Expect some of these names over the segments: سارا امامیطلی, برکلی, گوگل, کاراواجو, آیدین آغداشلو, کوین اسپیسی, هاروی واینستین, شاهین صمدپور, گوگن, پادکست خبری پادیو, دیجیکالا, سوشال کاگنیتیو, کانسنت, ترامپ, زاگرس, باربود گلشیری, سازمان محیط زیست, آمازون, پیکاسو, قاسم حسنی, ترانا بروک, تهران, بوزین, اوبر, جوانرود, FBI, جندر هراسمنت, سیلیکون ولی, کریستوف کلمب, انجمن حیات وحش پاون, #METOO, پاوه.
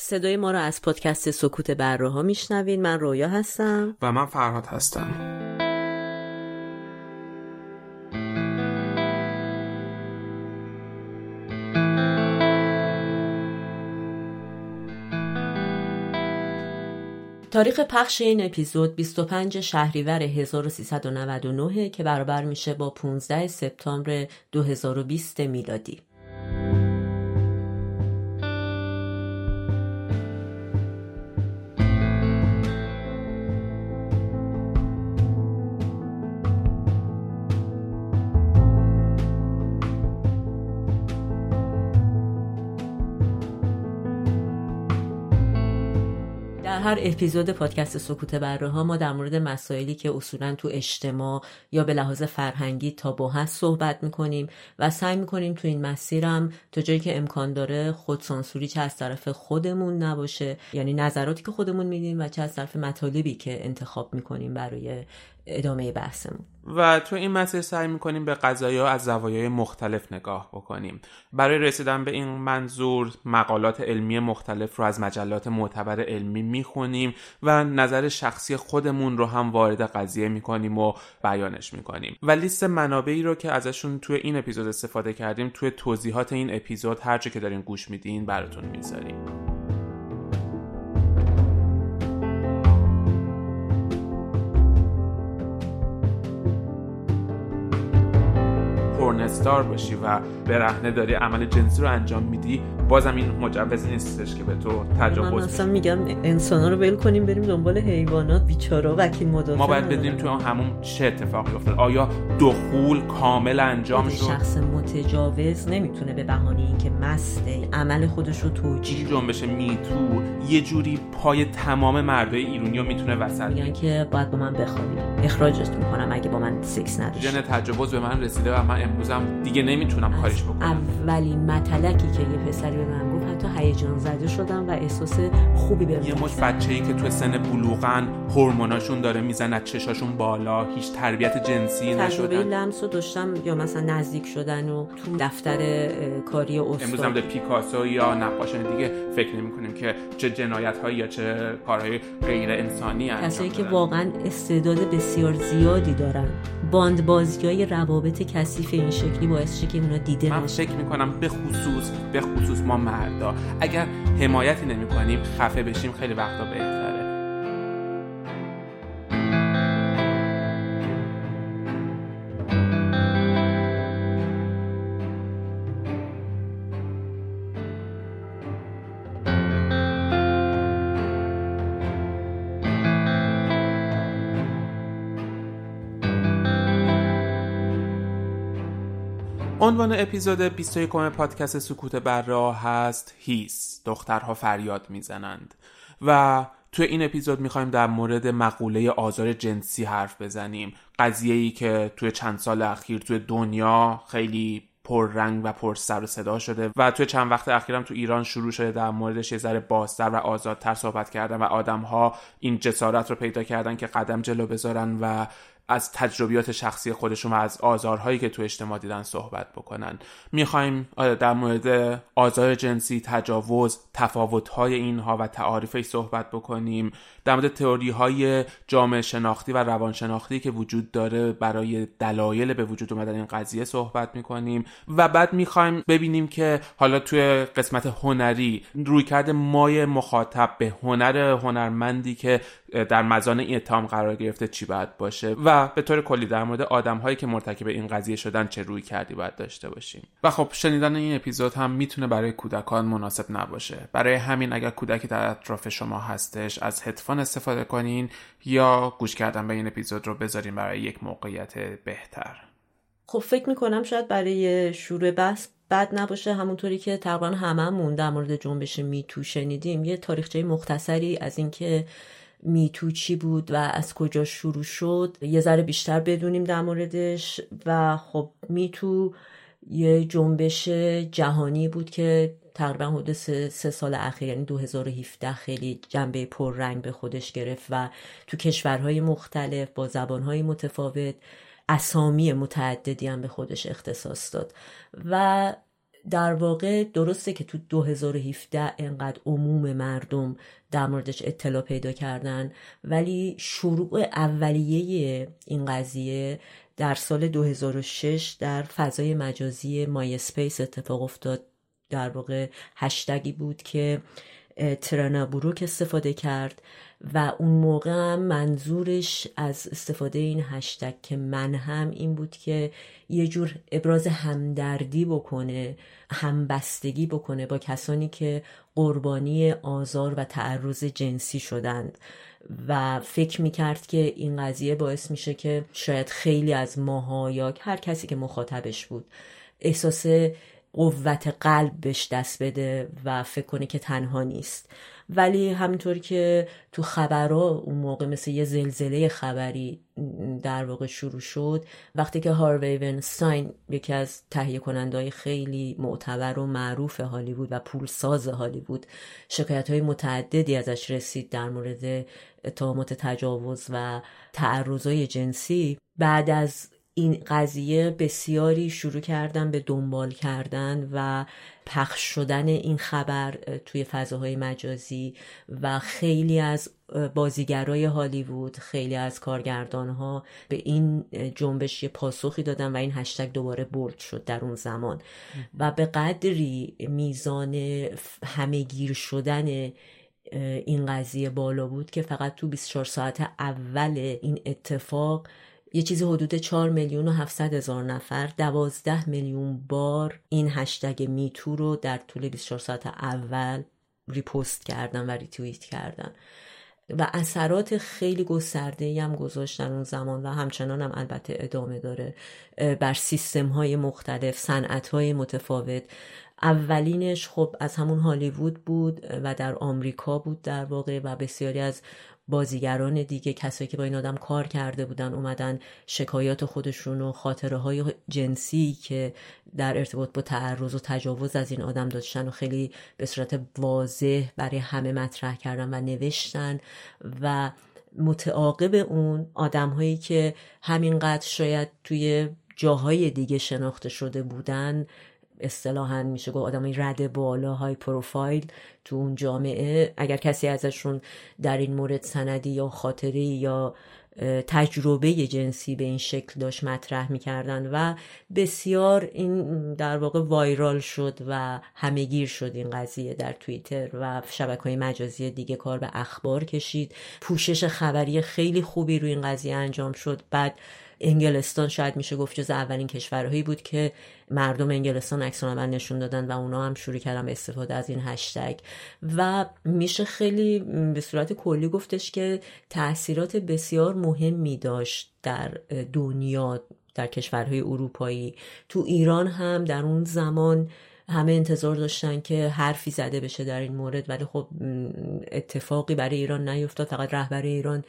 صدای ما رو از پادکست سکوت بره‌ها میشنوین. من رویا هستم و من فرهاد هستم. تاریخ پخش این اپیزود 25 شهریور 1399 که برابر میشه با 15 سپتامبر 2020 میلادی. هر اپیزود پادکست سکوت بره‌ها ما در مورد مسائلی که اصولاً تو اجتماع یا به لحاظ فرهنگی تابو هست صحبت می‌کنیم و سعی می‌کنیم تو این مسیرم تا جایی که امکان داره خودسانسوری چه از طرف خودمون نباشه، یعنی نظراتی که خودمون میدیم و چه از طرف مطالبی که انتخاب می‌کنیم برای ادامه بحثمون. و تو این مسیر سعی می‌کنیم به قضایا از زوایای مختلف نگاه بکنیم. برای رسیدن به این منظور مقالات علمی مختلف رو از مجلات معتبر علمی می‌خونیم و نظر شخصی خودمون رو هم وارد قضیه می‌کنیم و بیانش می‌کنیم. و لیست منابعی رو که ازشون توی این اپیزود استفاده کردیم توی توضیحات این اپیزود هر چه که دارین گوش میدین براتون می‌ذاریم. پورنستار باشی و برهنه داری عمل جنسی رو انجام میدی، بازم این مجوز نیستش که به تو تجاوز بشه. مثلا میگم انسانا رو ول کنیم بریم دنبال حیوانات بیچاره وکیل مدافع. ما باید بدونیم تو اون همون چه اتفاقی افتاد، آیا دخول کامل انجام شد؟ شخص متجاوز نمیتونه به بهانه اینکه مسته عمل خودش رو توجیه جنبش میتو یه جوری پای تمام مردای ایرانیا میتونه وسط، میگن که باید با من بخوابی، اخراجت میکنم اگه با من سکس نداری. جن تجاوز به من رسیده و من امروزم دیگه نمیتونم کارش بکنم. اولین مطلقی که یه پسری به من گفت حتی هیجان زده شدم و احساس خوبی بهم داشت. یه مش بچه‌ای که تو سن بلوغن هورموناشون داره میزنه، چشاشون بالا، هیچ تربیت جنسی نشدن. تجربه لمس رو داشتم یا مثلا نزدیک شدن و تو دفتر کاری استاد. امروزم به پیکاسو یا نقاشان دیگه فکر نمی‌کنیم که چه جنایت‌هایی یا چه کارهای غیر انسانی انجام می‌دن. کسایی که واقعا استعداد بسیار زیادی دارن. باندبازی‌های روابط کثیف این شکلی باعث شده که اونا دیده نشه. من فکر می‌کنم به خصوص ما مردا اگر حمایتی نمی‌کنیم خفه بشیم خیلی وقتا بهتره. عنوان اپیزود 21 پادکست سکوت بره‌ها هست هیس، دخترها فریاد میزنند. و توی این اپیزود میخوایم در مورد مقوله آزار جنسی حرف بزنیم، قضیه‌ای که توی چند سال اخیر توی دنیا خیلی پررنگ و پر سر و صدا شده و توی چند وقت اخیرم تو ایران شروع شده در موردش یه ذره بازتر و آزادتر صحبت کردن و آدم‌ها این جسارت رو پیدا کردن که قدم جلو بذارن و از تجربیات شخصی خودشون و از آزارهایی که تو اجتماع دیدن صحبت بکنن. میخوایم در مورد آزار جنسی، تجاوز، تفاوت‌های اینها و تعاریفش صحبت بکنیم، در مورد تئوری‌های جامعه شناختی و روانشناختی که وجود داره برای دلایل به وجود اومدن این قضیه صحبت میکنیم و بعد میخوایم ببینیم که حالا توی قسمت هنری رویکرد مای مخاطب به هنرمندی که در مزان اتهام قرار گرفته چی باید باشه و به طور کلی در مورد آدم‌هایی که مرتکب این قضیه شدن چه رویکردی باید داشته باشیم. و خب شنیدن این اپیزود هم میتونه برای کودکان مناسب نباشه، برای همین اگر کودکی در اطراف شما هستش از هدفون استفاده کنین یا گوش کردن به این اپیزود رو بذارین برای یک موقعیت بهتر. خب فکر می‌کنم شاید برای شروع بحث بد نباشه همونطوری که تقریباً هممون در مورد جنبش میتو شنیدیم یه تاریخچه مختصری از اینکه میتو چی بود و از کجا شروع شد یه ذره بیشتر بدونیم در موردش. و خب میتو یه جنبش جهانی بود که تقریبا حدود 3 سال اخیر یعنی 2017 خیلی جنبه پررنگ به خودش گرفت و تو کشورهای مختلف با زبانهای متفاوت اسامی متعددی هم به خودش اختصاص داد و در واقع درسته که تو 2017 انقدر عموم مردم در موردش اطلاع پیدا کردن، ولی شروع اولیه این قضیه در سال 2006 در فضای مجازی مای اسپیس اتفاق افتاد. در واقع هشتگی بود که ترانا بروک استفاده کرد و اون موقع هم منظورش از استفاده این هشتگ که من هم این بود که یه جور ابراز همدردی بکنه، همبستگی بکنه با کسانی که قربانی آزار و تعرض جنسی شدند و فکر میکرد که این قضیه باعث میشه که شاید خیلی از ماها یا هر کسی که مخاطبش بود احساس قوت قلب بهش دست بده و فکر کنه که تنها نیست. ولی همینطور که تو خبرها اون موقع مثل یه زلزله خبری در واقع شروع شد، وقتی که هاروی واینستین، یکی از تهیه کننده‌های خیلی معتبر و معروف هالیوود و پولساز هالیوود، شکایت‌های متعددی ازش رسید در مورد اتهامات تجاوز و تعرض‌های جنسی، بعد از این قضیه بسیاری شروع کردن به دنبال کردن و پخش شدن این خبر توی فضاهای مجازی و خیلی از بازیگرای هالیوود، خیلی از کارگردانها به این جنبش یه پاسخی دادن و این هشتگ دوباره بولد شد در اون زمان و به قدری میزان همه‌گیر شدن این قضیه بالا بود که فقط تو 24 ساعت اول این اتفاق یه چیزی حدود 4,700,000 نفر 12 میلیون بار این هشتگ میتو رو در طول 24 ساعت اول ریپوست کردن و ریتوییت کردن و اثرات خیلی گسترده‌ای هم گذاشتن اون زمان و همچنان هم البته ادامه داره بر سیستم‌های مختلف، صنعت‌های متفاوت. اولینش خب از همون هالیوود بود و در آمریکا بود در واقع و بسیاری از بازیگران دیگه، کسایی که با این آدم کار کرده بودن، اومدن شکایات خودشون و خاطره های جنسی که در ارتباط با تعرض و تجاوز از این آدم داشتن و خیلی به صورت واضح برای همه مطرح کردن و نوشتن و متعاقب اون آدم هایی که همینقدر شاید توی جاهای دیگه شناخته شده بودن، اصطلاحاً میشه گفت آدمای رده بالا، های پروفایل تو اون جامعه، اگر کسی ازشون در این مورد سندی یا خاطره یا تجربه جنسی به این شکل داشت مطرح میکردن و بسیار این در واقع وایرال شد و همه‌گیر شد این قضیه در توییتر و شبکه‌های مجازی دیگه. کار به اخبار کشید، پوشش خبری خیلی خوبی روی این قضیه انجام شد. بعد انگلستان شاید میشه گفت جز اولین کشورهایی بود که مردم انگلستان عکس‌العمل نشون دادن و اونا هم شروع کردن به استفاده از این هشتگ و میشه خیلی به صورت کلی گفتش که تأثیرات بسیار مهمی داشت در دنیا، در کشورهای اروپایی. تو ایران هم در اون زمان همه انتظار داشتن که حرفی زده بشه در این مورد، ولی خب اتفاقی برای ایران نیفتاد. فقط رهبر ایران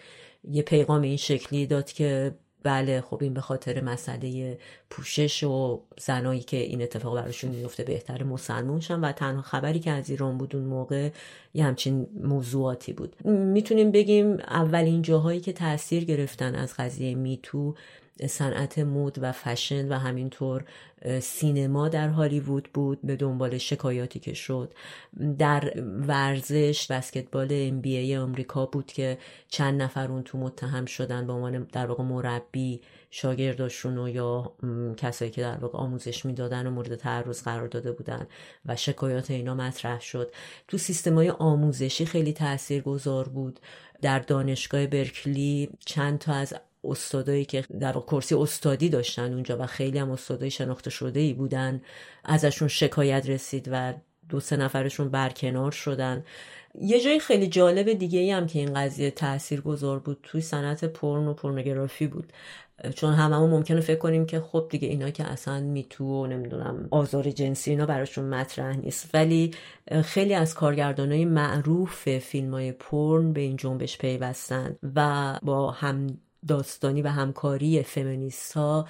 یه پیغام این شکلی داد که بله خب این به خاطر مسئله پوشش و زنایی که این اتفاق براشون میفته بهتر مسلمون شن و تنها خبری که از ایران بود اون موقع یه همچین موضوعاتی بود. میتونیم بگیم اولین جاهایی که تأثیر گرفتن از قضیه میتو صنعت مود و فشن و همینطور سینما در هالیوود بود به دنبال شکایاتی که شد. در ورزش بسکتبال NBA آمریکا بود که چند نفر اون تو متهم شدن به عنوان در واقع مربی شاگرداشون و یا کسایی که در واقع آموزش میدادن و مورد تعرض قرار داده بودن و شکایات اینا مطرح شد. تو سیستم‌های آموزشی خیلی تاثیرگذار بود. در دانشگاه برکلی چند تا از استادایی که در کرسی استادی داشتن اونجا و خیلی هم استادای شناخته شده‌ای بودن، ازشون شکایت رسید و 2-3 نفرشون برکنار شدن. یه جای خیلی جالب دیگه‌ای هم که این قضیه تاثیرگذار بود توی صنعت پورن و پورنوگرافی بود، چون هممون ممکنه فکر کنیم که خب دیگه اینا که اصلا میتو و نمیدونم آزار جنسی اینا براشون مطرح نیست، ولی خیلی از کارگردانای معروف فیلم‌های پورن به این جنبش پیوستن و با هم داستانی و همکاری فمینیست ها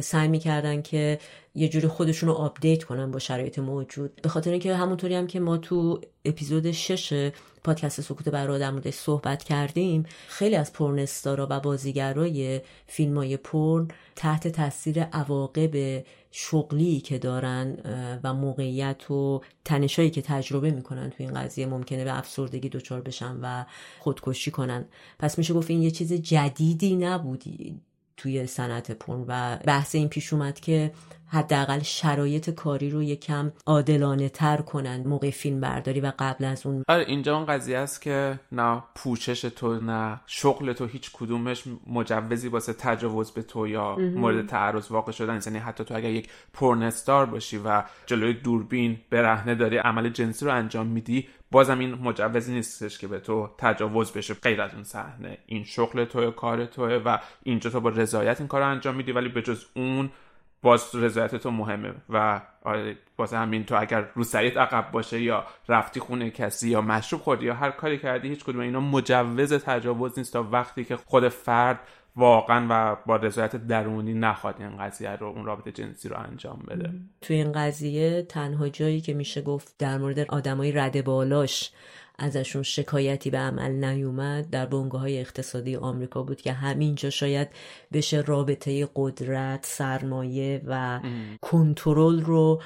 سعی می کردن که یه جوری خودشون رو آپدیت کنن با شرایط موجود. به خاطر اینکه همونطوری هم که ما تو اپیزود 6 پادکست سکوت برا در موردش صحبت کردیم، خیلی از پورن استارا و بازیگرای فیلمای پورن تحت تاثیر عواقب شغلی که دارن و موقعیت و تنشایی که تجربه میکنن تو این قضیه ممکنه به افسردگی دچار بشن و خودکشی کنن. پس میشه گفت این یه چیز جدیدی نبود توی صنعت پورن و بحث این پیش اومد که حداقل شرایط کاری رو یکم عادلانه تر کنن موقع فیلم برداری و قبل از اون. آره اینجا اون قضیه است که نه پوشش تو نه شغل تو هیچ کدومش مجوزی واسه تجاوز به تو یا مورد تعرض واقع شدن نیست. یعنی حتی تو اگر یک پورن استار باشی و جلوی دوربین برهنه داری عمل جنسی رو انجام میدی، بازم این مجوزی نیستش که به تو تجاوز بشه غیر از اون صحنه. این شغل تو، کار تو و اینجا تو با رضایت این کارو انجام میدی، ولی به جز اون باز رضایت تو مهمه و واسه همین تو اگر رو سریت عقب باشه یا رفتی خونه کسی یا مشروب خوردی یا هر کاری کردی، هیچ کدوم اینا مجوز تجاوز نیست تا وقتی که خود فرد واقعا و با رضایت درونی نخواد این قضیه رو، اون رابطه جنسی رو انجام بده. تو این قضیه تنها جایی که میشه گفت در مورد آدمای رده بالاش ازشون شکایتی به عمل نیومد در بنگاه‌های اقتصادی آمریکا بود که همینجا شاید بشه رابطه قدرت، سرمایه و کنترل رو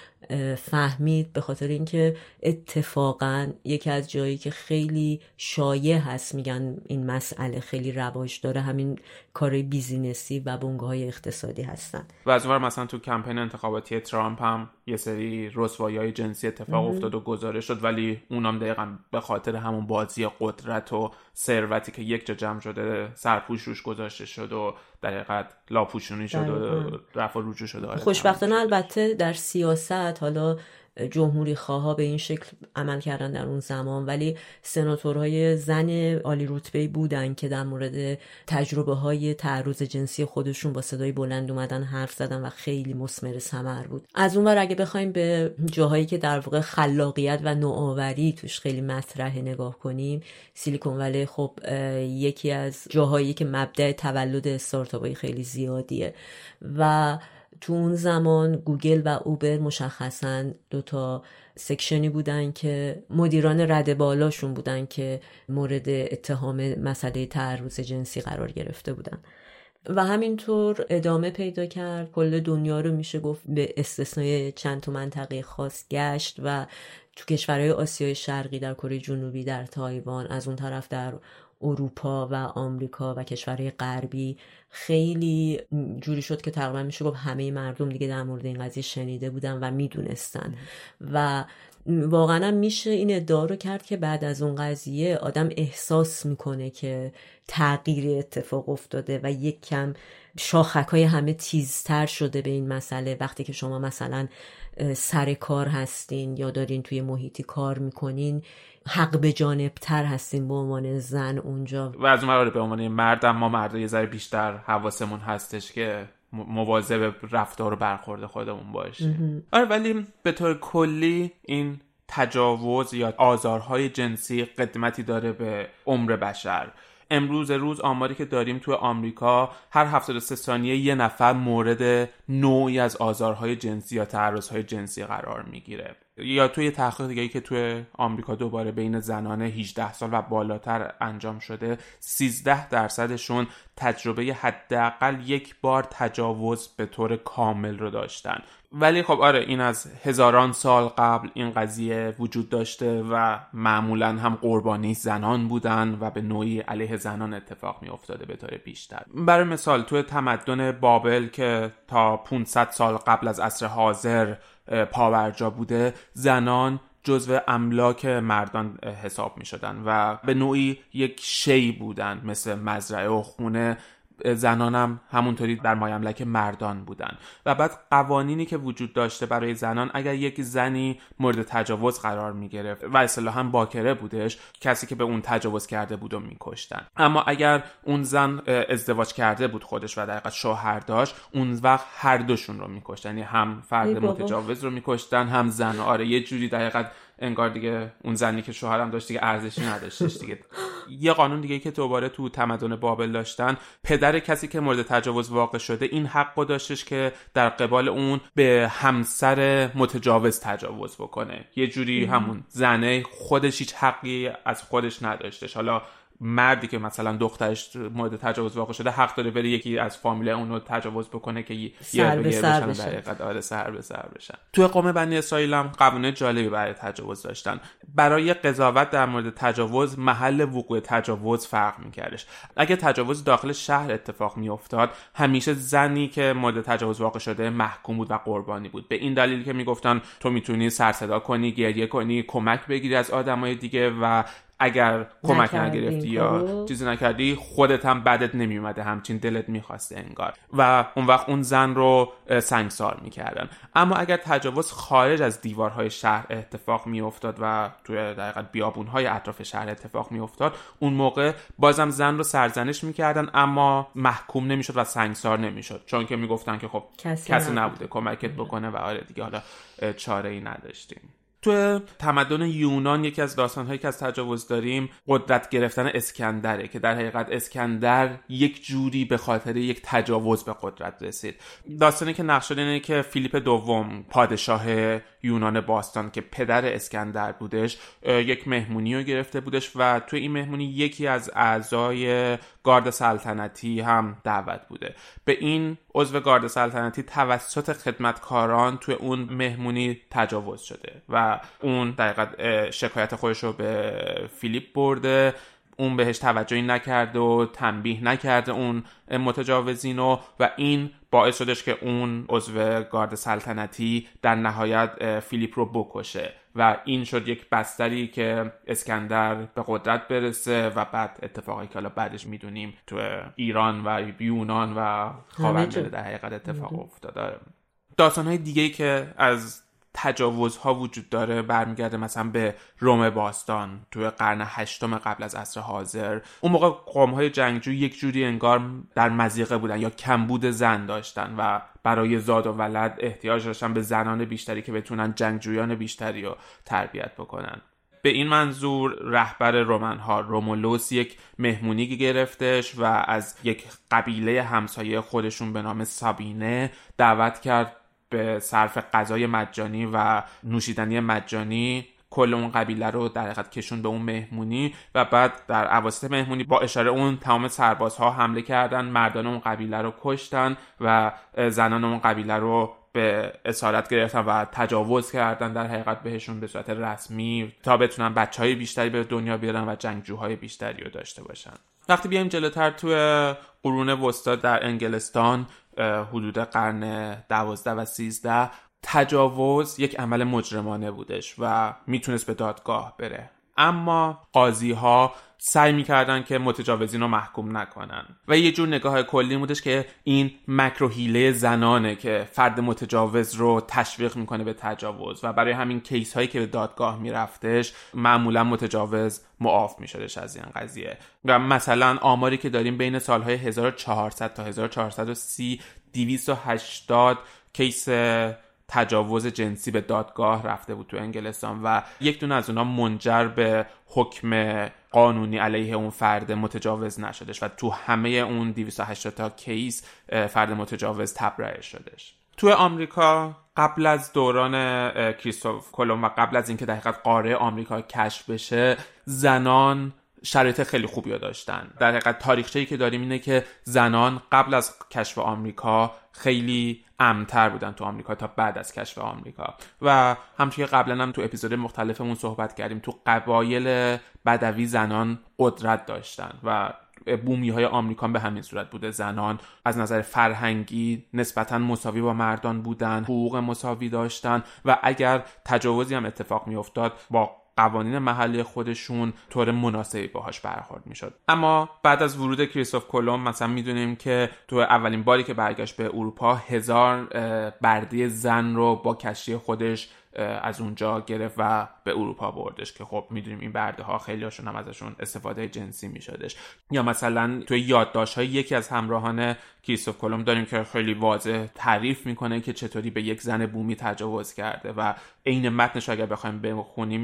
فهمید، به خاطر اینکه اتفاقا یکی از جایی که خیلی شایع هست میگن این مسئله خیلی رواج داره همین کارهای بیزینسی و بنگاه‌های اقتصادی هستن. و از اونور مثلا تو کمپین انتخاباتی ترامپ هم یه سری رسوایی‌های جنسی اتفاق افتاد و گزارش شد، ولی اونم دقیقاً به خاطر همون بازی قدرت و ثروتی که یک جا جمع شده سرپوش روش گذاشته شد و دقیقاً لاپوشونی شد و رفع رجوع شد. خوشبختانه البته در سیاست حالا جمهوری خواها به این شکل عمل کردن در اون زمان، ولی سناتورهای زن عالی رتبه‌ای بودن که در مورد تجربه های تعرض جنسی خودشون با صدای بلند اومدن حرف زدن و خیلی مثمر ثمر بود. از اون ور اگه بخوایم به جاهایی که در واقع خلاقیت و نوآوری توش خیلی مطرحه نگاه کنیم، سیلیکون ولی خب یکی از جاهایی که مبدأ تولد استارتاپ‌های خیلی زیادیه و تو اون زمان گوگل و اوبر مشخصاً دوتا سکشنی بودن که مدیران رده بالاشون بودن که مورد اتهام مسئله تعرض جنسی قرار گرفته بودن و همینطور ادامه پیدا کرد. کل دنیا رو میشه گفت به استثنای چند تا منطقه خاص گشت و تو کشورهای آسیای شرقی، در کره جنوبی، در تایوان، از اون طرف در اروپا و آمریکا و کشورهای غربی خیلی جوری شد که تقریبا میشه گفت همه مردم دیگه در مورد این قضیه شنیده بودن و میدونستن و واقعا میشه این ادعا رو کرد که بعد از اون قضیه آدم احساس میکنه که تغییر اتفاق افتاده و یک کم شاخکای همه تیزتر شده به این مسئله. وقتی که شما مثلا سر کار هستین یا دارین توی محیطی کار میکنین، حق به جانبتر هستین به عنوان زن اونجا و از اون قراره به عنوان مرد. اما مردا یه ذره بیشتر حواسمون هستش که مواظب رفتار و برخورد خودمون باشیم. آره ولی به طور کلی این تجاوز یا آزارهای جنسی قدمتی داره به عمر بشر. امروز آماری که داریم تو آمریکا هر 73 ثانیه یه نفر مورد نوعی از آزارهای جنسی یا تعرضهای جنسی قرار میگیره. یا توی تحقیق دیگه‌ای که توی آمریکا دوباره بین زنان 18 سال و بالاتر انجام شده، 13% تجربه حداقل یک بار تجاوز به طور کامل رو داشتن. ولی خب آره این از هزاران سال قبل این قضیه وجود داشته و معمولا هم قربانی زنان بودن و به نوعی علیه زنان اتفاق می افتاده به طور بیشتر. برای مثال توی تمدن بابل که تا 500 سال قبل از عصر حاضر پاورجا بوده، زنان جزو املاک مردان حساب می شدن و به نوعی یک شی بودن، مثل مزرعه و خونه. زنانم همونطوری در مایملک مردان بودن و بعد قوانینی که وجود داشته برای زنان، اگر یک زنی مورد تجاوز قرار می گرفت و اصطلاحاً باکره بودش، کسی که به اون تجاوز کرده بود و می کشتن. اما اگر اون زن ازدواج کرده بود خودش و در حقیقت شوهر داشت، اون وقت هر دوشون رو می کشتن، یعنی هم فرد متجاوز رو می کشتن هم زن. آره یه جوری در حقیقت انگار دیگه اون زنی که شوهرم داشت دیگه ارزشی نداشتش دیگه یه قانون دیگه که دوباره تو تمدن بابل داشتن، پدر کسی که مورد تجاوز واقع شده این حقو داشتش که در قبال اون به همسر متجاوز تجاوز بکنه. یه جوری همون زنه خودش هیچ حقی از خودش نداشتش. حالا مردی که مثلا دخترش مورد تجاوز واقع شده حق داره بره یکی از فامیل اونو تجاوز بکنه که یه به سر بشن. آره، سر به سر بشن. توی قوم بنی اسرائیل هم قوانین جالبی برای تجاوز داشتن. برای قضاوت در مورد تجاوز محل وقوع تجاوز فرق می‌کردش. اگه تجاوز داخل شهر اتفاق می‌افتاد، همیشه زنی که مورد تجاوز واقع شده محکوم بود و قربانی بود، به این دلیل که میگفتن تو میتونی سر صدا کنی، گریه کنی، کمک بگیری از آدمای دیگه و اگر کمک نگرفتی یا چیزی نکردی خودت هم بدت نمیومده، همچین دلت میخواسته انگار، و اون وقت اون زن رو سنگسار میکردن. اما اگر تجاوز خارج از دیوارهای شهر اتفاق میافتاد و توی دقیقاً بیابونهای اطراف شهر اتفاق میافتاد، اون موقع بازم زن رو سرزنش میکردن اما محکوم نمیشد و سنگسار نمیشد، چون که میگفتن که خب کسی نبوده کمکت بکنه و آره دیگه حالا چاره‌ای نداشتیم. تو تمدن یونان یکی از داستان‌هایی که از تجاوز داریم قدرت گرفتن اسکندره، که در حقیقت اسکندر یک جوری به خاطر یک تجاوز به قدرت رسید. داستانی که نقش داده اینه که فیلیپ دوم، پادشاه یونان باستان که پدر اسکندر بودش، یک مهمونی رو گرفته بودش و تو این مهمونی یکی از اعضای گارد سلطنتی هم دعوت بوده. به این عضو گارد سلطنتی توسط خدمتکاران توی اون مهمونی تجاوز شده و اون دقیقاً شکایت خودش رو به فیلیپ برده. اون بهش توجهی نکرد و تنبیه نکرد اون متجاوزینو و این باعث شدش که اون عضو گارد سلطنتی در نهایت فیلیپ رو بکشه و این شد یک بستری که اسکندر به قدرت برسه و بعد اتفاقی که حالا بعدش میدونیم تو ایران و یونان و خاورمیانه در حقیقت اتفاق افتاده. داستان‌های دیگه‌ای که از تجاوزها وجود داره برمیگرده مثلا به روم باستان توی قرن 8 قبل از عصر حاضر. اون موقع قوم‌های جنگجو یک جوری انگار در مضیقه بودن یا کمبود زن داشتن و برای زاد و ولد احتیاج داشتن به زنان بیشتری که بتونن جنگجویان بیشتری رو تربیت بکنن. به این منظور رهبر رومن‌ها رومولوس یک مهمونی گرفتش و از یک قبیله همسایه خودشون به نام سابینه دعوت کرد به صرف غذای مجانی و نوشیدنی مجانی. کل اون قبیله رو در حقیقت کشون به اون مهمونی و بعد در اواسط مهمونی با اشاره اون تمام سربازها حمله کردن، مردان اون قبیله رو کشتن و زنان اون قبیله رو به اسارت گرفتن و تجاوز کردن در حقیقت بهشون به صورت رسمی تا بتونن بچهای بیشتری به دنیا بیارن و جنگجوهای بیشتری رو داشته باشن. وقتی بیایم جلوتر تو قرون وسطا در انگلستان حدود قرن 12 و 13، تجاوز یک عمل مجرمانه بودش و میتونست به دادگاه بره، اما قاضی‌ها سعی می‌کردن که متجاوزین رو محکوم نکنن و یه جور نگاه کلی بودش که این مکر و حیله زنانه که فرد متجاوز رو تشویق می‌کنه به تجاوز و برای همین کیس‌هایی که به دادگاه می‌رفتش معمولا متجاوز معاف می‌شدش از این قضیه. و مثلا آماری که داریم بین سال‌های 1400 تا 1430 280 کیس تجاوز جنسی به دادگاه رفته بود تو انگلستان و یک دونه از اونا منجر به حکم قانونی علیه اون فرد متجاوز نشدش و تو همه اون 280 تا کیس فرد متجاوز تبرئه شدش. تو آمریکا قبل از دوران کریستوف کلم و قبل از اینکه دقیقاً قاره آمریکا کشف بشه، زنان شرایط خیلی خوبی داشتن. در حقیقت تاریخچه‌ای که داریم اینه که زنان قبل از کشف آمریکا خیلی امن‌تر بودن تو آمریکا تا بعد از کشف آمریکا و همچنین قبلا هم تو اپیزود مختلفمون صحبت کردیم تو قبایل بدوی زنان قدرت داشتن و بومی‌های آمریکا به همین صورت بوده. زنان از نظر فرهنگی نسبتاً مساوی با مردان بودن، حقوق مساوی داشتن و اگر تجاوزی هم اتفاق می‌افتاد با قوانین محلی خودشون طور مناسبی باهاش برخورد میشد. اما بعد از ورود کریستوف کلمب مثلا میدونیم که تو اولین باری که برگشت به اروپا 1000 برده زن رو با کشتی خودش از اونجا گرفت و به اروپا بردش که خب میدونیم این برده ها خیلی هاشون هم ازشون استفاده جنسی میشدش. یا مثلا توی یادداشت های یکی از همراهان کریستوف کلمب داریم که خیلی واضح تعریف میکنه که چطوری به یک زن بومی تجاوز کرده و عین متنش اگر بخوایم بخونیم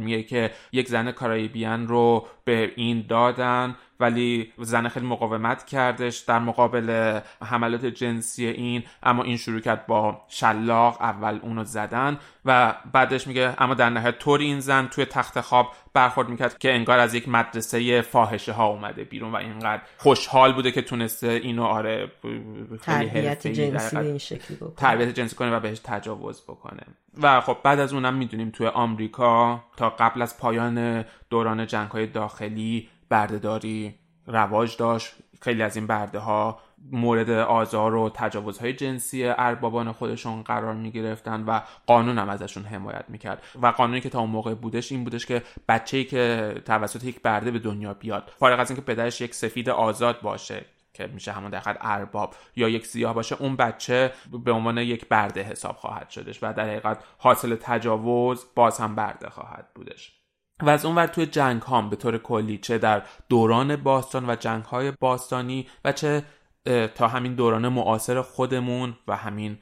میگه که یک زن کارائیبیان رو به این دادن ولی زن خیلی مقاومت کردش در مقابل حملات جنسی این، اما این شروع کرد با شلاق اول اونو زدن و بعدش میگه اما در نهایت طوری این زن توی تخت خواب برخورد میکرد که انگار از یک مدرسه فاحشه ها اومده بیرون و اینقدر خوشحال بوده که تونسته اینو آره تربیت جنسی به این شکلی بکنه، تربیت جنسی کنه و بهش تجاوز بکنه. و خب بعد از اونم میدونیم توی آمریکا تا قبل از پایان دوران جنگ‌های داخلی برده‌داری رواج داشت. خیلی از این برده ها مورد آزار و تجاوزهای جنسی اربابان خودشون قرار می گرفتن و قانون هم ازشون حمایت می کرد و قانونی که تا اون موقع بودش این بودش که بچه‌ای که توسط یک برده به دنیا بیاد، فارغ از اینکه پدرش یک سفید آزاد باشه که میشه همون در حقیقت ارباب یا یک سیاه باشه، اون بچه به عنوان یک برده حساب خواهد شدش و در حقیقت حاصل تجاوز باز هم برده خواهد بودش. و از اونور توی جنگ ها به طور کلی، چه در دوران باستان و جنگ های باستانی و چه تا همین دوران معاصر خودمون و همین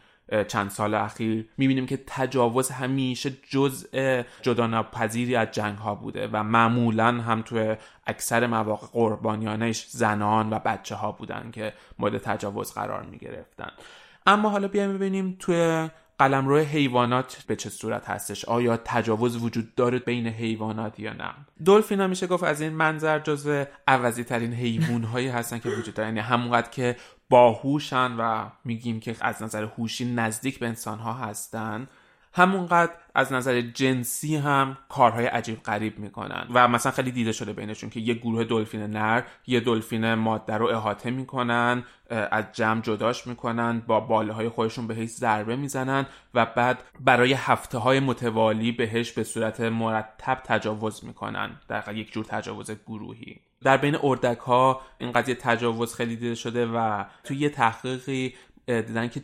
چند سال اخیر، میبینیم که تجاوز همیشه جزء جداناپذیری از جنگ ها بوده و معمولا هم توی اکثر مواقع قربانیانش زنان و بچه ها بودن که مورد تجاوز قرار میگرفتن. اما حالا بیایم ببینیم توی قلمرو حیوانات به چه صورت هستش، آیا تجاوز وجود داره بین حیوانات یا نه؟ دلفین ها میشه گفت از این منظر جزو عوضی ترین حیوان هایی هستن که وجود داره، یعنی همونقدر که باهوشن و میگیم که از نظر هوشی نزدیک به انسان ها هستن، همونقدر از نظر جنسی هم کارهای عجیب غریب میکنن و مثلا خیلی دیده شده بینشون که یه گروه دلفین نر یه دلفین ماده رو احاطه میکنن، از جمع جداش میکنن، با باله های خودشون بهش ضربه میزنن و بعد برای هفته های متوالی بهش به صورت مرتب تجاوز میکنن، در یک جور تجاوز گروهی. در بین اردک ها این قضیه تجاوز خیلی دیده شده و توی یه تحقیقی دیدن که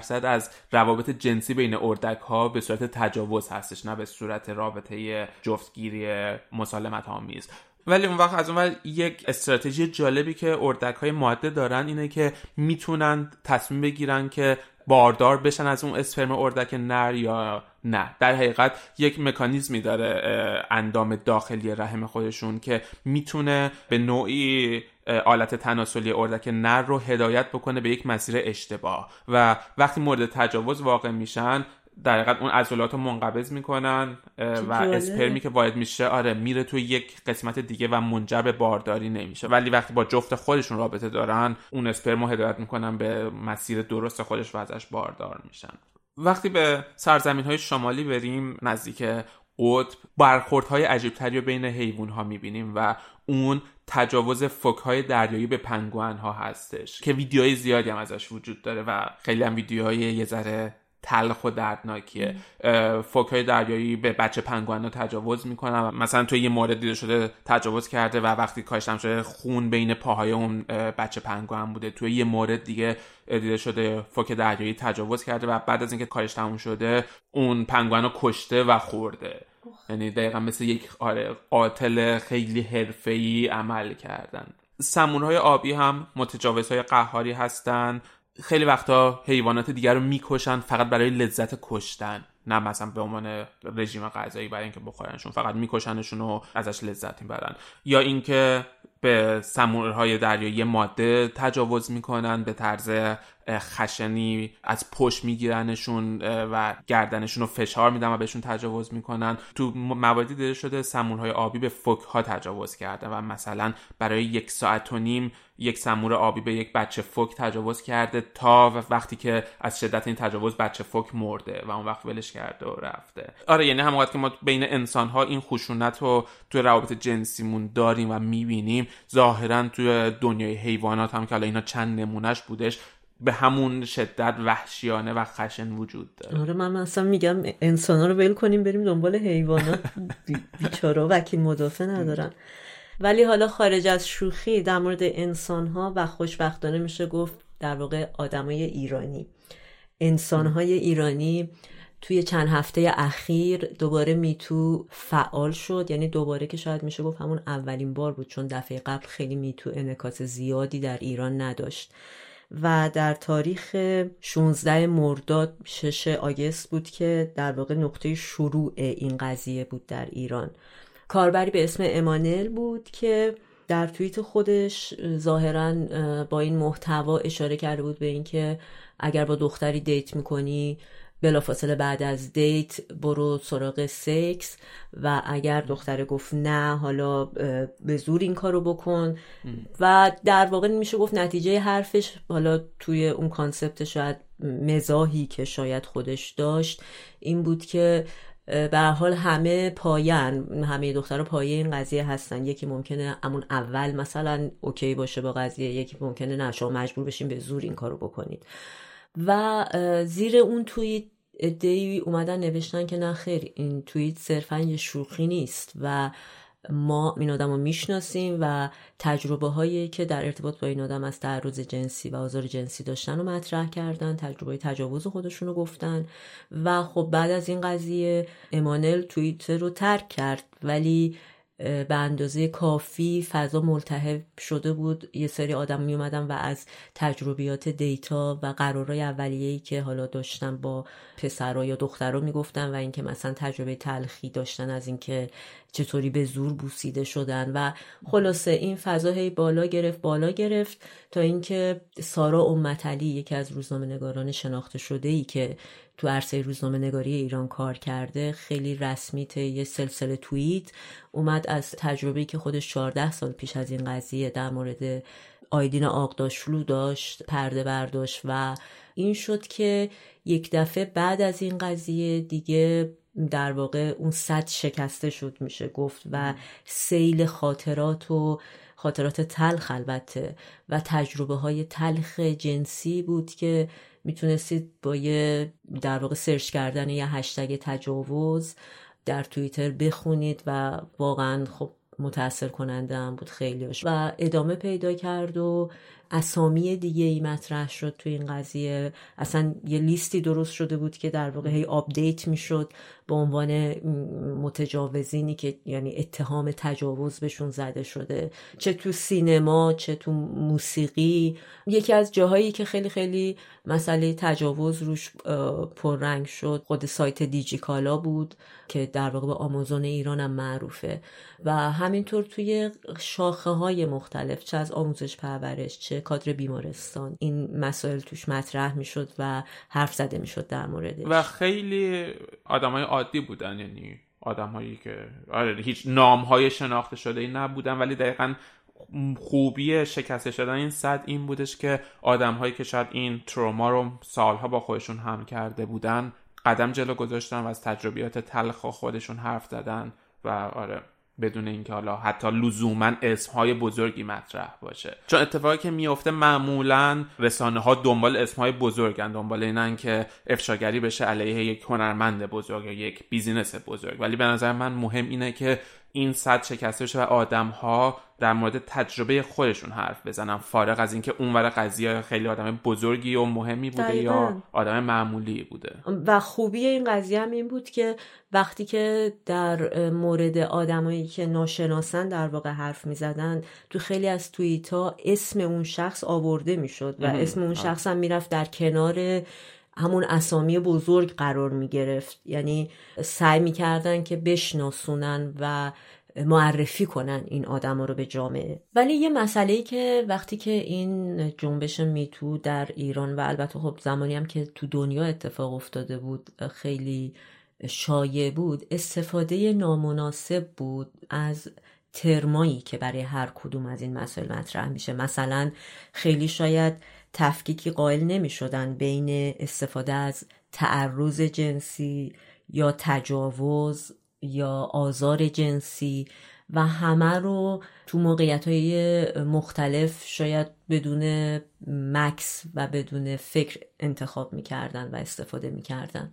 40% از روابط جنسی بین اردک ها به صورت تجاوز هستش، نه به صورت رابطه جفتگیری مسالمت آمیز. ولی اون وقت از اون وقت یک استراتژی جالبی که اردک های ماده دارن اینه که میتونن تصمیم بگیرن که باردار بشن از اون اسپرم اردک نر یا نه. در حقیقت یک مکانیزمی داره اندام داخلی رحم خودشون که میتونه به نوعی آلت تناسلی اردک نر رو هدایت بکنه به یک مسیر اشتباه و وقتی مورد تجاوز واقع میشن در حقیقت اون عضلات رو منقبض میکنن و اسپرمی که وارد میشه آره میره توی یک قسمت دیگه و منجر به بارداری نمیشه، ولی وقتی با جفت خودشون رابطه دارن اون اسپرم رو هدایت میکنن به مسیر درست خودش و ازش باردار میشن. وقتی به سرزمین های شمالی بریم نزدیک قطب، برخوردهای عجیبتری رو بین حیوان ها میبینیم و اون تجاوز فوک های دریایی به پنگوئن ها هستش که ویدیوهای زیادی هم ازش وجود داره و خیلی هم ویدیوهای یه ذره تلخ و دردناکیه. فوک های دریایی به بچه پنگوئن ها تجاوز میکنن، مثلا توی یه مورد دیده شده تجاوز کرده و وقتی کاشتم شده خون بین پاهای اون بچه پنگوئن بوده. توی یه مورد دیگه دیده شده فوک دریایی تجاوز کرده و بعد از اینکه کارش تموم شده اون پنگوئن رو کشته و خورده، یعنی دقیقا مثل یک قاتل خیلی حرفه‌ای عمل کردن. سمورهای آبی هم متجاوزهای قهاری هستن، خیلی وقتا حیوانات دیگر رو میکشن فقط برای لذت کشتن، نه مثلا به عنوان رژیم غذایی برای اینکه بخورنشون، فقط میکشنشون و ازش لذت میبرن. یا اینکه به سمورهای دریایی ماده تجاوز میکنن، به طرز خشنی از پشت میگیرنشون و گردنشون رو فشار میدن و بهشون تجاوز میکنن. تو مواردی دیده شده سمورهای آبی به فوکها تجاوز کردن و مثلا برای 1.5 ساعت یک سمور آبی به یک بچه فوک تجاوز کرده تا وقتی که از شدت این تجاوز بچه فوک مرده و اون وقت ولش کرده و رفته. آره یعنی همونقدر که ما بین انسان‌ها این خشونت رو تو روابط جنسیمون داریم و می‌بینیم، ظاهراً تو دنیای حیوانات هم که حالا اینا چند نمونهش بودش به همون شدت وحشیانه و خشن وجود داره. آره من اصلا میگم انسان‌ها رو ول کنیم بریم دنبال حیوانات، بیچاره‌ها وکیل مدافع ندارن. ولی حالا خارج از شوخی در مورد انسان‌ها و خوشبختانه میشه گفت در واقع آدمای ایرانی، انسان‌های ایرانی توی چند هفته اخیر دوباره میتو فعال شد، یعنی دوباره که شاید میشه گفت همون اولین بار بود، چون دفعه قبل خیلی میتو انعکاس زیادی در ایران نداشت و در تاریخ 16 مرداد 6 آگوست بود که در واقع نقطه شروع این قضیه بود در ایران. کاربری به اسم امانل بود که در توییت خودش ظاهراً با این محتوا اشاره کرده بود به اینکه اگر با دختری دیت می‌کنی بلافاصله بعد از دیت برو سراغ سیکس و اگر دختر گفت نه حالا به زور این کارو بکن. و در واقع میشه گفت نتیجه حرفش، حالا توی اون کانسپت شاید مزاحی که شاید خودش داشت، این بود که به هر حال همه دخترها پایه این قضیه هستن. یکی ممکنه همون اول مثلا اوکی باشه با قضیه، یکی ممکنه نه شما مجبور بشین به زور این کارو بکنید. و زیر اون توییت عده‌ای اومدن نوشتن که نه خیر، این توییت صرفا یه شوخی نیست و ما این آدم رو میشناسیم و تجربه هایی که در ارتباط با این آدم از تعرض جنسی و آزار جنسی داشتن رو مطرح کردن، تجربه تجاوز خودشون رو گفتن. و خب بعد از این قضیه امانل توییتر رو ترک کرد، ولی به اندازه کافی فضا ملتهب شده بود. یه سری آدم می اومدن و از تجربیات دیتا و قرارهای اولیه‌ای که حالا داشتن با پسرها یا دخترها میگفتن و اینکه مثلا تجربه تلخی داشتن از اینکه چطوری به زور بوسیده شدن. و خلاصه این فضا هی بالا گرفت تا اینکه سارا امامیطلی، یکی از روزنامه‌نگاران شناخته شده‌ای که تو عرصه روزنامه‌نگاری ایران کار کرده، خیلی رسمی یه سلسله توییت اومد از تجربه‌ای که خودش 14 سال پیش از این قضیه در مورد آیدین آغداشلو داشت پرده برداشت و این شد که یک دفعه بعد از این قضیه دیگه در واقع اون سد شکسته شد میشه گفت و سیل خاطرات و خاطرات تلخ البته و تجربه های تلخ جنسی بود که میتونستید با یه در واقع سرچ کردن یه هشتگ تجاوز در توییتر بخونید و واقعا خب متأثر کننده هم بود خیلیش و ادامه پیدا کرد و اسامی دیگه ای مطرح شد تو این قضیه. اصلا یه لیستی درست شده بود که در واقع هی آپدیت میشد با عنوان متجاوزینی که یعنی اتهام تجاوز بهشون زده شده، چه تو سینما چه تو موسیقی. یکی از جاهایی که خیلی خیلی مسئله تجاوز روش پررنگ شد خود سایت دیجیکالا بود که در واقع به آمازون ایران هم معروفه و همینطور توی شاخه های مختلف چه از آموزش پرورش چه کادر بیمارستان این مسائل توش مطرح میشد و حرف زده میشد در موردش و خیلی آدمای عادی بودن، یعنی آدمایی که هیچ نامهای شناخته شده‌ای نبودن، ولی دقیقاً خوبی شکسته شدن این سد این بودش که آدمهایی که شاید این تروما رو سالها با خودشون هم کرده بودن قدم جلو گذاشتن و از تجربیات تلخ خودشون حرف زدن و بدون اینکه حالا حتی لزوماً اسمهای بزرگی مطرح باشه، چون اتفاقی که میفته معمولاً رسانه‌ها دنبال اسمهای بزرگن، دنبال اینن که افشاگری بشه علیه یک هنرمند بزرگ یا یک بیزینس بزرگ، ولی به نظر من مهم اینه که این سد شکسته بشه و آدم‌ها در مورد تجربه خودشون حرف بزنن، فارغ از اینکه اونور قضیه خیلی آدم بزرگی و مهمی بوده دایدن. یا آدم معمولی بوده. و خوبی این قضیه هم این بود که وقتی که در مورد آدمایی که ناشناسن در واقع حرف می‌زدن تو خیلی از توییت‌ها اسم اون شخص آورده می‌شد و اسم اون شخص هم می‌رفت در کنار همون اسامی بزرگ قرار می‌گرفت، یعنی سعی می‌کردن که بشناسونن و معرفی کنن این آدما رو به جامعه. ولی یه مسئله‌ای که وقتی که این جنبش میتو در ایران و البته خب زمانی هم که تو دنیا اتفاق افتاده بود خیلی شایع بود، استفاده نامناسب بود از ترمایی که برای هر کدوم از این مسائل مطرح میشه. مثلا خیلی شاید تفکیکی قائل نمی‌شدن بین استفاده از تعرض جنسی یا تجاوز یا آزار جنسی و همه رو تو موقعیت‌های مختلف شاید بدون مکث و بدون فکر انتخاب می‌کردن و استفاده می‌کردن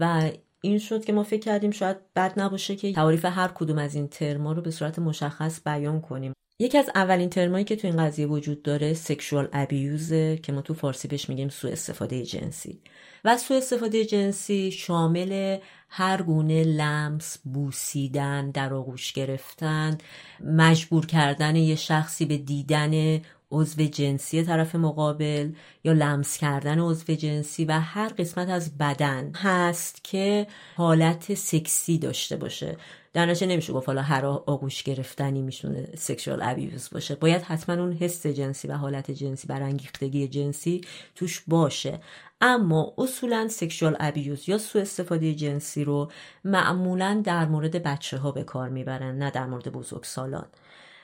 و این شد که ما فکر کردیم شاید بد نباشه که تعاریف هر کدوم از این ترما رو به صورت مشخص بیان کنیم. یکی از اولین ترمایی که تو این قضیه وجود داره سکشوال ابیوز، که ما تو فارسی بهش میگیم سوء استفاده جنسی. و سوء استفاده جنسی شامل هر گونه لمس، بوسیدن، در آغوش گرفتن، مجبور کردن یه شخصی به دیدن عضو جنسی طرف مقابل یا لمس کردن عضو جنسی و هر قسمت از بدن هست که حالت سکسی داشته باشه. در نشه نمیشه گفت حالا هر آغوش گرفتنی میشونه سکشوال ابیوز باشه، باید حتما اون حس جنسی و حالت جنسی، برانگیختگی جنسی توش باشه. اما اصولا سکشوال ابیوز یا سوء استفاده جنسی رو معمولا در مورد بچه ها به کار میبرن، نه در مورد بزرگسالان.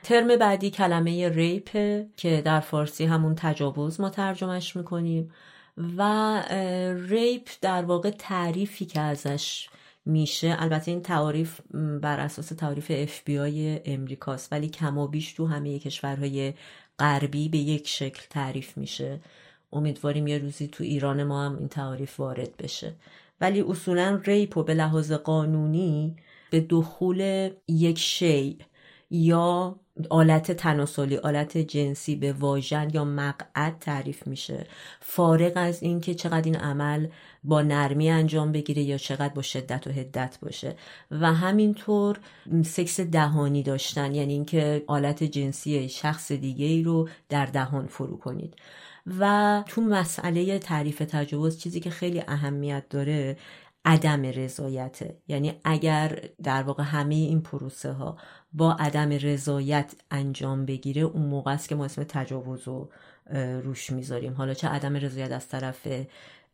ترم بعدی کلمه ریپه که در فارسی همون تجاوز ما ترجمهش میکنیم و ریپ در واقع تعریفی که ازش میشه، البته این تعریف بر اساس تعریف FBI امریکاست ولی کمابیش تو همه کشورهای غربی به یک شکل تعریف میشه. امیدواریم یه روزی تو ایران ما هم این تعریف وارد بشه. ولی اصولا ریپو به لحاظ قانونی به دخول یک شی یا آلت تناسلی، آلت جنسی به واژن یا مقعد تعریف میشه، فارغ از این که چقدر این عمل با نرمی انجام بگیره یا چقدر با شدت و حدت باشه. و همینطور سکس دهانی داشتن، یعنی اینکه آلت جنسی شخص دیگه ای رو در دهان فرو کنید. و تو مسئله تعریف تجاوز چیزی که خیلی اهمیت داره عدم رضایته، یعنی اگر در واقع همه این پروسه ها با عدم رضایت انجام بگیره اون موقع است که ما اسم تجاوز رو روش میذاریم. حالا چه عدم رضایت از طرف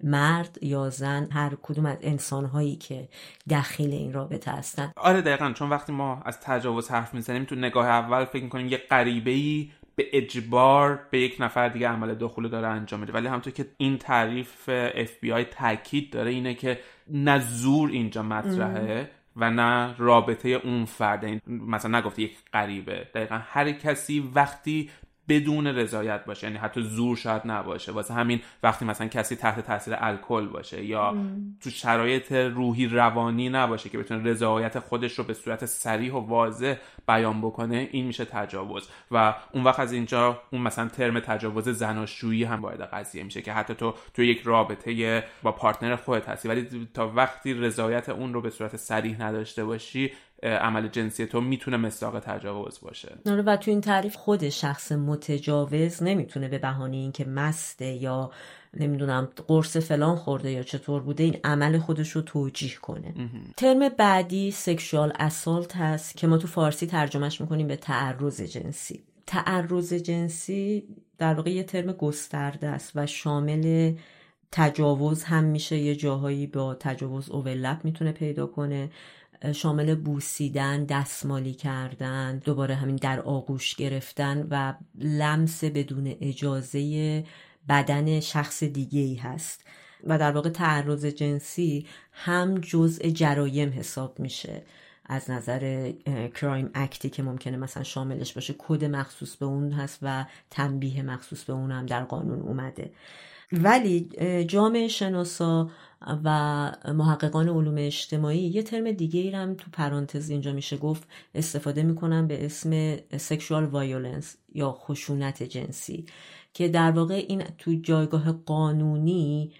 مرد یا زن، هر کدوم از انسان‌هایی که دخیل این رابطه هستن. آره دقیقاً، چون وقتی ما از تجاوز حرف میزنیم تو نگاه اول فکر می‌کنیم یه غریبه‌ای به اجبار به یک نفر دیگه عمل دخول داره انجام میده، ولی همونطور که این تعریف FBI تاکید داره اینه که نه زور اینجا مطرحه و نه رابطه اون فرد، مثلا نگفته یک غریبه، دقیقا هر کسی وقتی بدون رضایت باشه، یعنی حتی زور شاید نباشه، واسه همین وقتی مثلا کسی تحت تاثیر الکل باشه یا تو شرایط روحی روانی نباشه که بتونه رضایت خودش رو به صورت صریح و واضح بیان بکنه، این میشه تجاوز. و اون وقت از اینجا اون مثلا ترم تجاوز زناشویی هم وارد قضیه میشه که حتی تو یک رابطه با پارتنر خودت هستی ولی تا وقتی رضایت اون رو به صورت صریح نداشته باشی، عمل جنسی تو میتونه مصداق تجاوز باشه. و تو این تعریف خود شخص متجاوز نمیتونه به بهانه اینکه مسته یا نمیدونم قرص فلان خورده یا چطور بوده این عمل خودش رو توجیه کنه. ترم بعدی سکشوال اسالت هست که ما تو فارسی ترجمهش میکنیم به تعرض جنسی. تعرض جنسی در واقع یه ترم گسترده است و شامل تجاوز هم میشه، یه جاهایی با تجاوز اورلپ میتونه پیدا کنه، شامل بوسیدن، دستمالی کردن، دوباره همین در آغوش گرفتن و لمس بدون اجازه بدن شخص دیگه‌ای هست و در واقع تعرض جنسی هم جزء جرایم حساب میشه از نظر کرایم اکتی که ممکنه مثلا شاملش باشه، کد مخصوص به اون هست و تنبیه مخصوص به اون هم در قانون اومده. ولی جامعه شناسا و محققان علوم اجتماعی یه ترم دیگه ای هم تو پرانتز اینجا میشه گفت استفاده میکنن به اسم سکشوال وایولنس یا خشونت جنسی، که در واقع این تو جایگاه قانونی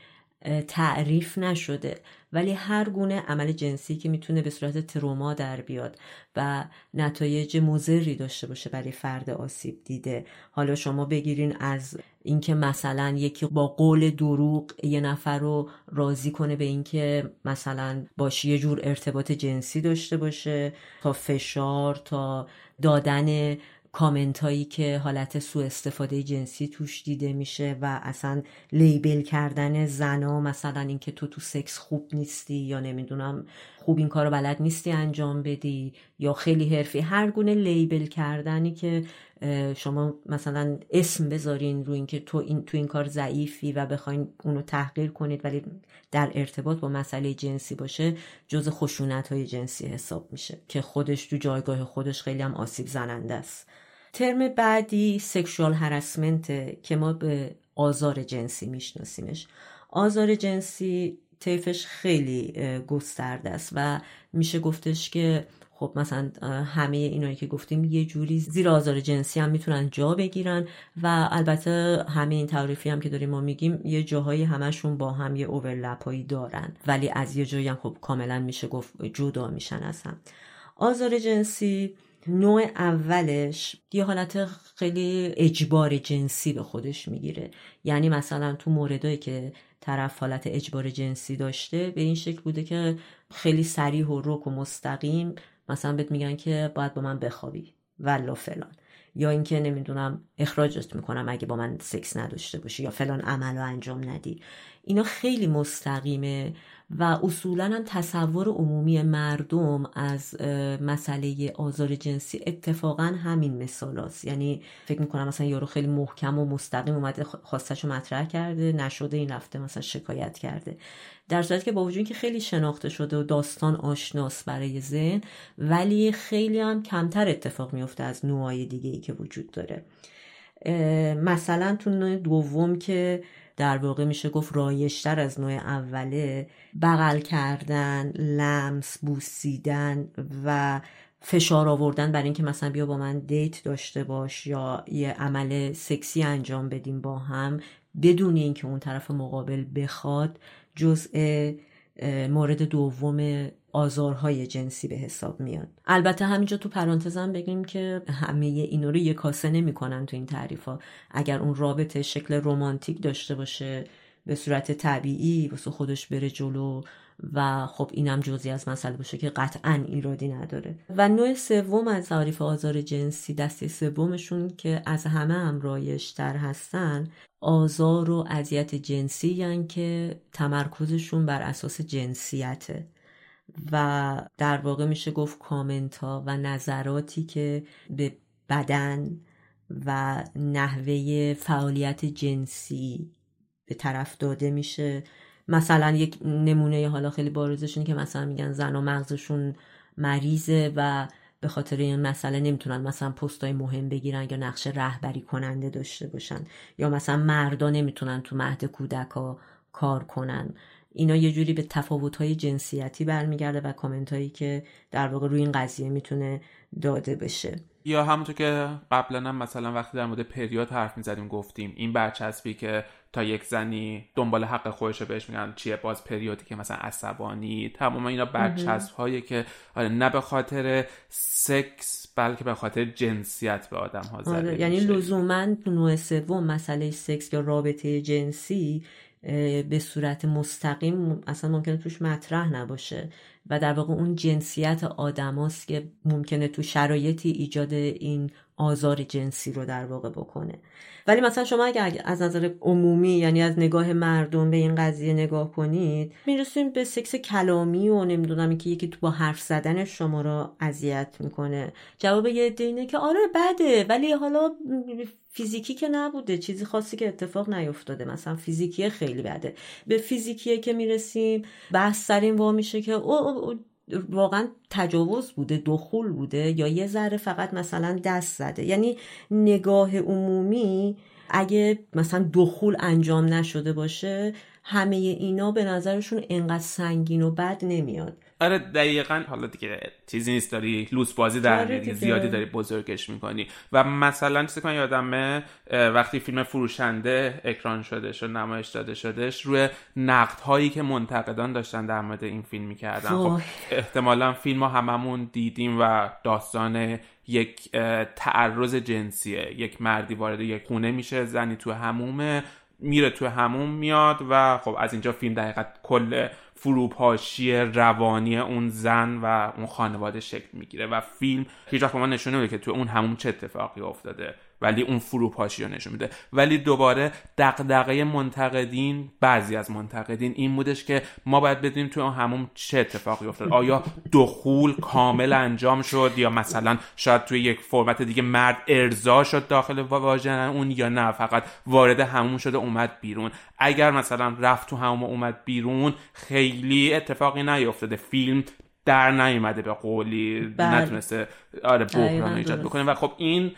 تعریف نشده ولی هر گونه عمل جنسی که میتونه به صورت تروما در بیاد و نتایج مضری داشته باشه برای فرد آسیب دیده. حالا شما بگیرین از اینکه مثلا یکی با قول دروغ یه نفر رو راضی کنه به اینکه مثلا باش یه جور ارتباط جنسی داشته باشه، تا فشار، تا دادن کامنت هایی که حالت سوء استفاده جنسی توش دیده میشه و اصلا لیبل کردن زنا، مثلا اینکه تو سکس خوب نیستی یا نمیدونم خوب این کارو بلد نیستی انجام بدی یا خیلی حرفی، هر گونه لیبل کردنی که شما مثلا اسم بذارین رو اینکه تو این کار ضعیفی و بخواین اونو تحقیر کنید ولی در ارتباط با مسئله جنسی باشه، جزء خشونت‌های جنسی حساب میشه که خودش تو جایگاه خودش خیلی هم آسیب زننده است. ترم بعدی سکشوال هراسمنت که ما به آزار جنسی میشناسیمش. آزار جنسی طیفش خیلی گسترده است و میشه گفتش که خب مثلا همه اینایی که گفتیم یه جوری زیر آزار جنسی هم میتونن جا بگیرن و البته همه این تعریفی هم که داریم ما میگیم یه جاهایی همشون با هم یه اورلپایی دارن، ولی از یه جایی هم خب کاملا میشه گفت جدا میشن از هم. آزار جنسی نوع اولش یه حالت خیلی اجبار جنسی به خودش میگیره، یعنی مثلا تو موردایی که طرف حالت اجبار جنسی داشته به این شکل بوده که خیلی صریح و رک و مستقیم مثلا بهت میگن که باید با من بخوابی ولا فلان، یا اینکه نمیدونم اخراجت میکنم اگه با من سکس نداشته باشی یا فلان عملو انجام ندی. اینا خیلی مستقیمه و اصولا هم تصور عمومی مردم از مسئله آزار جنسی اتفاقا همین مثال هست. یعنی فکر میکنم مثلا یارو خیلی محکم و مستقیم اومده خواستشو مطرح کرده، نشده این رفته مثلا شکایت کرده، در صورتی که با وجود اینکه خیلی شناخته شده و داستان آشناس برای ذهن، ولی خیلی هم کمتر اتفاق میفته از نوعای دیگه ای که وجود داره. مثلا تو نوع دوم که در واقع میشه گفت رایشتر از نوع اوله، بغل کردن، لمس، بوسیدن و فشار آوردن برای اینکه مثلا بیا با من دیت داشته باش یا یه عمل سکسی انجام بدیم با هم بدون اینکه اون طرف مقابل بخواد، جزء مورد دوم آزارهای جنسی به حساب میاد. البته همینجا تو پرانتزم بگیم که همه اینا رو یک کاسه نمی‌کنن تو این تعریفا. اگر اون رابطه شکل رمانتیک داشته باشه به صورت طبیعی واسه خودش بره جلو و خب اینم جزئی از مسئله باشه که قطعاً ایرادی نداره. و نوع سوم از تعریف آزار جنسی، دسته سومشون که از همه هم رایج‌تر هستن، آزار و اذیت جنسی، یعنی که تمرکزشون بر اساس جنسیته و در واقع میشه گفت کامنت ها و نظراتی که به بدن و نحوه فعالیت جنسی به طرف داده میشه. مثلا یک نمونه حالا خیلی بارزشون که مثلا میگن زن و مغزشون مریضه و به خاطر این مسئله نمیتونن مثلا پستای مهم بگیرن یا نقش رهبری کننده داشته باشن، یا مثلا مردا نمیتونن تو مهد کودکا کار کنن. اینا یه جوری به تفاوت‌های جنسیتی برمیگرده و کامنت‌هایی که در واقع روی این قضیه میتونه داده بشه. یا همونطور که قبلا هم مثلا وقتی در مورد پریود حرف می‌زدیم گفتیم این برچسبی که تا یک زنی دنبال حق خودشه بهش میگن چیه، باز پریودی که مثلا عصبانی، تمام اینا برچسب‌هایی که نه به خاطر سکس بلکه به خاطر جنسیت به آدم ها زده میشه. یعنی لزوماً نوع سوم مسئله سکس یا رابطه جنسی به صورت مستقیم اصلا ممکنه توش مطرح نباشه و در واقع اون جنسیت آدم هاست که ممکنه تو شرایطی ایجاد این آزار جنسی رو در واقع بکنه. ولی مثلا شما اگه از نظر عمومی، یعنی از نگاه مردم به این قضیه نگاه کنید، میرسیم به سکس کلامی و نمیدونم اینکه یکی تو با حرف زدن شما رو اذیت میکنه. جواب یه عده اینه که آره بده، ولی حالا فیزیکی که نبوده، چیزی خاصی که اتفاق نیفتاده، مثلا فیزیکی خیلی بده. به فیزیکی که میرسیم بحث سر این وا میشه که واقعا تجاوز بوده، دخول بوده، یا یه ذره فقط مثلا دست زده. یعنی نگاه عمومی اگه مثلا دخول انجام نشده باشه همه اینا به نظرشون انقدر سنگین و بد نمیاد. آره دقیقاً. حالا دیگه چیزی نیست، داری لوس بازی در میاری، زیادی داری بزرگش میکنی. و مثلا چیزی که من یادمه وقتی فیلم فروشنده اکران شدش و نمایش داده شدش، روی نقدهایی که منتقدان داشتن در مورد این فیلم میکردن، خب احتمالاً فیلمو هممون دیدیم و داستان یک تعرض جنسیه. یک مردی وارد یک خونه میشه، زنی تو حمومه، میره تو حموم میاد و خب از اینجا فیلم دقیقاً کل فروپاشی روانی اون زن و اون خانواده شکل میگیره و فیلم هیچ وقت ما نشون نمیده که تو اون همون چه اتفاقی افتاده، ولی اون فروپاشی رو نشون میده. ولی دوباره دغدغه منتقدین، بعضی از منتقدین این بودش که ما باید بدونیم تو اون همون چه اتفاقی افتاده، آیا دخول کامل انجام شد یا مثلا شاید توی یک فرمت دیگه مرد ارضا شد داخل واژن اون، یا نه فقط وارد همون شده اومد بیرون. اگر مثلا رفت تو همون اومد بیرون خیلی اتفاقی نیفتاده، فیلم در نیومده به قولی، نتونسته بحران ایجاد بکنه. و خب این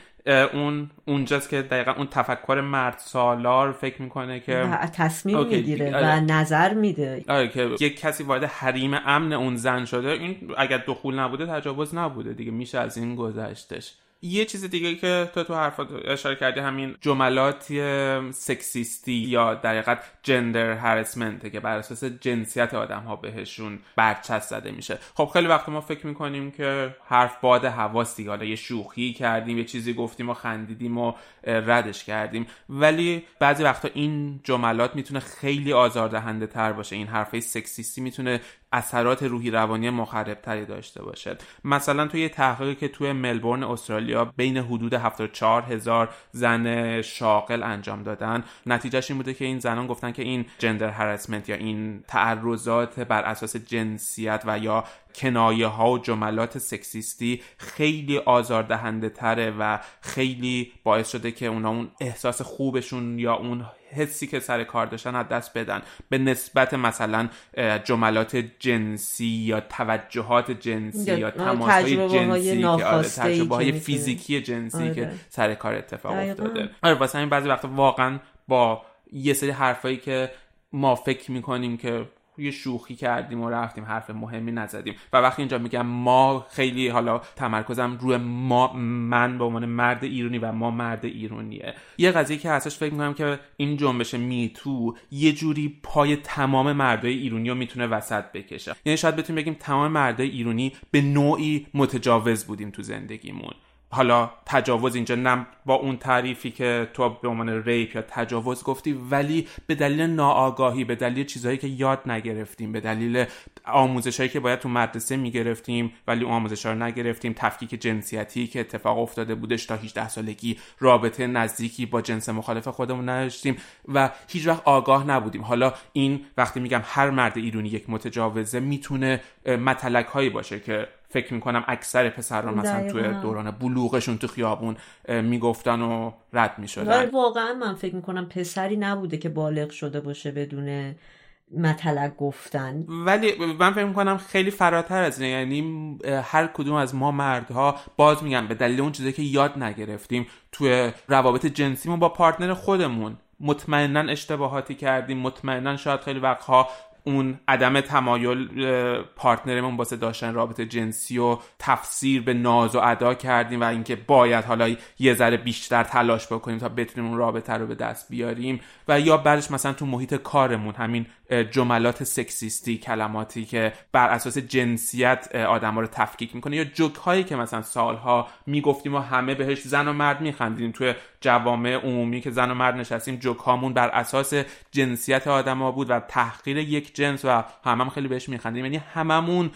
اونجاست که دقیقا اون تفکر مرد سالار فکر میکنه که تصمیم میگیره و نظر میده که یک کسی وارد حریم امن اون زن شده، این اگر دخول نبوده تجاوز نبوده دیگه، میشه از این گذشتش. یه چیز دیگه که تو حرفات اشاره کردی همین جملاتی سکسیستی یا در حقیقت جندر هرسمنته که بر اساس جنسیت آدم ها بهشون برچسب زده میشه. خب خیلی وقت ما فکر میکنیم که حرف باد هواست دیگه، حالا یه شوخی کردیم، یه چیزی گفتیم و خندیدیم و ردش کردیم، ولی بعضی وقتا این جملات میتونه خیلی آزاردهنده تر باشه. این حرفای سکسیستی میتونه اثرات روحی روانی مخربتری داشته باشد. مثلا توی یه تحقیقی که توی ملبورن استرالیا بین حدود 74,000 زن شاغل انجام دادن، نتیجهش این بوده که این زنان گفتن که این جندر هرسمنت یا این تعرضات بر اساس جنسیت و یا کنایه ها و جملات سکسیستی خیلی آزاردهنده تره و خیلی باعث شده که اونا اون احساس خوبشون یا اون حسی که سر کار داشتن از دست بدن، به نسبت مثلا جملات جنسی یا توجهات جنسی یا تماس‌های جنسی که تجربه‌های فیزیکی جنسی که سر کار اتفاق افتاده. واسه همین بعضی وقتا واقعا با یه سری حرفایی که ما فکر می‌کنیم که یه شوخی کردیم و رفتیم، حرف مهمی نزدیم، و وقتی اینجا میگم ما، خیلی حالا تمرکزم روی ما، من به عنوان مرد ایرانی و ما مرد ایرانیه. یه قضیه که هستش فکر میکنم که این جنبش میتو یه جوری پای تمام مردای ایرانی رو میتونه وسط بکشه. یعنی شاید بتونیم بگیم تمام مردای ایرانی به نوعی متجاوز بودیم تو زندگیمون. حالا تجاوز اینجا نه با اون تعریفی که تو به عنوان ریپ یا تجاوز گفتی، ولی به دلیل ناآگاهی، به دلیل چیزهایی که یاد نگرفتیم، به دلیل آموزشایی که باید تو مدرسه میگرفتیم ولی اون آموزشا رو نگرفتیم، تفکیک جنسیتی که اتفاق افتاده بودش تا 18 سالگی، رابطه نزدیکی با جنس مخالف خودمون نداشتیم و هیچ وقت آگاه نبودیم. حالا این وقتی میگم هر مرد ایرانی یک متجاوزه، میتونه متلک‌هایی باشه که فکر میکنم اکثر پسران مثلا توی دوران بلوغشون تو خیابون میگفتن و رد میشدن. واقعا من فکر میکنم پسری نبوده که بالغ شده باشه بدون مطلق گفتن، ولی من فکر میکنم خیلی فراتر از اینه. یعنی هر کدوم از ما مردها، باز میگم، به دلیل اون چیزی که یاد نگرفتیم توی روابط جنسیمون با پارتنر خودمون، مطمئنا اشتباهاتی کردیم، مطمئنا شاید خیلی وقتها اون عدم تمایل پارتنرمون واسه داشتن رابطه جنسی و تفسیر به ناز و ادا کردیم و اینکه باید حالا یه ذره بیشتر تلاش بکنیم تا بتونیم اون رابطه رو به دست بیاریم، و یا بعدش مثلا تو محیط کارمون همین جملات سکسیستی، کلماتی که بر اساس جنسیت آدما رو تفکیک میکنه، یا جوک هایی که مثلا سالها میگفتیم و همه بهش زن و مرد میخندیدیم توی جوامع عمومی که زن و مرد نشستیم، جوک هامون بر اساس جنسیت آدما بود و تحقیر یک جنس و هممون خیلی بهش میخندیم. یعنی هممون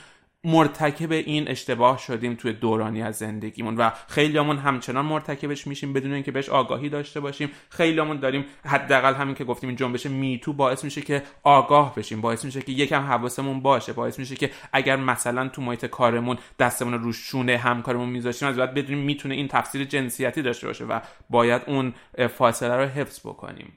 مرتکب این اشتباه شدیم توی دورانی از زندگیمون و خیلیامون همچنان مرتکبش میشیم بدون اینکه بهش آگاهی داشته باشیم. خیلیامون داریم، حداقل همین که گفتیم این جنبش میتو باعث میشه که آگاه بشیم، باعث میشه که یکم حواسمون باشه، باعث میشه که اگر مثلا تو محیط کارمون دستمون رو شونه همکارمون میذاشیم، از بعد بدونیم میتونه این تفسیر جنسیتی داشته باشه و باید اون فاصله رو حفظ بکنیم.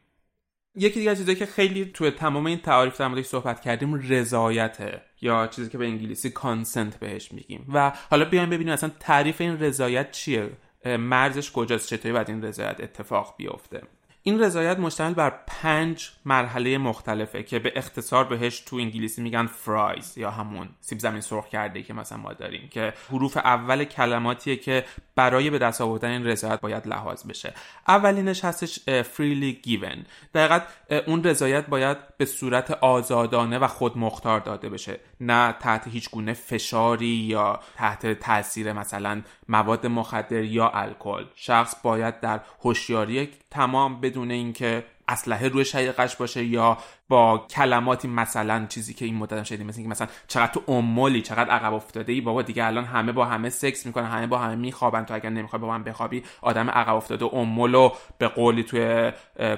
یکی دیگه چیزی که خیلی توی تمام این تعاریف در موردش صحبت کردیم رضایته، یا چیزی که به انگلیسی کانسنت بهش میگیم. و حالا بیایم ببینیم اصلا تعریف این رضایت چیه، مرزش کجاست، چطوری باید این رضایت اتفاق بیفته. این رضایت مشتمل بر 5 مرحله مختلفه که به اختصار بهش تو انگلیسی میگن فرایز، یا همون سیب زمین سرخ کرده که مثلا ما داریم، که حروف اول کلماتیه که برای به دست آوردن این رضایت باید لحاظ بشه. اولینش هستش freely given. دقیقاً اون رضایت باید به صورت آزادانه و خودمختار داده بشه، نه تحت هیچ گونه فشاری یا تحت تاثیر مثلا مواد مخدر یا الکل. شخص باید در هوشیاری تمام، بدون اینکه اسلحه روی شیقش باشه یا با کلماتی مثلا چیزی که این مدتم شدیم، مثلا اینکه مثلا چقدر تو امولی، چقدر عقب افتاده‌ای بابا، دیگه الان همه با همه سکس میکنن، همه با همه میخوابن، تو اگر نمیخوای با من بخوابی آدم عقب افتاده امولو، به قولی توی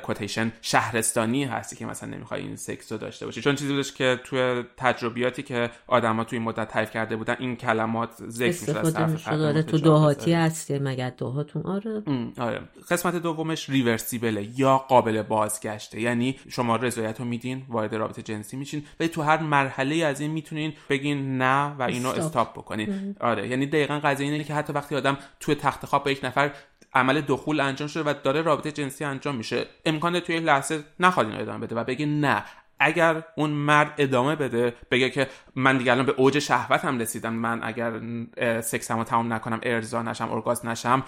کوتیشن شهرستانی هستی که مثلا نمیخوای این سکس رو داشته باشی. چون چیزی بودش که توی تجربیاتی که آدما توی این مدت تعریف کرده بودن این کلمات ذکر شده استفاده تو دهاتی هستی، مگر دهاتون؟ آره آره. قسمت دومش ریورسیبل یا قابل بازگشته، یعنی شما رضایت رو میدین، وارد رابطه جنسی میشین و تو هر مرحله از این میتونین بگین نه و اینو استاپ بکنین. آره، یعنی دقیقاً قضیه اینه که حتی وقتی آدم توی تخت خواب با یک نفر عمل دخول انجام شده و داره رابطه جنسی انجام میشه، امکانه توی لحظه نخواد اینو ادامه بده و بگه نه. اگر اون مرد ادامه بده، بگه که من دیگه الان به اوج شهوتم رسیدم، من اگر سکسمو تمام نکنم، ارضا نشم، ارگازم نشم،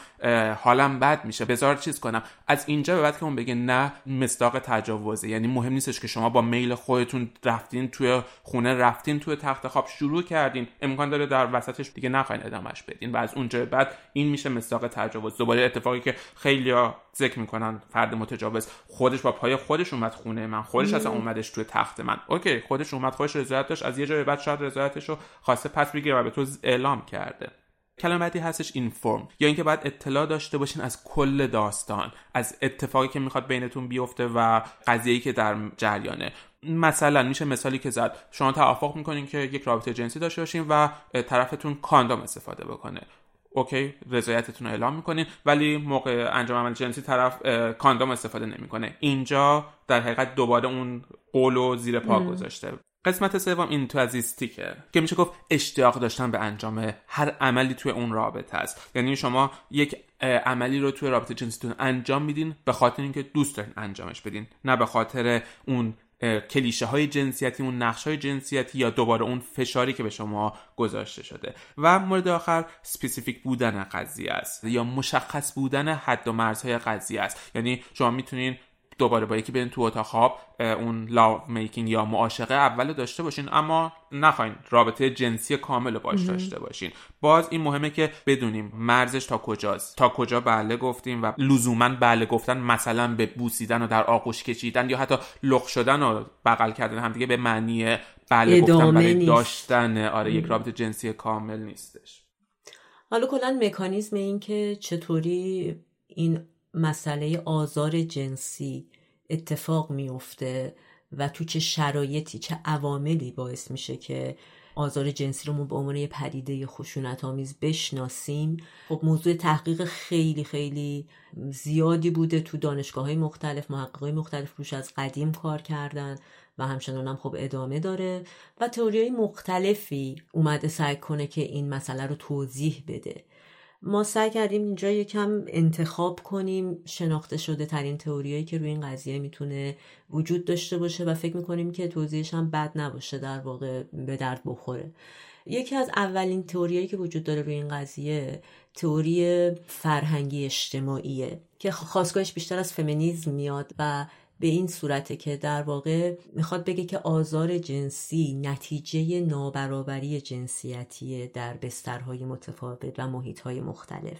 حالم بد میشه، بذار چیز کنم، از اینجا به بعد که اون بگه نه، مصداق تجاوزه. یعنی مهم نیستش که شما با میل خودتون رفتین توی خونه، رفتین توی تخت خواب، شروع کردین، امکان داره در وسطش دیگه نخواین ادامهش بدین و از اونجا به بعد این میشه مصداق تجاوز. دوباره اتفاقی که خیلیا ذکر میکنن، فرد متجاوز خودش با پای خودش اومد خونه من، خودش اصلا اومدش توی تخت من، اوکی، خودش اومد، خودش رضایت داشت، از یه جای بعد شاید رضایتش رو خواسته پس بگیره و به تو اعلام کرده. کلمه بعدی هستش اینفورم، یا اینکه باید اطلاع داشته باشین از کل داستان، از اتفاقی که میخواد بینتون بیفته و قضیه‌ای که در جریانه. مثلا میشه مثالی که زد، شما توافق میکنین که یک رابطه جنسی داشته باشین و طرفتون کاندوم استفاده بکنه، اوکی، رضایتتون رو اعلام میکنین، ولی موقع انجام عمل جنسی طرف کاندوم استفاده نمیکنه. اینجا در حقیقت دوباره اون قولو زیر پا گذاشته. قسمت سوم اینتوازیستیکه که میشه گفت اشتیاق داشتن به انجام هر عملی توی اون رابطه است. یعنی شما یک عملی رو توی رابطه جنسیتون انجام میدین به خاطر اینکه دوست دارین انجامش بدین، نه به خاطر اون کلیشه های جنسیتی، اون نقش های جنسیتی یا دوباره اون فشاری که به شما گذاشته شده. و مورد آخر اسپسیفیک بودن قضیه است، یا مشخص بودن حد و مرزهای قضیه است. یعنی شما میتونین دوباره با یکی برین تو اتاق خواب، اون لاو میکینگ یا معاشقه اولو داشته باشین، اما نخواین رابطه جنسی کاملو باش داشته باشین. باز این مهمه که بدونیم مرزش تا کجاست، تا کجا بله گفتیم و لزوما بله گفتن مثلا به بوسیدن و در آغوش کشیدن یا حتی لخ شدن و بغل کردن همدیگه به معنی بله گفتن برای داشتن آره یک رابطه جنسی کامل نیستش. حالا کلا مکانیزم این که چطوری این مسئله آزار جنسی اتفاق میفته و تو چه شرایطی، چه عواملی باعث میشه که آزار جنسی رو ما به عنوان یه پدیده خشونت‌آمیز بشناسیم، خب موضوع تحقیق خیلی خیلی زیادی بوده. تو دانشگاه‌های مختلف، محققای مختلف روش از قدیم کار کردن و همچنان هم خب ادامه داره و تئوری‌های مختلفی اومده سعی کنه که این مسئله رو توضیح بده. ما سعی کردیم اینجا یکم انتخاب کنیم شناخته شده ترین تئوریایی که روی این قضیه میتونه وجود داشته باشه و فکر میکنیم که توضیحش هم بد نباشه، در واقع به درد بخوره. یکی از اولین تئوریایی که وجود داره روی این قضیه تئوری فرهنگی اجتماعیه که خاستگاهش بیشتر از فمینیسم میاد و به این صورته که در واقع میخواد بگه که آزار جنسی نتیجه نابرابری جنسیتیه در بسترهای متفاوت و محیطهای مختلف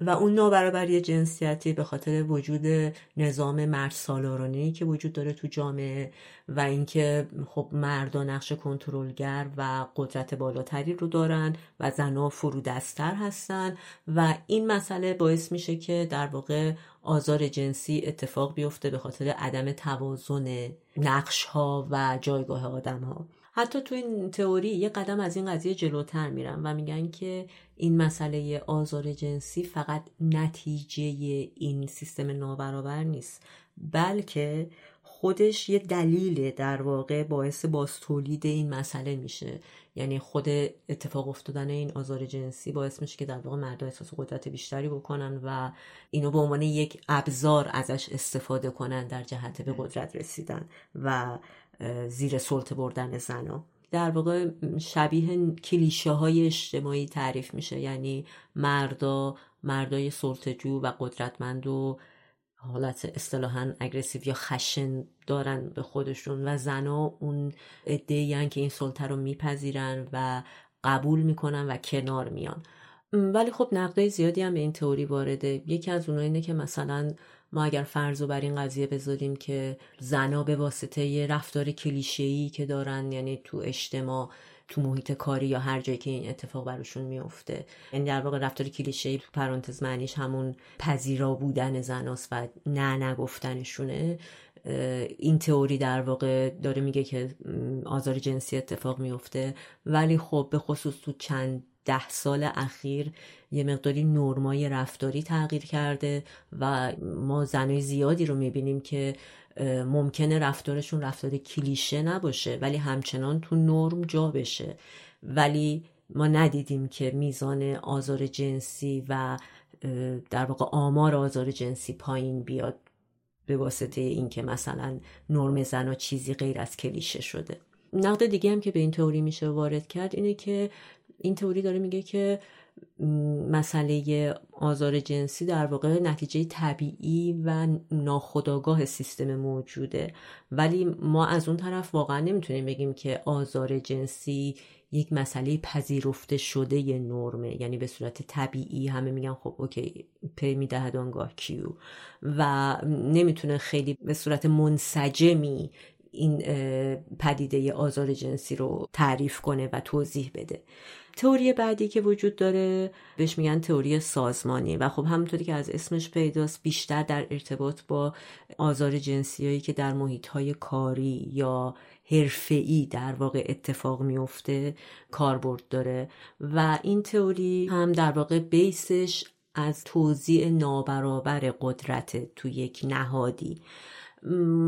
و اون نابرابری جنسیتی به خاطر وجود نظام مرد سالارانه‌ای که وجود داره تو جامعه و اینکه خب مردا نقش کنترلگر و قدرت بالاتری رو دارن و زنها فرودست‌تر هستن و این مسئله باعث میشه که در واقع آزار جنسی اتفاق بیفته به خاطر عدم توازن نقش‌ها و جایگاه آدم‌ها. حتی تو این تئوری یه قدم از این قضیه جلوتر میرن و میگن که این مسئله آزار جنسی فقط نتیجه این سیستم نابرابر نیست، بلکه خودش یه دلیل در واقع باعث بازتولید این مسئله میشه. یعنی خود اتفاق افتادن این آزار جنسی باعث میشه که در واقع مردا احساس قدرت بیشتری بکنن و اینو به عنوان یک ابزار ازش استفاده کنن در جهت به قدرت رسیدن و زیر سلطه بردن زنا. در واقع شبیه کلیشه های اجتماعی تعریف میشه، یعنی مردای سلطه‌جو و قدرتمند و حالت اصطلاحاً اگریسیو یا خشن دارن به خودشون و زنا اون عده‌این که این سلطه رو میپذیرن و قبول میکنن و کنار میان. ولی خب نقدای زیادی هم به این تئوری وارده. یکی از اونها اینه که مثلا ما اگر فرض رو بر این قضیه بذاریم که زنا به واسطه یه رفتار کلیشه‌ای که دارن، یعنی تو اجتماع، تو محیط کاری یا هر جایی که این اتفاق براشون میفته، یعنی در واقع رفتار کلیشه‌ای تو پرانتز معنیش همون پذیرا بودن زناست و نگفتنشونه، این تئوری در واقع داره میگه که آزار جنسی اتفاق میفته. ولی خب به خصوص تو چند 10 سال اخیر یه مقداری نرمای رفتاری تغییر کرده و ما زنای زیادی رو میبینیم که ممکنه رفتارشون رفتار کلیشه نباشه ولی همچنان تو نرم جا بشه، ولی ما ندیدیم که میزان آزار جنسی و در واقع آمار آزار جنسی پایین بیاد به واسطه این که مثلا نرم زنا چیزی غیر از کلیشه شده. نقد دیگه هم که به این تئوری میشه وارد کرد اینه که این تئوری داره میگه که مسئله آزار جنسی در واقع نتیجه طبیعی و ناخودآگاه سیستم موجوده، ولی ما از اون طرف واقعا نمیتونیم بگیم که آزار جنسی یک مسئله پذیرفته شده ی نرمه، یعنی به صورت طبیعی همه میگن خب اوکی پی میدهد آنگاه کیو، و نمیتونه خیلی به صورت منسجمی این پدیده ی آزار جنسی رو تعریف کنه و توضیح بده. تئوری بعدی که وجود داره بهش میگن تئوری سازمانی و خب همونطوری که از اسمش پیداست بیشتر در ارتباط با آزار جنسی هایی که در محیط‌های کاری یا حرفه‌ای در واقع اتفاق میفته کاربرد داره و این تئوری هم در واقع بیسش از توزیع نابرابر قدرت تو یک نهادی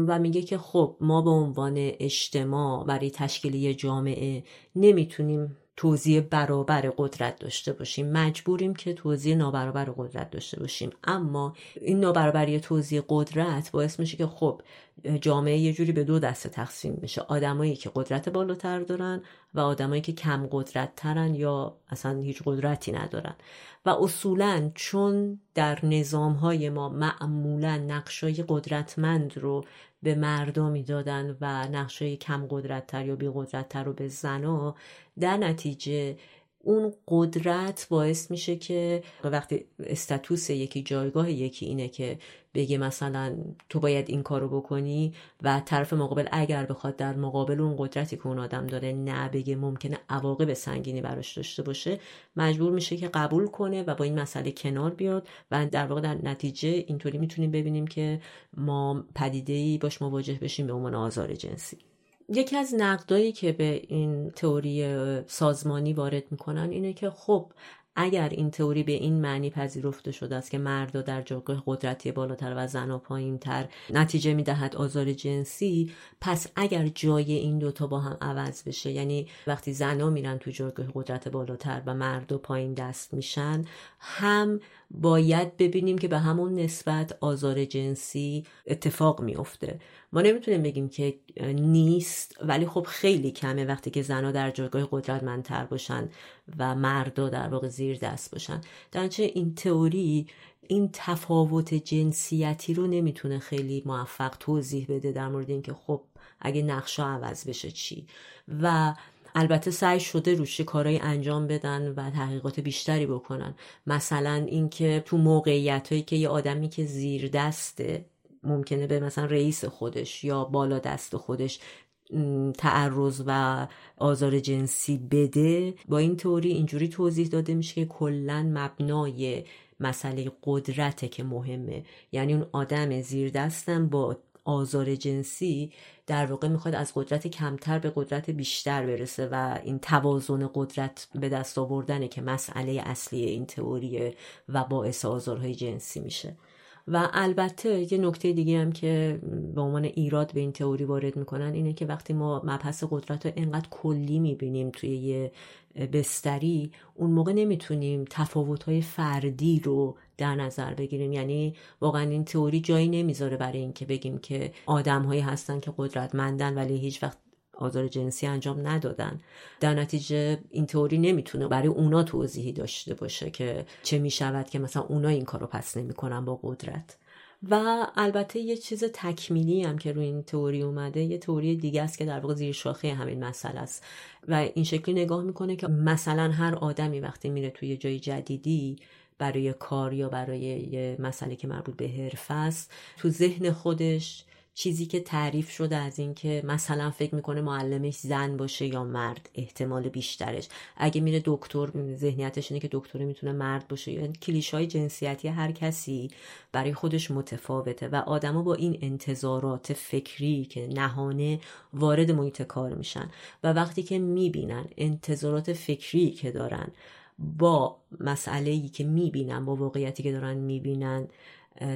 و میگه که خب ما به عنوان اجتماع برای تشکیل یه جامعه نمیتونیم توزیع برابر قدرت داشته باشیم، مجبوریم که توزیع نابرابر قدرت داشته باشیم، اما این نابرابری توزیع قدرت باعث میشه که خب جامعه یه جوری به 2 دسته تقسیم میشه، آدمایی که قدرت بالاتر دارن و آدمایی که کم قدرت ترن یا اصلا هیچ قدرتی ندارن. و اصولاً چون در نظام‌های ما معمولاً نقشای قدرتمند رو به مردم میدادن و نقشای کم قدرت تر یا بی قدرت تر رو به زنا، در نتیجه اون قدرت باعث میشه که وقتی استاتوس یکی جایگاه یکی اینه که بگه مثلا تو باید این کارو بکنی و طرف مقابل اگر بخواد در مقابل اون قدرتی که اون آدم داره نه بگه، ممکنه عواقب سنگینی براش داشته باشه، مجبور میشه که قبول کنه و با این مسئله کنار بیاد و در واقع در نتیجه اینطوری میتونیم ببینیم که ما پدیده‌ای باش مواجه بشیم به عنوان آزار جنسی. یکی از نقدایی که به این تئوری سازمانی وارد میکنن اینه که خب اگر این تئوری به این معنی پذیرفته شده است که مردا در جایگاه قدرتی بالاتر و زنا پایینتر نتیجه میدهد آزار جنسی، پس اگر جای این دوتا با هم عوض بشه، یعنی وقتی زنا میرن تو جایگاه قدرت بالاتر و مردا پایین دست میشن، هم باید ببینیم که به همون نسبت آزار جنسی اتفاق میفته. ما نمیتونیم بگیم که نیست، ولی خب خیلی کمه وقتی که زنا در جایگاه قدرتمندتر باشن و مردا در واقع زیر دست باشن. در نتیجه این تئوری این تفاوت جنسیتی رو نمیتونه خیلی موفق توضیح بده در مورد اینکه خب اگه نقشا عوض بشه چی. و البته سعی شده روش کارهای انجام بدن و تحقیقات بیشتری بکنن، مثلا اینکه تو موقعیتایی که یه آدمی که زیر دسته ممکنه به مثلا رئیس خودش یا بالا دست خودش تعرض و آزار جنسی بده، با این تئوری اینجوری توضیح داده میشه که کلن مبنای مسئله قدرته که مهمه، یعنی اون آدم زیر دستم با آزار جنسی در واقع میخواد از قدرت کمتر به قدرت بیشتر برسه و این توازن قدرت به دست آوردنه که مسئله اصلی این تئوریه و باعث آزارهای جنسی میشه. و البته یه نکته دیگه هم که به عنوان ایراد به این تئوری وارد میکنن اینه که وقتی ما مبحث قدرت رو انقدر کلی میبینیم توی یه بستری، اون موقع نمیتونیم تفاوت‌های فردی رو در نظر بگیریم، یعنی واقعا این تئوری جایی نمیذاره برای این که بگیم که آدم‌هایی هستن که قدرتمندن ولی هیچ وقت آزار جنسی انجام ندادن، در نتیجه این تئوری نمیتونه برای اونا توضیحی داشته باشه که چه میشود که مثلا اونا این کارو پس نمیکنن با قدرت. و البته یه چیز تکمیلی هم که روی این تئوری اومده یه تئوری دیگه است که در واقع زیر شاخه همین مسئله است و این شکلی نگاه میکنه که مثلا هر آدمی وقتی میره توی جای جدیدی برای کار یا برای یه مسئله که مربوط به حرفه است، تو ذهن خودش چیزی که تعریف شده از این که مثلا فکر میکنه معلمش زن باشه یا مرد احتمال بیشترش، اگه میره دکتر ذهنیتش اینه که دکتره میتونه مرد باشه، یعنی کلیشه‌های جنسیتی هر کسی برای خودش متفاوته و آدما با این انتظارات فکری که نهانه وارد محیط کار میشن و وقتی که میبینن انتظارات فکری که دارن با مسئله‌ای که میبینن، با واقعیتی که دارن میبینن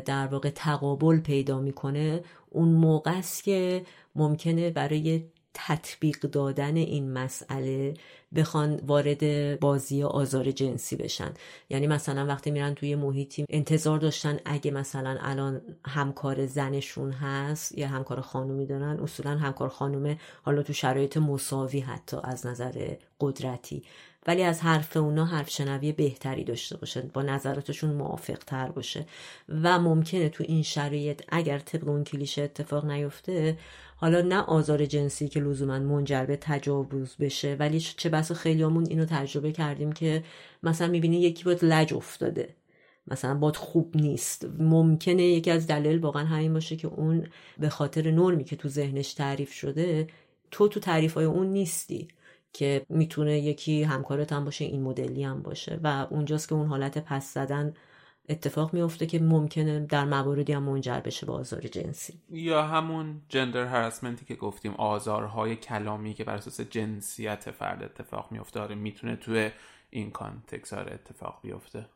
در واقع تقابل پیدا میکنه، اون موقع است که ممکنه برای تطبیق دادن این مسئله بخوان وارد بازی آزار جنسی بشن. یعنی مثلا وقتی میرن توی محیطی انتظار داشتن اگه مثلا الان همکار زنشون هست یا همکار خانومی دارن، اصولا همکار خانومه، حالا تو شرایط مساوی حتی از نظر قدرتی، ولی از حرف اونا حرف شنوی بهتری داشته باشه، با نظراتشون موافق تر باشه و ممکنه تو این شرایط اگر طبق اون کلیشه اتفاق نیفته، حالا نه آزار جنسی که لزوما منجر به تجاوز بشه، ولی چه بسا خیلیامون اینو تجربه کردیم که مثلا میبینی یکی بهت لج افتاده، مثلا باد خوب نیست. ممکنه یکی از دلایل واقعا همین باشه که اون به خاطر نرمی که تو ذهنش تعریف شده تو تعریفای اون نیستی، که میتونه یکی همکارت هم باشه، این مدلی هم باشه و اونجاست که اون حالت پس زدن اتفاق میفته که ممکنه در مواردی هم منجر بشه به آزار جنسی یا همون جندر هراسمنتی که گفتیم، آزارهای کلامی که بر اساس جنسیت فرد اتفاق میفته. آره میتونه توی این کانتکست اتفاق بیفته.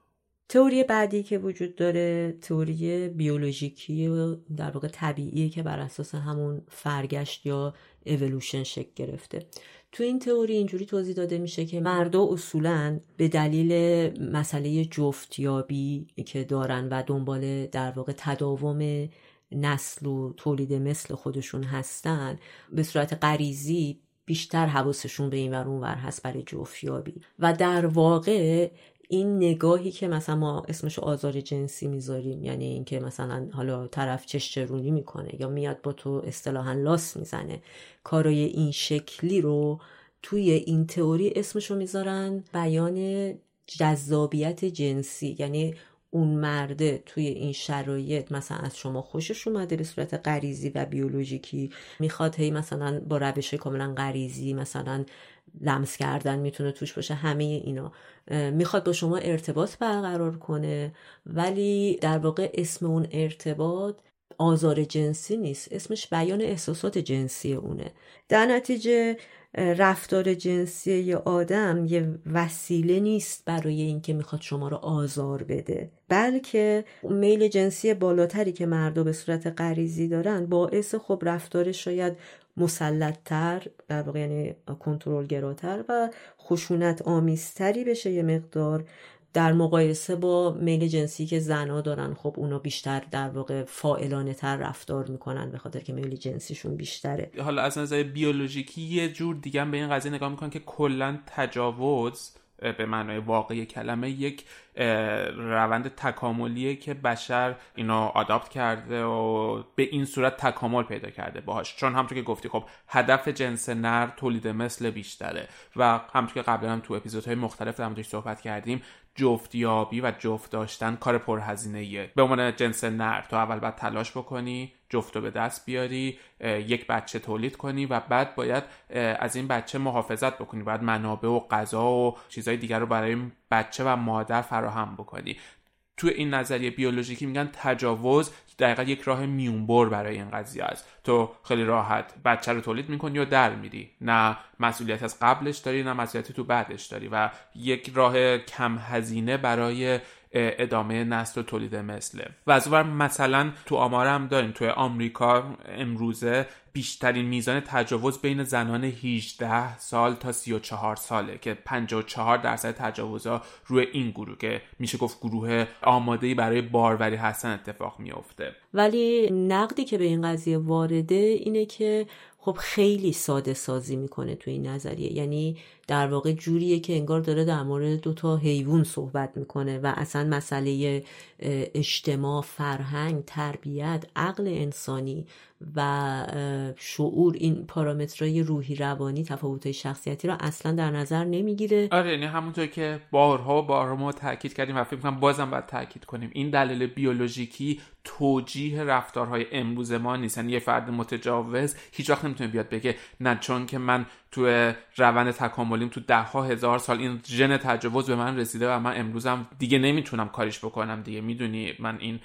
تئوری بعدی که وجود داره تئوری بیولوژیکی و در واقع طبیعیه که بر اساس همون فرگشت یا اِوولوشن شکل گرفته. تو این تئوری اینجوری توضیح داده میشه که مردا اصولاً به دلیل مسئله جفتیابی که دارن و دنبال در واقع تداوم نسل و تولید مثل خودشون هستن، به صورت غریزی بیشتر حواسشون به این ور اون ور هست برای جفتیابی و در واقع این نگاهی که مثلا ما اسمش آزار جنسی میذاریم، یعنی این که مثلا حالا طرف چشترونی میکنه یا میاد با تو اصطلاحاً لاس میزنه، کارای این شکلی رو توی این تئوری اسمشو میذارن بیان جذابیت جنسی. یعنی اون مرده توی این شرایط مثلا از شما خوشش اومده به صورت غریزی و بیولوژیکی، میخواد هی مثلا با روش کاملا غریزی مثلا لمس کردن میتونه توش باشه، همه اینا میخواد با شما ارتباط برقرار کنه، ولی در واقع اسم اون ارتباط آزار جنسی نیست، اسمش بیان احساسات جنسی اونه. در نتیجه رفتار جنسی یه آدم یه وسیله نیست برای اینکه میخواد شما رو آزار بده، بلکه میل جنسی بالاتری که مردا به صورت غریزی دارن باعث خب رفتار شاید مسلط‌تر، در واقع یعنی کنترل‌گراتر و خشونت آمیزتری بشه یه مقدار در مقایسه با میل جنسی که زن‌ها دارن. خب اونا بیشتر در واقع فاعلانه‌تر رفتار میکنن به خاطر که میل جنسیشون بیشتره. حالا از نظر بیولوژیکی یه جور دیگه هم به این قضیه نگاه میکنن که کلاً تجاوز به معنای واقعی کلمه یک روند تکاملیه که بشر اینو آداپت کرده و به این صورت تکامل پیدا کرده باهاش، چون همونطور که گفتی خب هدف جنس نر تولید مثل بیشتره و همونطور که قبلا هم تو اپیزودهای مختلف در موردش صحبت کردیم، جفتیابی و جفت داشتن کار پرهزینه‌ایه. به عنوان جنس نر تو اول باید تلاش بکنی، جفتو به دست بیاری، یک بچه تولید کنی و بعد باید از این بچه محافظت بکنی، باید منابع و غذا و چیزهای دیگر رو برای بچه و مادر فراهم بکنی. تو این نظریه بیولوژیکی میگن تجاوز دقیقا یک راه میونبر برای این قضیه است. تو خیلی راحت بچه رو تولید میکنی و در میری، نه مسئولیت از قبلش داری نه مسئولیت تو بعدش داری و یک راه کم هزینه برای ادامه نسل و تولید مثله. و از اونور مثلا تو آمارم داریم تو آمریکا امروزه بیشترین میزان تجاوز بین زنان 18 سال تا 34 ساله که 54% تجاوزها روی این گروه که میشه گفت گروه آماده‌ای برای باروری هستن اتفاق میفته. ولی نقدی که به این قضیه وارده اینه که خب خیلی ساده سازی میکنه توی این نظریه، یعنی در واقع جوریه که انگار داره در مورد دو تا حیوان صحبت میکنه و اصلا مسئله اجتماع، فرهنگ، تربیت، عقل انسانی و شعور، این پارامترهای روحی روانی تفاوت‌های شخصیتی را اصلا در نظر نمیگیره. آره یعنی همونطور که بارها ما تاکید کردیم و فکر می‌کنم بازم باید تاکید کنیم، این دلیل بیولوژیکی توجیه رفتارهای امروز ما نیست. یعنی یه فرد متجاوز هیچ وقت نمیتونه بیاد بگه نه چون که من تو روند تکاملیم تو ده ها هزار سال این ژن تجاوز به من رسیده و من امروزم دیگه نمیتونم کاریش بکنم دیگه، میدونی من این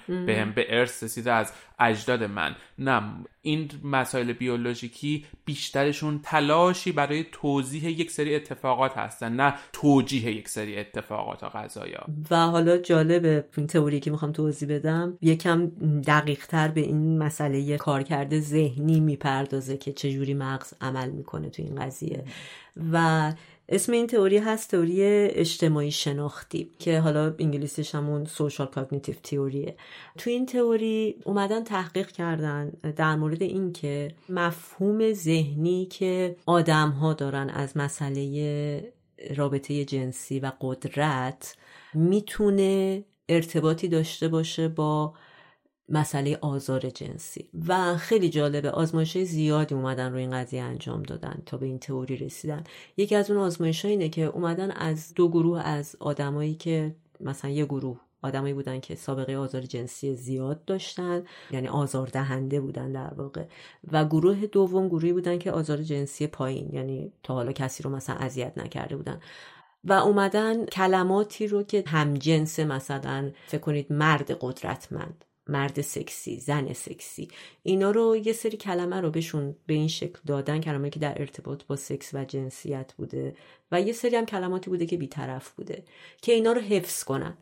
به ارث رسیده از اجداد من. نه، این مسائل بیولوژیکی بیشترشون تلاشی برای توضیح یک سری اتفاقات هستن، نه توجیه یک سری اتفاقات و قضایا. و حالا جالبه این تئوری که میخوام توضیح بدم یکم دقیق‌تر به این مسئله کارکرد ذهنی میپردازه که چجوری مغز عمل میکنه تو این قضیه. و اسم این تئوری هست تئوری اجتماعی شناختی که حالا انگلیسیش همون سوشال کاگنیتیو تئوریه. تو این تئوری اومدن تحقیق کردن در مورد این که مفهوم ذهنی که آدم‌ها دارن از مسئله رابطه جنسی و قدرت میتونه ارتباطی داشته باشه با مسئله آزار جنسی. و خیلی جالبه، آزمایش‌های زیادی اومدن روی این قضیه انجام دادن تا به این تئوری رسیدن. یکی از اون آزمایش‌ها اینه که اومدن از دو گروه از آدمایی که مثلا یه گروه آدمایی بودن که سابقه آزار جنسی زیاد داشتن، یعنی آزاردهنده بودن در واقع، و گروه دوم گروهی بودن که آزار جنسی پایین، یعنی تا حالا کسی رو مثلا اذیت نکرده بودن. و اومدن کلماتی رو که همجنس، مثلا فکر کنید مرد قدرتمند، مرد سکسی، زن سکسی، اینا رو یه سری کلمه رو بهشون به این شکل دادن، کلماتی که در ارتباط با سکس و جنسیت بوده و یه سری هم کلماتی بوده که بی‌طرف بوده که اینا رو حفظ کنن.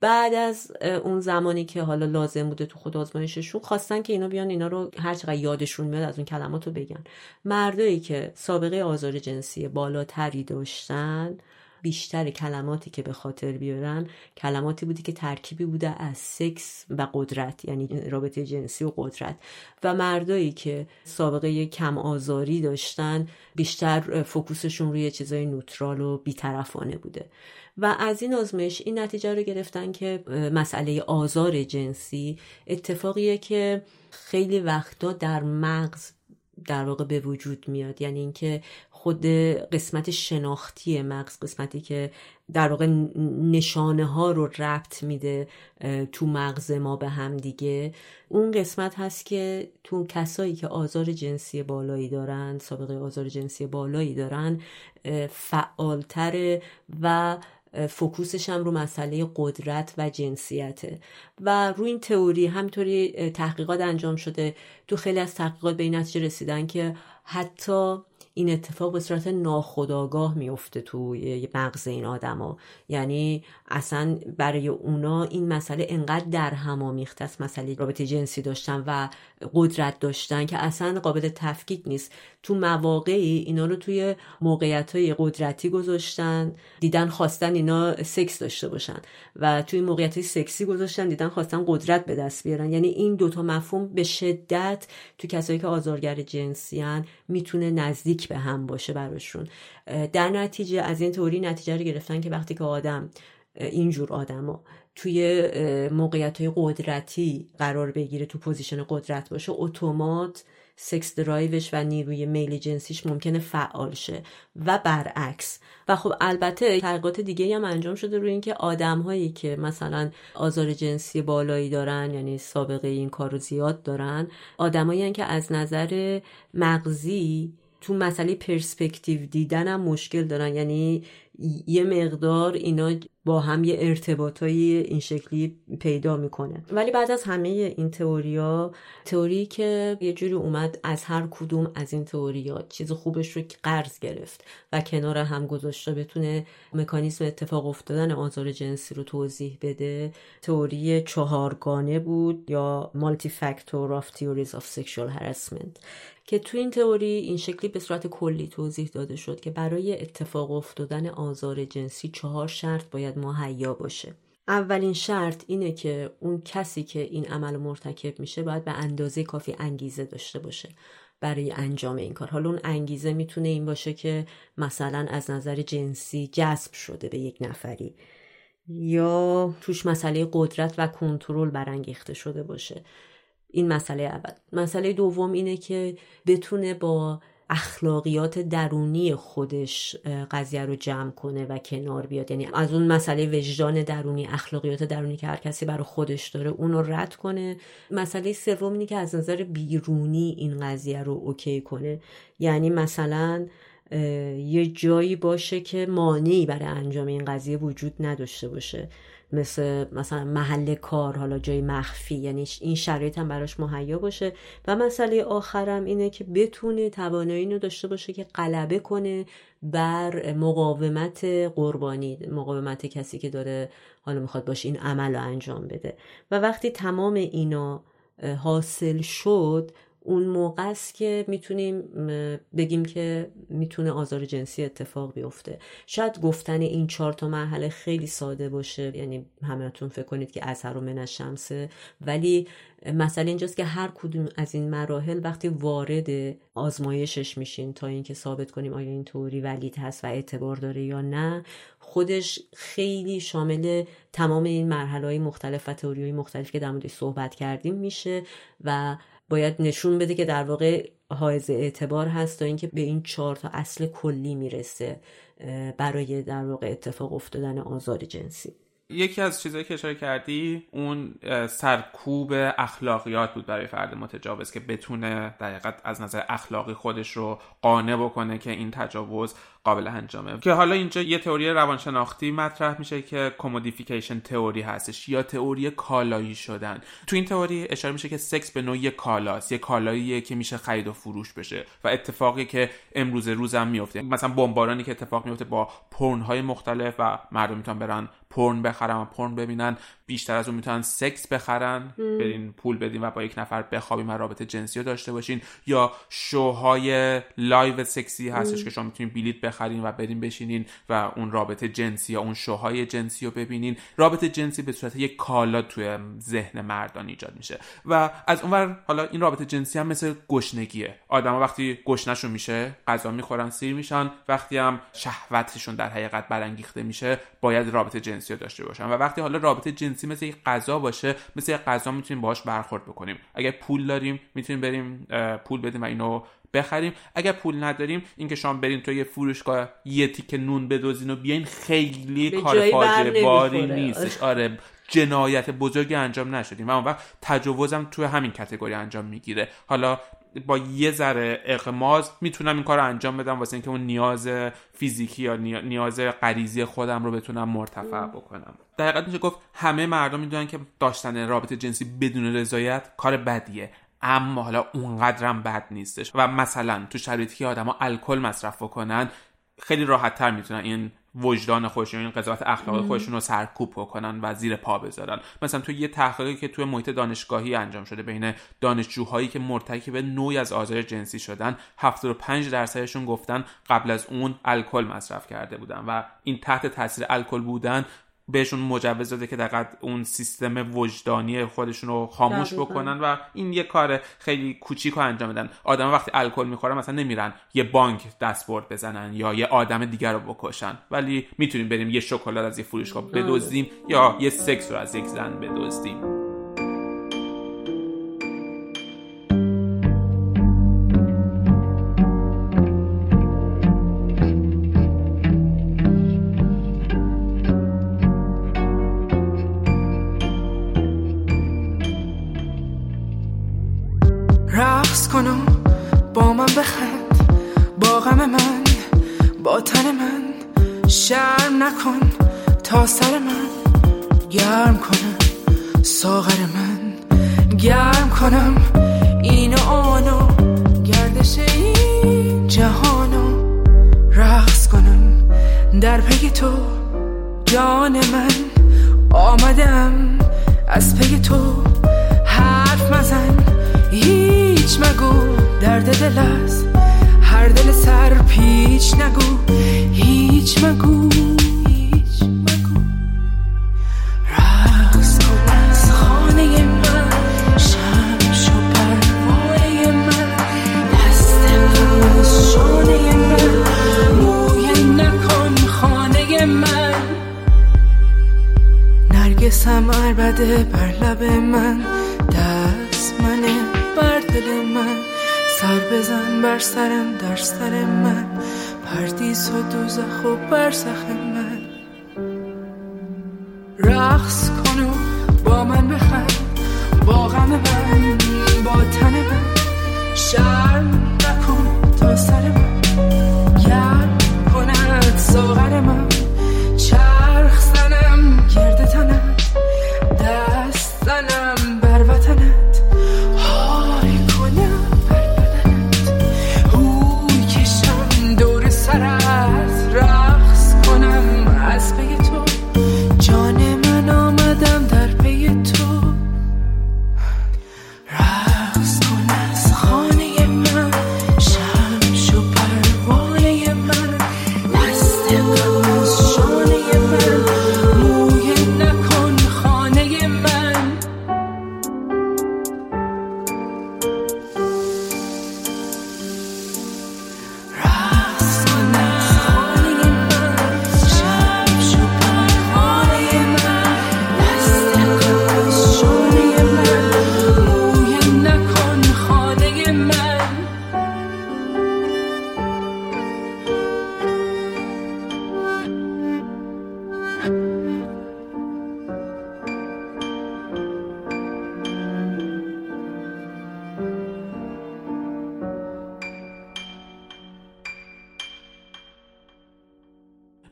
بعد از اون زمانی که حالا لازم بوده تو خود آزمایششون خواستن که اینا بیان اینا رو هر چقدر یادشون میاد از اون کلمات رو بگن. مردایی که سابقه آزار جنسی بالاتری داشتن بیشتر کلماتی که به خاطر بیارن کلماتی بودی که ترکیبی بوده از سکس و قدرت، یعنی رابطه جنسی و قدرت. و مردایی که سابقه کم آزاری داشتن بیشتر فوکوسشون روی چیزای نوترال و بی‌طرفانه بوده. و از این آزمایش این نتیجه رو گرفتن که مسئله آزار جنسی اتفاقیه که خیلی وقتا در مغز در واقع به وجود میاد، یعنی اینکه خود قسمت شناختی مغز، قسمتی که در واقع نشانه ها رو ربط میده تو مغز ما به هم دیگه، اون قسمت هست که تو کسایی که آزار جنسی بالایی دارن، سابقه آزار جنسی بالایی دارن، فعالتره و فوکوسش هم رو مسئله قدرت و جنسیته. و روی این تئوری همینطوری تحقیقات انجام شده. تو خیلی از تحقیقات به این نتیجه رسیدن که حتی این اتفاق به صورت ناخودآگاه میفته تو مغز این آدما، یعنی اصلا برای اونا این مسئله انقدر در هم آمیخته است، مسئله رابطه جنسی داشتن و قدرت داشتن، که اصلا قابل تفکیک نیست. تو مواقعی اینا رو توی موقعیت‌های قدرتی گذاشتن، دیدن خواستن اینا سکس داشته باشن، و توی موقعیت‌های سکسی گذاشتن، دیدن خواستن قدرت به دست بیارن. یعنی این دوتا مفهوم به شدت تو کسایی که آزارگر جنسی ان میتونه نزدیک به هم باشه براشون. در نتیجه از این تئوری نتیجه رو گرفتن که وقتی که آدم اینجور آدما توی موقعیت‌های قدرتی قرار بگیره، تو پوزیشن قدرت باشه، اتومات سکس درایوش و نیروی میل جنسیش ممکنه فعال شه و برعکس. و خب البته تحقیقات دیگه هم انجام شده روی اینکه آدم‌هایی که مثلا آزار جنسی بالایی دارن، یعنی سابقه این کارو زیاد دارن، آدمایی که از نظر مغزی تو مسئله پرسپکتیو دیدن هم مشکل دارن، یعنی یه مقدار اینا با هم یه ارتباطایی این شکلی پیدا میکنه. ولی بعد از همه این تئوریا، تئوری که یه جوری اومد از هر کدوم از این تئوریا چیز خوبش رو قرض گرفت و کنار هم گذاشت تا بتونه مکانیزم اتفاق افتادن آزار جنسی رو توضیح بده، تئوری چهارگانه بود یا مالتی فاکتور اف تئوریز اف سکشوال هراسمنت، که تو این تئوری این شکلی به صورت کلی توضیح داده شد که برای اتفاق افتادن آزار جنسی 4 شرط باید مهیا باشه. اولین شرط اینه که اون کسی که این عمل مرتکب میشه باید به اندازه کافی انگیزه داشته باشه برای انجام این کار. حالا اون انگیزه میتونه این باشه که مثلا از نظر جنسی جذب شده به یک نفری، یا توش مسئله قدرت و کنترل برانگیخته شده باشه. این مسئله اول. مسئله دوم اینه که بتونه با اخلاقیات درونی خودش قضیه رو جمع کنه و کنار بیاد، یعنی از اون مسئله وجدان درونی، اخلاقیات درونی که هر کسی برای خودش داره اون رو رد کنه. مسئله سوم اینه که از نظر بیرونی این قضیه رو اوکی کنه، یعنی مثلا یه جایی باشه که مانعی برای انجام این قضیه وجود نداشته باشه، مثلا محل کار، حالا جای مخفی، یعنی این شرایط هم براش مهیا باشه. و مسئله آخرم اینه که بتونه توانایی رو داشته باشه که غلبه کنه بر مقاومت قربانی، مقاومت کسی که داره حالا میخواد باشه این عمل رو انجام بده. و وقتی تمام اینا حاصل شد، اون موقع است که میتونیم بگیم که میتونه آزار جنسی اتفاق بیفته. شاید گفتن این 4 مرحله خیلی ساده باشه، یعنی همتون فکر کنید که ازهر و منشمسه، ولی مسئله اینجاست که هر کدوم از این مراحل وقتی وارد آزمایشش میشین تا اینکه ثابت کنیم آیا این توری ولید هست و اعتبار داره یا نه، خودش خیلی شامل تمام این مرحله‌های مختلف و تئوری‌های مختلف که در موردش صحبت کردیم میشه و باید نشون بده که در واقع حائز اعتبار هست تا اینکه به این 4 اصل کلی میرسه برای در واقع اتفاق افتادن آزار جنسی. یکی از چیزایی که اشاره کردی اون سرکوب اخلاقیات بود برای فرد متجاوز که بتونه در حقیقت از نظر اخلاقی خودش رو قانع بکنه که این تجاوز قابل انجامه، که حالا اینجا یه تئوری روانشناختی مطرح میشه که کمودیفیکیشن تئوری هستش یا تئوری کالایی شدن. تو این تئوری اشاره میشه که سکس به نوعی کالاست، یه کالاییه که میشه خرید و فروش بشه و اتفاقی که امروز روزم میفته، مثلا بمبارانی که اتفاق میفته با پورن‌های مختلف و مردم میتونن برن پورن بخرن و پورن ببینن، بیشتر از اون میتونن سکس بخرن، برین پول بدین و با یک نفر بخوابین و رابطه جنسی رو داشته باشین، یا شوهای لایو سکسی هستش که شما میتونین بلیت بخرین و برین بشینین و اون رابطه جنسی یا اون شوهای جنسی رو ببینین. رابطه جنسی به صورت یک کالا توی ذهن مردان ایجاد میشه و از اونور حالا این رابطه جنسی هم مثل گشنگیه، آدما وقتی گشنشون میشه غذا میخورن سیر میشن، وقتی هم شهوتشون در حقیقت برانگیخته میشه باید رابطه جنسی رو داشته باشن. و وقتی حالا رابطه جنسی مثل یک غذا باشه، مثل یک غذا میتونیم باهاش برخورد بکنیم، اگه پول داریم میتونیم بریم پول بدیم و اینو بخریم، اگر پول نداریم اینکه شما برین تو یه فروشگاه یه تیکه نون بدوزین و بیاین خیلی کار فاجعه باری نیستش. آره، جنایت بزرگی انجام نشدیم و اون وقت تجاوزم تو همین کاتگوری انجام میگیره. حالا با یه ذره اغماز میتونم این کار رو انجام بدم واسه اینکه اون نیاز فیزیکی یا نیاز غریزی خودم رو بتونم مرتفع بکنم. در حقیقت میشه گفت همه مردم میدونن که داشتن رابطه جنسی بدون رضایت کار بدیه، اما حالا اونقدرم بد نیستش و مثلا تو شرایطی که آدما الکل مصرف بکنن خیلی راحت‌تر میتونن این وجدان خودشون، این قضاوت اخلاقی خودشون رو سرکوب بکنن و زیر پا بذارن. مثلا تو یه تحقیقی که توی محیط دانشگاهی انجام شده بین دانشجوهایی که مرتکب نوعی از آزار جنسی شدن، 75% گفتن قبل از اون الکل مصرف کرده بودن و این تحت تاثیر الکل بودن بهشون مجوز داده که دقیقاً اون سیستم وجدانی خودشون رو خاموش بکنن و این یه کار خیلی کوچیک رو انجام بدن. آدم وقتی الکل میخورن مثلا نمیرن یه بانک دستبرد بزنن یا یه آدم دیگر رو بکشن، ولی میتونیم بریم یه شکلات از یه فروشگاه بدزدیم یا یه سکس رو از یک زن بدزدیم. با من بخند، با غم من، با تن من، شرم نکن تا سر من گرم کنم، ساغر من گرم کنم، این آنو گردش این جهانو رقص کنم در پی تو جان من، آمدم از پی تو حرف مزن هیچ مگو، درد دل است هر دل سر پیچ نگو، هیچ مگو رقص کن از خانه من، شمش و پروانه من، دست از شانه من، موی نکن خانه من، نرگسم عربده بر لب من، دست منه بر دل من، سر بزن بر سرم در سر من، پردیس و دوزخ و برزخ من، رقص کنو با من بخند، با غم من، با تن من، شرم نکن تا سر من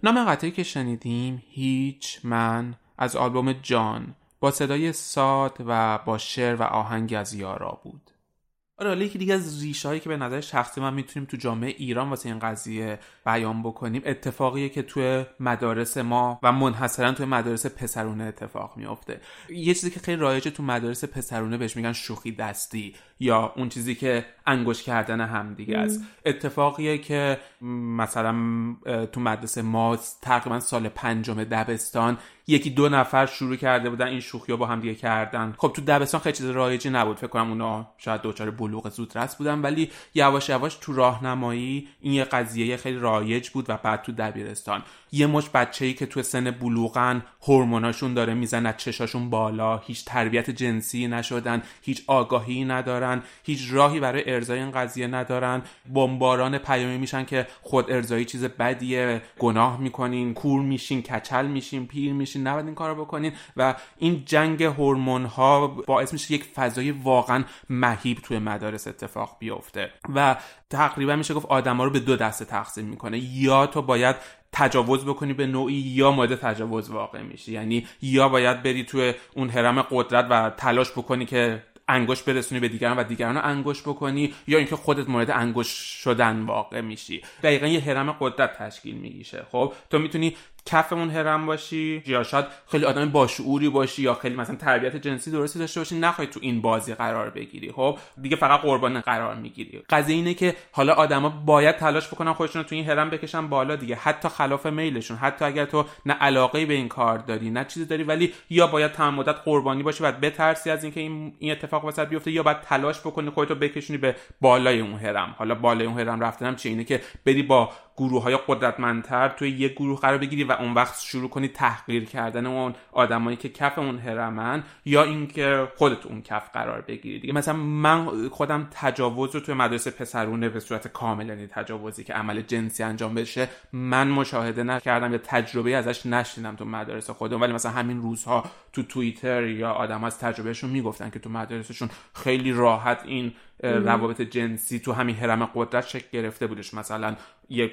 نام قطعی که شنیدیم هیچ من از آلبوم جان با صدای ساد و با شعر و آهنگ از یارا بود. حالا یکی دیگه از ریشه‌هایی که به نظر شخصی من میتونیم تو جامعه ایران واسه این قضیه بیان بکنیم اتفاقیه که توی مدارس ما و منحصرا توی مدارس پسرونه اتفاق میفته. یه چیزی که خیلی رایجه تو مدارس پسرونه بهش میگن شوخی دستی یا اون چیزی که انگوش کردن هم دیگه است. اتفاقیه که مثلا تو مدرسه ما تقریبا سال 5 دبستان 1-2 نفر شروع کرده بودن این شوخی‌ها با هم دیگه کردن. خب تو دبستان خیلی چیز رایجی نبود، فکر کنم اونا شاید دوچار بلوغ زودرس بودن، ولی یواش یواش تو راهنمایی این یه قضیه خیلی رایج بود و بعد تو دبیرستان یه مش بچه‌ای که تو سن بلوغن هورموناشون داره میزنه، چشاشون بالا، هیچ تربیت جنسی نشدن، هیچ آگاهی ندارن، هیچ راهی برای ارضای این قضیه ندارن، بمباران پیامی میشن که خود ارضایی چیز بدیه، گناه میکنین، کور میشین، کچل میشین، پیر میشین، نباید این کارو بکنین و این جنگ هورمون‌ها باعث میشه یک فضای واقعا مهیب توی مدارس اتفاق بیفته و تقریبا میشه گفت آدما رو به 2 دسته تقسیم میکنه، یا تو باید تجاوز بکنی به نوعی یا مورد تجاوز واقع میشی، یعنی یا باید بری توی اون هرم قدرت و تلاش بکنی که انگوش برسونی به دیگران و دیگران رو انگوش بکنی، یا اینکه خودت مورد انگوش شدن واقع میشی. دقیقاً یه هرم قدرت تشکیل میشه. خب تو میتونی کف اون هرم باشی یا شاید خیلی آدم باشعوری باشی یا خیلی مثلا تربیت جنسی درستی داشته باشی، نخوای تو این بازی قرار بگیری، خب دیگه فقط قربان قرار میگیری. قضیه اینه که حالا آدما باید تلاش بکنن خودشون رو تو این هرم بکشن بالا دیگه، حتی خلاف میلشون، حتی اگر تو نه علاقه به این کار داری نه چیزی داری، ولی یا باید تمام مدت قربانی باشی و بترسی از اینکه این اتفاق واسط بیفته، یا باید تلاش بکنی خودتو بکشونی به بالای اون هرم. حالا بالای اون هرم رفتنم چه اینه که بری با گروه‌های قدرتمندتر توی یه گروه قرار بگیری و اون وقت شروع کنی تحقیر کردن اون آدمایی که کف اون هرمن، یا اینکه خودت اون کف قرار بگیری دیگه. مثلا من خودم تجاوز رو توی مدرسه پسرونه به صورت کامل، یعنی تجاوزی که عمل جنسی انجام بشه، من مشاهده نکردم یا تجربه ازش نشنیدم تو مدارس خودم، ولی مثلا همین روزها تو توییتر یا آدم‌ها از تجربهشون میگفتن که تو مدارسشون خیلی راحت این روابط جنسی تو همین هرم قدرت شکل گرفته بودش. مثلا یک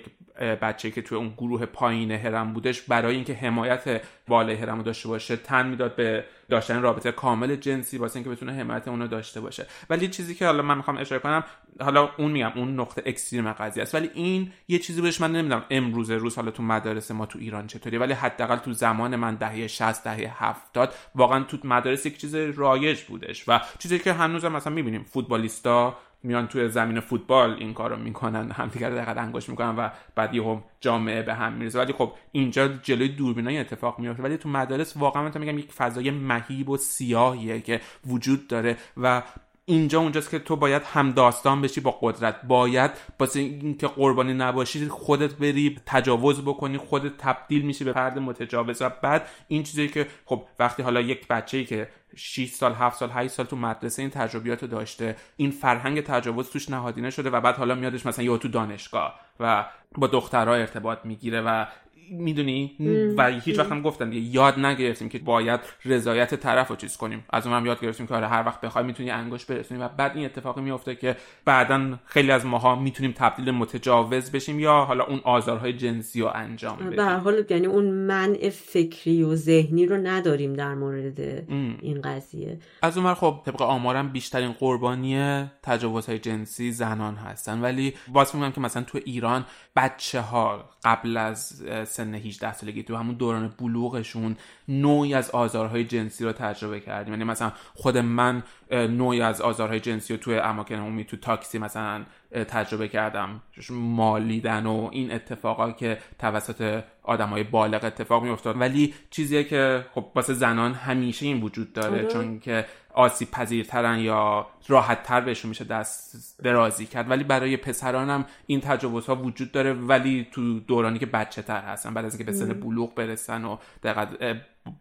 بچه که توی اون گروه پایین هرم بودش برای اینکه حمایت بالای هرم رو داشته باشه تن میداد به داشتن رابطه کامل جنسی واسه اینکه بتونه حمایت اون رو داشته باشه. ولی چیزی که حالا من میخوام اشاره کنم، حالا اون میگم اون نقطه اکستریم قضیه است، ولی این یه چیزی بهش من نمیدونم امروز روز حالا تو مدارس ما تو ایران چطوریه، ولی حداقل تو زمان من دهه 60 دهه 70 واقعا تو مدارس یک چیز رایج بودش و چیزی که هنوزم مثلا میبینیم فوتبالیستا میان توی زمین فوتبال این کارو میکنن، همدیگه رو دقیقاً انگوش میکنن و بعد یهو جامعه به هم میریزه. ولی خب اینجا جلوی دوربینای اتفاق میفته، ولی تو مدارس واقعا من میگم یک فضای مهیب و سیاهیه که وجود داره و اینجا اونجاست که تو باید همداستان بشی با قدرت، باید واسه اینکه قربانی نباشی خودت بری تجاوز بکنی، خودت تبدیل میشی به فرد متجاوز. و بعد این چیزی که خب وقتی حالا یک بچه‌ای که 6 سال 7 سال 8 سال تو مدرسه این تجربیاتو داشته، این فرهنگ تجاوز توش نهادینه شده و بعد حالا میادش مثلا یا تو دانشگاه و با دخترها ارتباط میگیره و میدونی و هیچ وقت هم گفتم دیگه یاد نگرفتیم که باید رضایت طرفو چیز کنیم، از اونم یاد گرفتیم که آره هر وقت بخوای میتونی انگوش برسونی و بعد این اتفاقی میفته که بعدن خیلی از ماها میتونیم تبدیل به متجاوز بشیم یا حالا اون آزارهای جنسی رو انجام بدیم. به هر حال یعنی اون منع فکری و ذهنی رو نداریم در مورد این قضیه. از اونور خب طبق آمارم بیشترین قربانی تجاوزهای جنسی زنان هستن، ولی واسه میگم که مثلا تو ایران بچه‌ها قبل از سن 18 سالگی تو همون دوران بلوغشون نوعی از آزارهای جنسی رو تجربه کردیم. یعنی مثلا خود من نوعی از آزارهای جنسی رو توی اماکن عمومی تو تاکسی مثلا تجربه کردم، مالیدن و این اتفاقا که توسط آدمای بالغ اتفاق میافتاد، ولی چیزیه که خب واسه زنان همیشه این وجود داره چون که آسیب پذیرترن یا راحت تر بهشون میشه دست درازی کرد. ولی برای پسران هم این تجاوزها وجود داره، ولی تو دورانی که بچه تر هستن، بعد از اینکه به سن بلوغ برسن و دقیقاً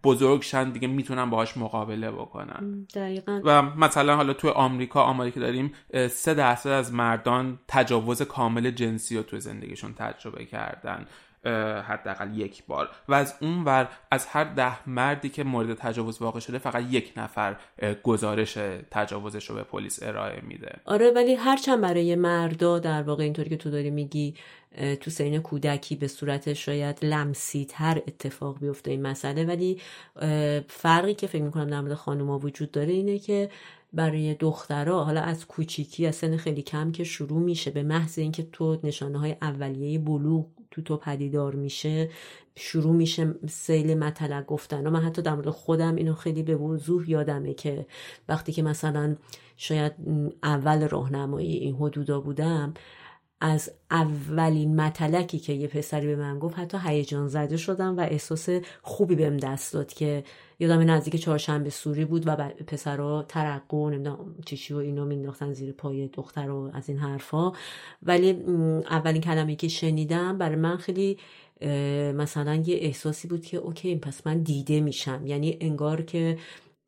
بزرگ شن دیگه میتونن باهاش مقابله بکنن. دقیقاً. و مثلا حالا تو آمریکا آماری که داریم 3% از مردان تجاوز کامل جنسی رو تو زندگیشون تجربه کردن حداقل یک بار، و از اون ور از هر 10 مردی که مورد تجاوز واقع شده فقط 1 نفر گزارش تجاوزش رو به پلیس ارائه میده. آره، ولی هرچند برای مردا در واقع اینطوری که تو داری میگی تو سین کودکی به صورت شاید لمسی تر اتفاق بیفته این مسئله، ولی فرقی که فکر میکنم در مورد خانوما وجود داره اینه که برای دخترها حالا از کوچیکی، از سن خیلی کم که شروع میشه، به محض اینکه تو نشانه های اولیه بلوغ تو پدیدار میشه، شروع میشه سیل مطلق گفتن. و من حتی در مورد خودم اینو خیلی به وضوح یادمه که وقتی که مثلا شاید اول راهنمایی این حدودا بودم، از اولین مطلقی که یه پسری به من گفت حتی هیجان زده شدم و احساس خوبی بهم دست داد، که یادم نزدیک چهارشنبه سوری بود و پسرها ترقه و نمیدونم چیچی و اینا مینداختن زیر پای دختر و از این حرفا، ولی اولین کلمه‌ای که شنیدم برای من خیلی مثلا یه احساسی بود که اوکی پس من دیده میشم. یعنی انگار که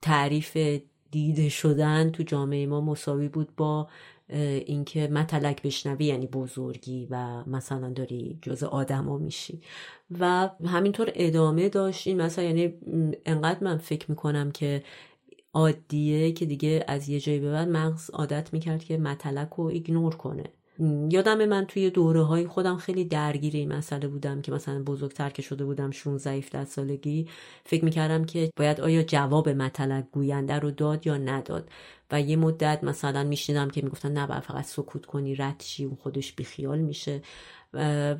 تعریف دیده شدن تو جامعه ما مساوی بود با اینکه مطلق بشنوی، یعنی بزرگی و مثلا داری جز آدم ها میشی. و همینطور ادامه داشت این مثلا، یعنی انقدر من فکر میکنم که عادیه که دیگه از یه جایی به بعد مغز عادت میکرد که مطلق رو ایگنور کنه. یادم من توی دوره های خودم خیلی درگیر این مسئله بودم که مثلا بزرگتر که شده بودم 16-17 سالگی، فکر میکردم که باید آیا جواب مطلق گوینده رو داد یا نداد. و یه مدت مثلا میشنیدم که میگفتن نه باید فقط سکوت کنی، رد شی، اون خودش بیخیال میشه.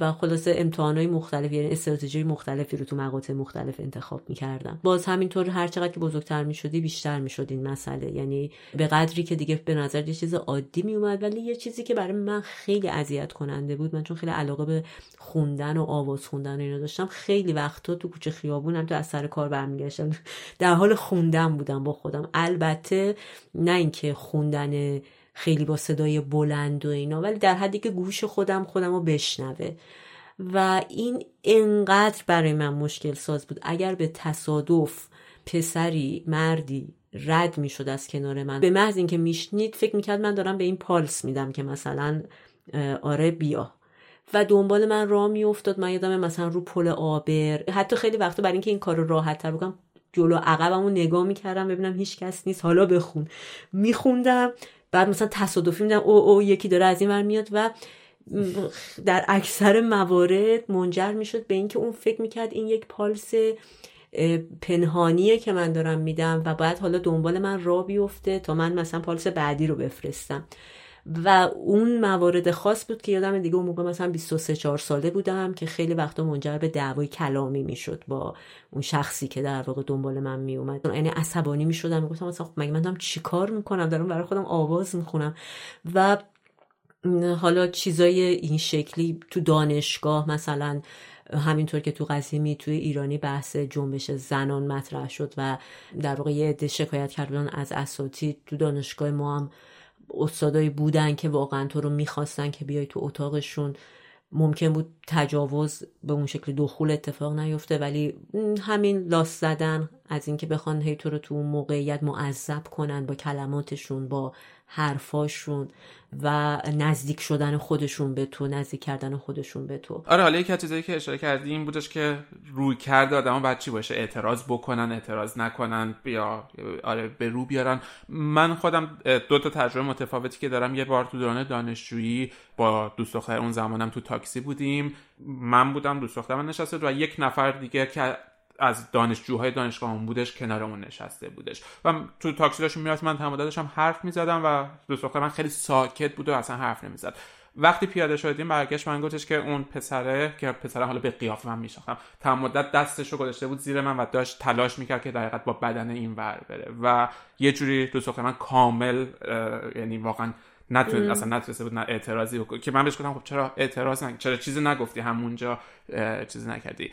و خلاصه امتحانای مختلف، یعنی استراتژی مختلفی رو تو مقاطع مختلف انتخاب می‌کردم. باز همینطور هر چقدر که بزرگتر می‌شدی بیشتر می‌شد این مسئله، یعنی به قدری که دیگه به نظر یه چیز عادی میومد. ولی یه چیزی که برای من خیلی اذیت کننده بود، من چون خیلی علاقه به خوندن و آواز خوندن و اینا داشتم، خیلی وقتا تو کوچه خیابونم تو از سر کار برمیگشتم در حال خوندن بودم با خودم. البته نه اینکه خوندن خیلی با صدای بلند و اینا، ولی در حدی که گوش خودم رو بشنوه. و این انقدر برای من مشکل ساز بود. اگر به تصادف پسری مردی رد می شد از کنار من، به محض این که می شنید فکر می کرد من دارم به این پالس میدم که مثلا آره بیا، و دنبال من راه می افتاد. من یادم مثلا رو پل آبر، حتی خیلی وقتا برای اینکه این کار رو راحت تر بکنم جلو عقبمو نگاه می کردم ببینم هیچ کس نیست، حالا بخون. می خوندم، بعد مثلا تصادفی میدم او یکی داره از این ور میاد، و در اکثر موارد منجر میشد به اینکه اون فکر میکرد این یک پالس پنهانیه که من دارم میدم و باید حالا دنبال من را بیفته تا من مثلا پالس بعدی رو بفرستم. و اون موارد خاص بود که یادم دیگه اون موقع مثلا 23-4 ساله بودم که خیلی وقتا منجر به دعوای کلامی میشد با اون شخصی که در واقع دنبال من میومد. یعنی عصبانی میشدم، میگفتم مثلا مگه من دارم چی کار میکنم، دارم برای خودم آواز میخونم. و حالا چیزای این شکلی تو دانشگاه، مثلا همینطور که تو قسیمی توی ایرانی بحث جنبش زنان مطرح شد و در واقع یه عده شکایت کردن از اساتید، تو دانشگاه ما هم استادایی بودن که واقعا تو رو میخواستن که بیای تو اتاقشون. ممکن بود تجاوز به اون شکل دخول اتفاق نیفته، ولی همین لاس زدن از این که بخوان هی تو رو تو اون موقعیت معذب کنن با کلماتشون، با حرفاشون و نزدیک شدن خودشون به تو، نزدیک کردن خودشون به تو. آره، حالا یکی از چیزایی که اشاره کردی این بودش که روی کرده آدما بعد چی باشه، اعتراض بکنن، اعتراض نکنن، بیا آره به رو بیارن. من خودم دو تا تجربه متفاوتی که دارم، یه بار تو دوران دانشجویی با دوست دختر اون زمانم تو تاکسی بودیم، من بودم، دوست دخترم نشسته بود و یک نفر دیگه که از دانشجوهای دانشگاهمون بودش کنارمون نشسته بودش و تو تاکسی داشتم میرفتم. من تمام داشتم حرف میزدم و دوست دختر من خیلی ساکت بود و اصلا حرف نمیزد. وقتی پیاده شدیم برگشت من گفتش که اون پسره که پسرم حالا به قیافه من میشناختم، تمام مدت دستشو گذاشته بود زیر من و داشت تلاش میکرد که دقیقاً با بدن این ور بره و یه جوری دوست دختر من کامل، یعنی واقعاً نتونست، اصلا نتونسته بود اعتراضی بکنه که من بهش گفتم خب چرا اعتراض چرا چیزی نگفتی، همونجا چیزی نکردی.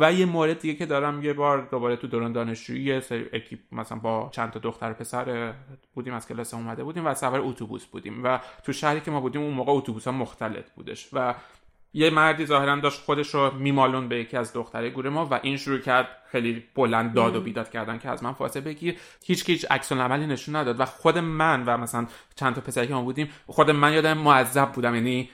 و یه مورد دیگه که دارم، یه بار دوباره تو دوران دانشجویی اکیپ مثلا با چند تا دختر پسر بودیم، از کلاس اومده بودیم و سوار اتوبوس بودیم و تو شهری که ما بودیم اون موقع اتوبوس‌ها مختلط بودش و یه مردی ظاهراً داشت خودش رو میمالون به یکی از دخترای گروه ما و این شروع کرد خیلی بلند داد و بیداد کردن که از من فاصله بگیر. هیچ عکس العملی نشون نداد و خود من و مثلا چند تا پسری که ما بودیم، خود من یادم معذب بودم، یعنی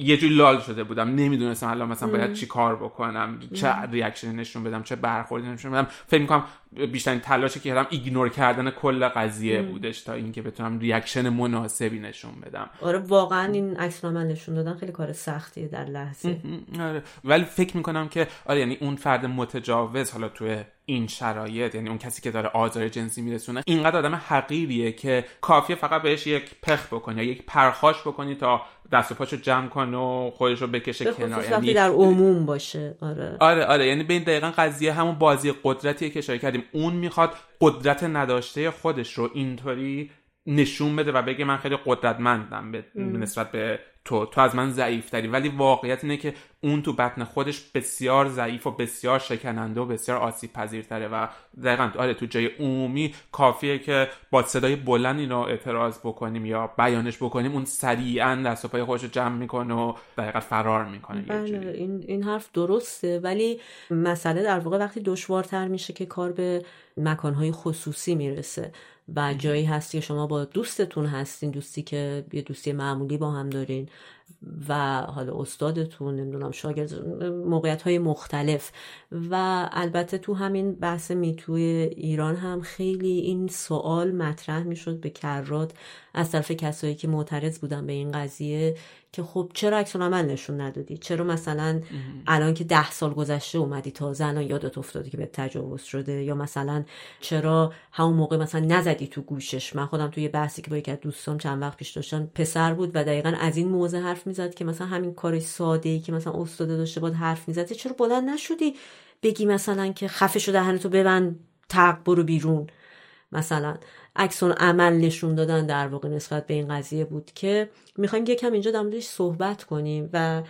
یه جوری لال شده بودم، نمیدونستم الان مثلا باید چی کار بکنم، چه ریاکشنی نشون بدم، چه برخوردی نشون بدم. فکر می‌کنم بیشترین تلاشی که کردم ایگنور کردن کل قضیه بودش تا اینکه بتونم ریاکشن مناسبی نشون بدم. آره واقعا این عکس‌العمل نشون دادن خیلی کار سختیه در لحظه. آره ولی فکر می‌کنم که آره یعنی اون فرد متجاوز حالا توی این شرایط، یعنی اون کسی که داره آزار جنسی میرسونه، اینقدر آدم حقیریه که کافیه فقط بهش یک پخ بکنی یا یک پرخاش بکنی تا دست و پاشو جمع کنه و خودش رو بکشه کنار. یعنی در عموم باشه. آره آره آره یعنی ببین دقیقاً قضیه همون بازی قدرتیه که اشاره کردیم. اون میخواد قدرت نداشته خودش رو اینطوری نشون بده و بگه من خیلی قدرتمندم به نسبت به تو از من ضعیف‌تری، ولی واقعیت اینه که اون تو بطن خودش بسیار ضعیف و بسیار شکننده و بسیار آسیب‌پذیرتره و دقیقاً آره تو جای عمومی کافیه که با صدای بلند اینو اعتراض بکنیم یا بیانش بکنیم، اون سریعاً دست و پای خودش رو جمع میکنه و دقیقاً فرار میکنه. بله این حرف درسته، ولی مسئله در واقع وقتی دشوارتر میشه که کار به مکانهای خصوصی میرسه و جایی هستی که شما با دوستتون هستین، دوستی که یه دوستی معمولی با هم دارین و حالا استادتون، نمیدونم شاگرد، موقعیت‌های مختلف. و البته تو همین بحث میتوی ایران هم خیلی این سوال مطرح میشد به کرات از طرف کسایی که معترض بودن به این قضیه که خب چرا عکس‌العمل نشون ندادی؟ چرا مثلا الان که 10 سال گذشته اومدی تازه الان یادت افتاده که به تجاوز شده؟ یا مثلا چرا همون موقع مثلا نزدی تو گوشش؟ من خودم توی یه بحثی که با یک از دوستام چند وقت پیش داشتم، پسر بود و دقیقاً از این موضوع حرف میزد که مثلا همین کار ساده‌ای که مثلا استاد داشته بود حرف میزد، چرا بلند نشدی بگی مثلا که خفه شو، دهنتو ببند، تق برو بیرون؟ مثلا عکس‌العمل نشون دادن در واقع نسبت به این قضیه بود که میخوایم یکم اینجا در موردش صحبت کنیم و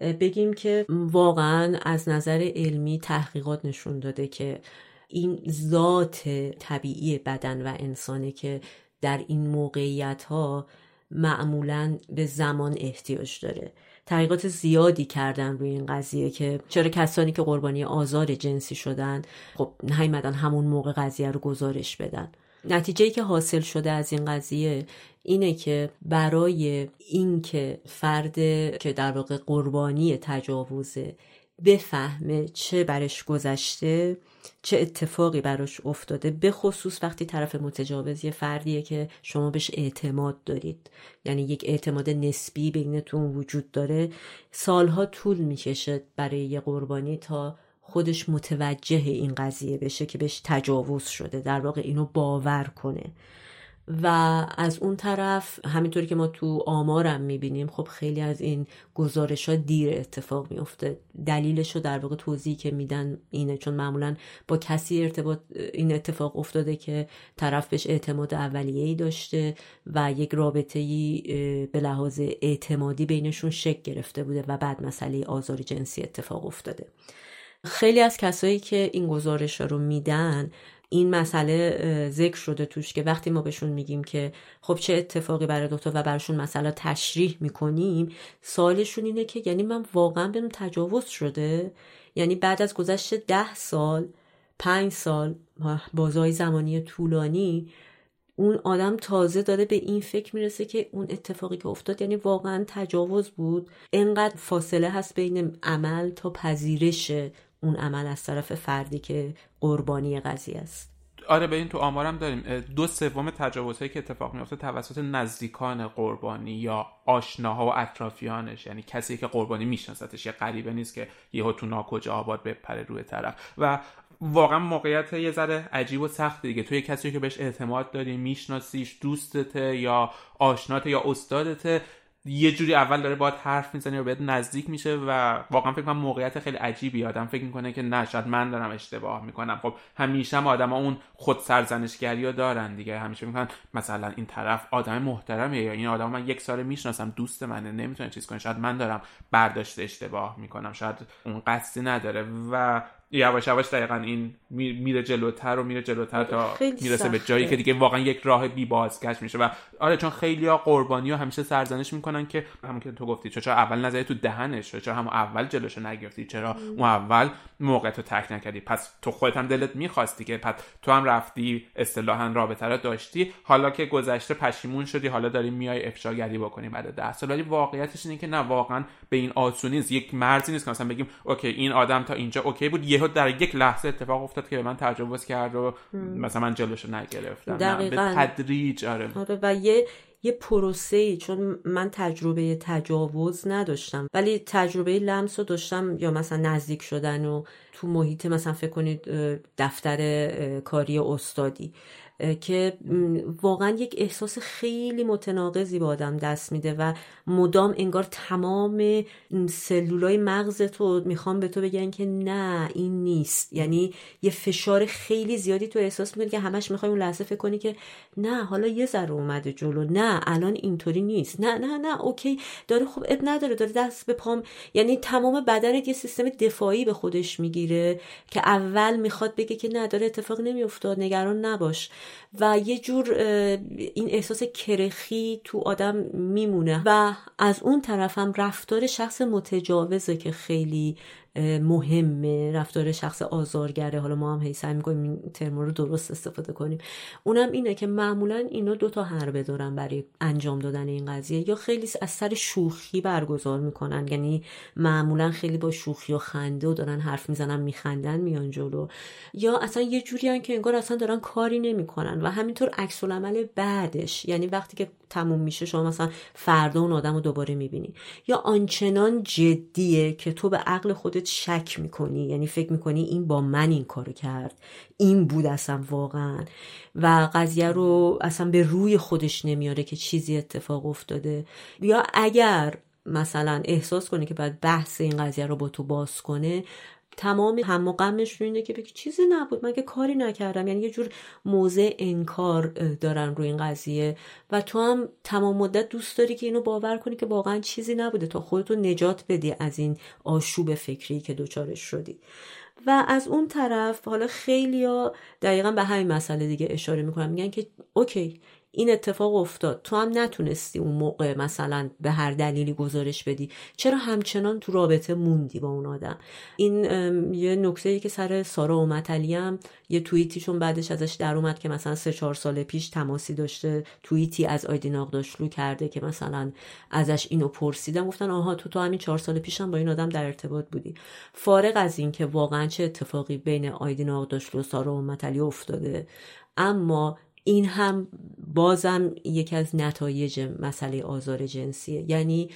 بگیم که واقعا از نظر علمی تحقیقات نشون داده که این ذات طبیعی بدن و انسانه که در این موقعیت‌ها معمولاً به زمان احتیاج داره. تحقیقات زیادی کردن روی این قضیه که چرا کسانی که قربانی آزار جنسی شدن خب نیامدن همون موقع قضیه رو گزارش بدن. نتیجه‌ای که حاصل شده از این قضیه اینه که برای اینکه فرد که در واقع قربانی تجاوزه بفهمه چه برش گذشته، چه اتفاقی براش افتاده، به خصوص وقتی طرف متجاوز یه فردیه که شما بهش اعتماد دارید، یعنی یک اعتماد نسبی بینتون وجود داره، سالها طول میکشه برای یه قربانی تا خودش متوجه این قضیه بشه که بهش تجاوز شده، در واقع اینو باور کنه. و از اون طرف همینطوری که ما تو آمارم میبینیم خب خیلی از این گزارش‌ها دیر اتفاق میفته. دلیلش رو در واقع توضیحی که میدن اینه، چون معمولا با کسی ارتباط این اتفاق افتاده که طرف بهش اعتماد اولیه‌ای داشته و یک رابطه‌ای به لحاظ اعتمادی بینشون شکل گرفته بوده و بعد مسئله آزار جنسی اتفاق افتاده. خیلی از کسایی که این گزارش‌ها رو میدن این مسئله ذکر شده توش که وقتی ما بهشون میگیم که خب چه اتفاقی برای دکتر و براشون مسئله تشریح میکنیم، سوالشون اینه که یعنی من واقعا بهم تجاوز شده؟ یعنی بعد از گذشت 10 سال، 5 سال، بازای زمانی طولانی، اون آدم تازه داره به این فکر میرسه که اون اتفاقی که افتاد یعنی واقعا تجاوز بود. اینقدر فاصله هست بین عمل تا پذیرش اون عمل از طرف فردی که قربانی قضیه است. آره به این تو آمارم داریم 2/3 تجاوزهایی که اتفاق میفته توسط نزدیکان قربانی یا آشناها و اطرافیانش، یعنی کسی که قربانی میشناستش، یه غریبه نیست که یهو تو ناکجا آباد بپره روی طرف. و واقعا موقعیت یه ذره عجیب و سخت دیگه، توی کسی که بهش اعتماد داری، میشناسیش، دوستته یا آشناته یا استادته، یه جوری اول داره باید حرف میزنه و بهت نزدیک میشه و واقعا فکر کنم موقعیت خیلی عجیبی. آدم فکر میکنه که نه شاید من دارم اشتباه میکنم. خب همیشه هم آدم ها اون خود سرزنشگریو دارن دیگه، همیشه میگن مثلا این طرف آدم محترمیه یا این آدم من 1 سال میشناسم، دوست منه، نمیتونه چیز کنه، شاید من دارم برداشت اشتباه میکنم، شاید اون قصدی نداره. و یواش یواش دقیقاً این میره جلوتر و میره جلوتر تا میرسه به جایی که دیگه واقعا یک راه بی بازگشت میشه. و آره چون خیلی‌ها قربانی‌ها همیشه سرزنش میکنن که همون که تو گفتی چرا اول نظری تو دهنش، چرا همون اول جلوشو نگرفتی، چرا اون اول موقعتو تک نکردی، پس تو خودت هم دلت می‌خواستی که پس تو هم رفتی اصطلاحاً رابطه رو داشتی، حالا که گذشته پشیمون شدی، حالا داری میای افشاگری بکنی بعد 10 سال. ولی واقعیتش اینه که نه، واقعاً به این آسونی نیست، یک مرزی نیست که مثلا بگیم اوکی این آدم تا اینجا اوکی بود، یهو در یک لحظه اتفاق افتاد که به من تجاوز کرد و مثلا من جلوشو نگرفتم. دقیقاً. به تدریج. آره. و یه پروسه‌ای، چون من تجربه تجاوز نداشتم ولی تجربه لمس رو داشتم، یا مثلا نزدیک شدن و تو محیط مثلا فکر کنید دفتر کاری استادی که واقعا یک احساس خیلی متناقضی به آدم دست میده و مدام انگار تمام سلولای مغزتو میخوام به تو بگن که نه این نیست، یعنی یه فشار خیلی زیادی تو احساس میکنی که همش میخوای اون لحظه فکر کنی که نه حالا یه ذره اومده جلو، نه الان اینطوری نیست، نه نه نه اوکی داره، خب اب نداره داره دست به پام، یعنی تمام بدنت یه سیستم دفاعی به خودش میگیره که اول میخواد بگه که نه داره اتفاق نمیفته، نگران نباش. و یه جور این احساس کرخی تو آدم میمونه و از اون طرف هم رفتار شخص متجاوزه که خیلی مهمه، رفتار شخص آزارگره، حالا ما هم هی سعی می‌کنیم این ترم رو درست استفاده کنیم، اونم اینه که معمولاً اینا دوتا حربه دارن برای انجام دادن این قضیه، یا خیلی از سر شوخی برگزار میکنن، یعنی معمولاً خیلی با شوخی و خنده و دارن حرف میزنن میخندن میان جلو، یا اصلا یه جوری هن که انگار اصلا دارن کاری نمیکنن. و همینطور عکس العمل بعدش، یعنی وقتی که تموم میشه شما مثلا فردا اون آدمو دوباره میبینی، یا آنچنان جدیه که تو به عقل خودت شک میکنی، یعنی فکر میکنی این با من این کارو کرد، این بود اصلا واقعا، و قضیه رو اصلا به روی خودش نمیاره که چیزی اتفاق افتاده. یا اگر مثلا احساس کنی که باید بحث این قضیه رو با تو باز کنه، تمام هم و غمش اینه که بگی چیزی نبود، من که کاری نکردم، یعنی یه جور موضع انکار دارن روی این قضیه و تو هم تمام مدت دوست داری که اینو باور کنی که واقعا چیزی نبوده تا خودتو نجات بدی از این آشوب فکری که دوچارش شدی. و از اون طرف حالا خیلی‌ها دقیقاً به همین مسئله دیگه اشاره میکنن، میگن که اوکی این اتفاق افتاد، تو هم نتونستی اون موقع مثلا به هر دلیلی گزارش بدی، چرا همچنان تو رابطه موندی با اون آدم؟ این یه نکته‌ای که سر سارا امامیطلی هم یه توییتیشون بعدش ازش در اومد که مثلا 3-4 سال پیش تماسی داشته، توییتی از آیدین آغداشلو کرده که مثلا ازش اینو پرسیدم، گفتن آها تو تا همین 4 سال پیش هم با این آدم در ارتباط بودی. فارغ از این که واقعا چه اتفاقی بین آیدین آغداشلو و سارا امامیطلی افتاده، اما این هم بازم یکی از نتایج مسئله آزار جنسیه، یعنی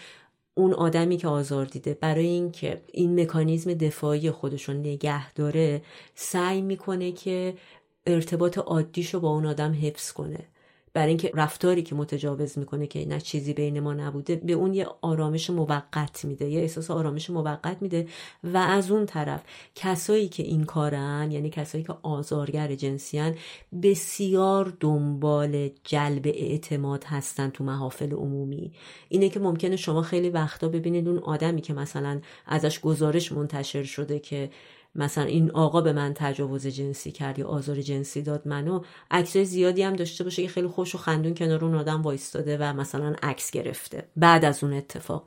اون آدمی که آزار دیده برای اینکه این مکانیزم دفاعی خودشون نگه داره سعی میکنه که ارتباط عادیشو با اون آدم حفظ کنه، برای اینکه رفتاری که متجاوز میکنه که نه چیزی بین ما نبوده به اون یه آرامش موقت میده، یه احساس آرامش موقت میده. و از اون طرف کسایی که این کارن، یعنی کسایی که آزارگر جنسیان، بسیار دنبال جلب اعتماد هستن تو محافل عمومی. اینه که ممکنه شما خیلی وقتا ببینید اون آدمی که مثلا ازش گزارش منتشر شده که مثلا این آقا به من تجاوز جنسی کرد یا آزار جنسی داد منو، عکسای زیادی هم داشته باشه که خیلی خوش و خندون کنار اون آدم وایستاده و مثلا عکس گرفته بعد از اون اتفاق،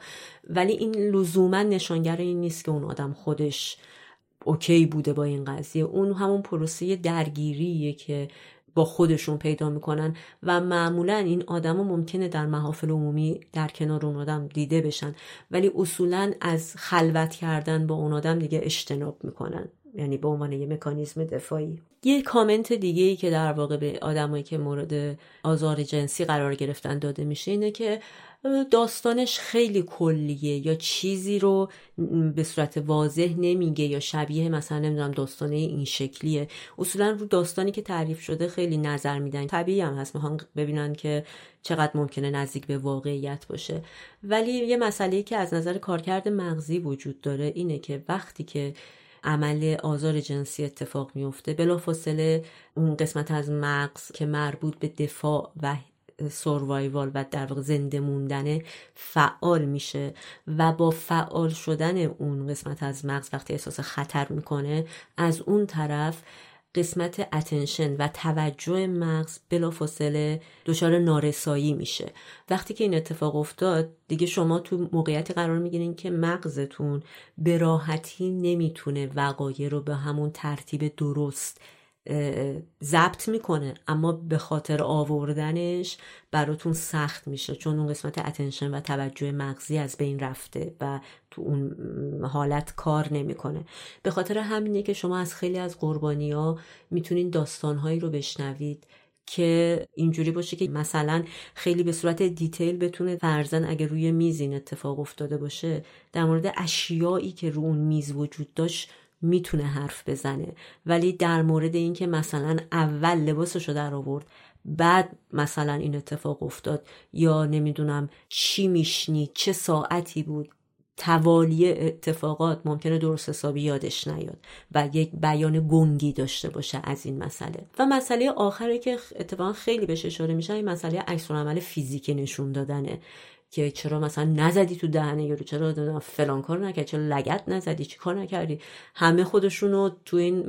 ولی این لزوما نشانگر این نیست که اون آدم خودش اوکی بوده با این قضیه. اون همون پروسه درگیریه که با خودشون پیدا میکنن و معمولا این آدم ها ممکنه در محافل عمومی در کنار اون آدم دیده بشن، ولی اصولا از خلوت کردن با اون آدم دیگه اجتناب میکنن، یعنی به عنوان یه مکانیزم دفاعی. یه کامنت دیگه‌ای که در واقع به آدمایی که مورد آزار جنسی قرار گرفتن داده میشه اینه که داستانش خیلی کلیه، یا چیزی رو به صورت واضح نمیگه، یا شبیه مثلا نمیدونم داستانه این شکلیه. اصولا رو داستانی که تعریف شده خیلی نظر میدن، طبیعی هم هست، میخوان ببینن که چقدر ممکنه نزدیک به واقعیت باشه. ولی یه مسئله‌ای که از نظر کارکرد مغزی وجود داره اینه که وقتی که عمل آزار جنسی اتفاق میفته، بلافاصله اون قسمت از مغز که مربوط به دفاع و سروایوال و در واقع زنده موندن فعال میشه و با فعال شدن اون قسمت از مغز وقتی احساس خطر میکنه، از اون طرف قسمت اتنشن و توجه مغز بلافاصله دچار نارسایی میشه. وقتی که این اتفاق افتاد دیگه شما تو موقعیتی قرار میگیرین که مغزتون به راحتی نمیتونه وقایع رو به همون ترتیب درست ضبط میکنه، اما به خاطر آوردنش براتون سخت میشه چون اون قسمت اتنشن و توجه مغزی از بین رفته و تو اون حالت کار نمیکنه. به خاطر همینه که شما از خیلی از قربانی‌ها میتونین داستانهایی رو بشنوید که اینجوری باشه که مثلا خیلی به صورت دیتیل بتونه فرزن اگر روی میز این اتفاق افتاده باشه در مورد اشیایی که روی اون میز وجود داشت میتونه حرف بزنه، ولی در مورد این که مثلا اول لباسشو در آورد بعد مثلا این اتفاق افتاد یا نمیدونم چی میشنی چه ساعتی بود توالی اتفاقات ممکنه درست حسابی یادش نیاد و یک بیان گنگی داشته باشه از این مسئله. و مسئله آخره که اتفاقا خیلی بهش اشاره میشه این مسئله عکس‌العمل فیزیکی نشون دادنه که چرا مثلا نزدی تو دهنه یا چرا فلان کار نکردی، چرا لگد نزدی، چی کار نکردی. همه خودشونو تو این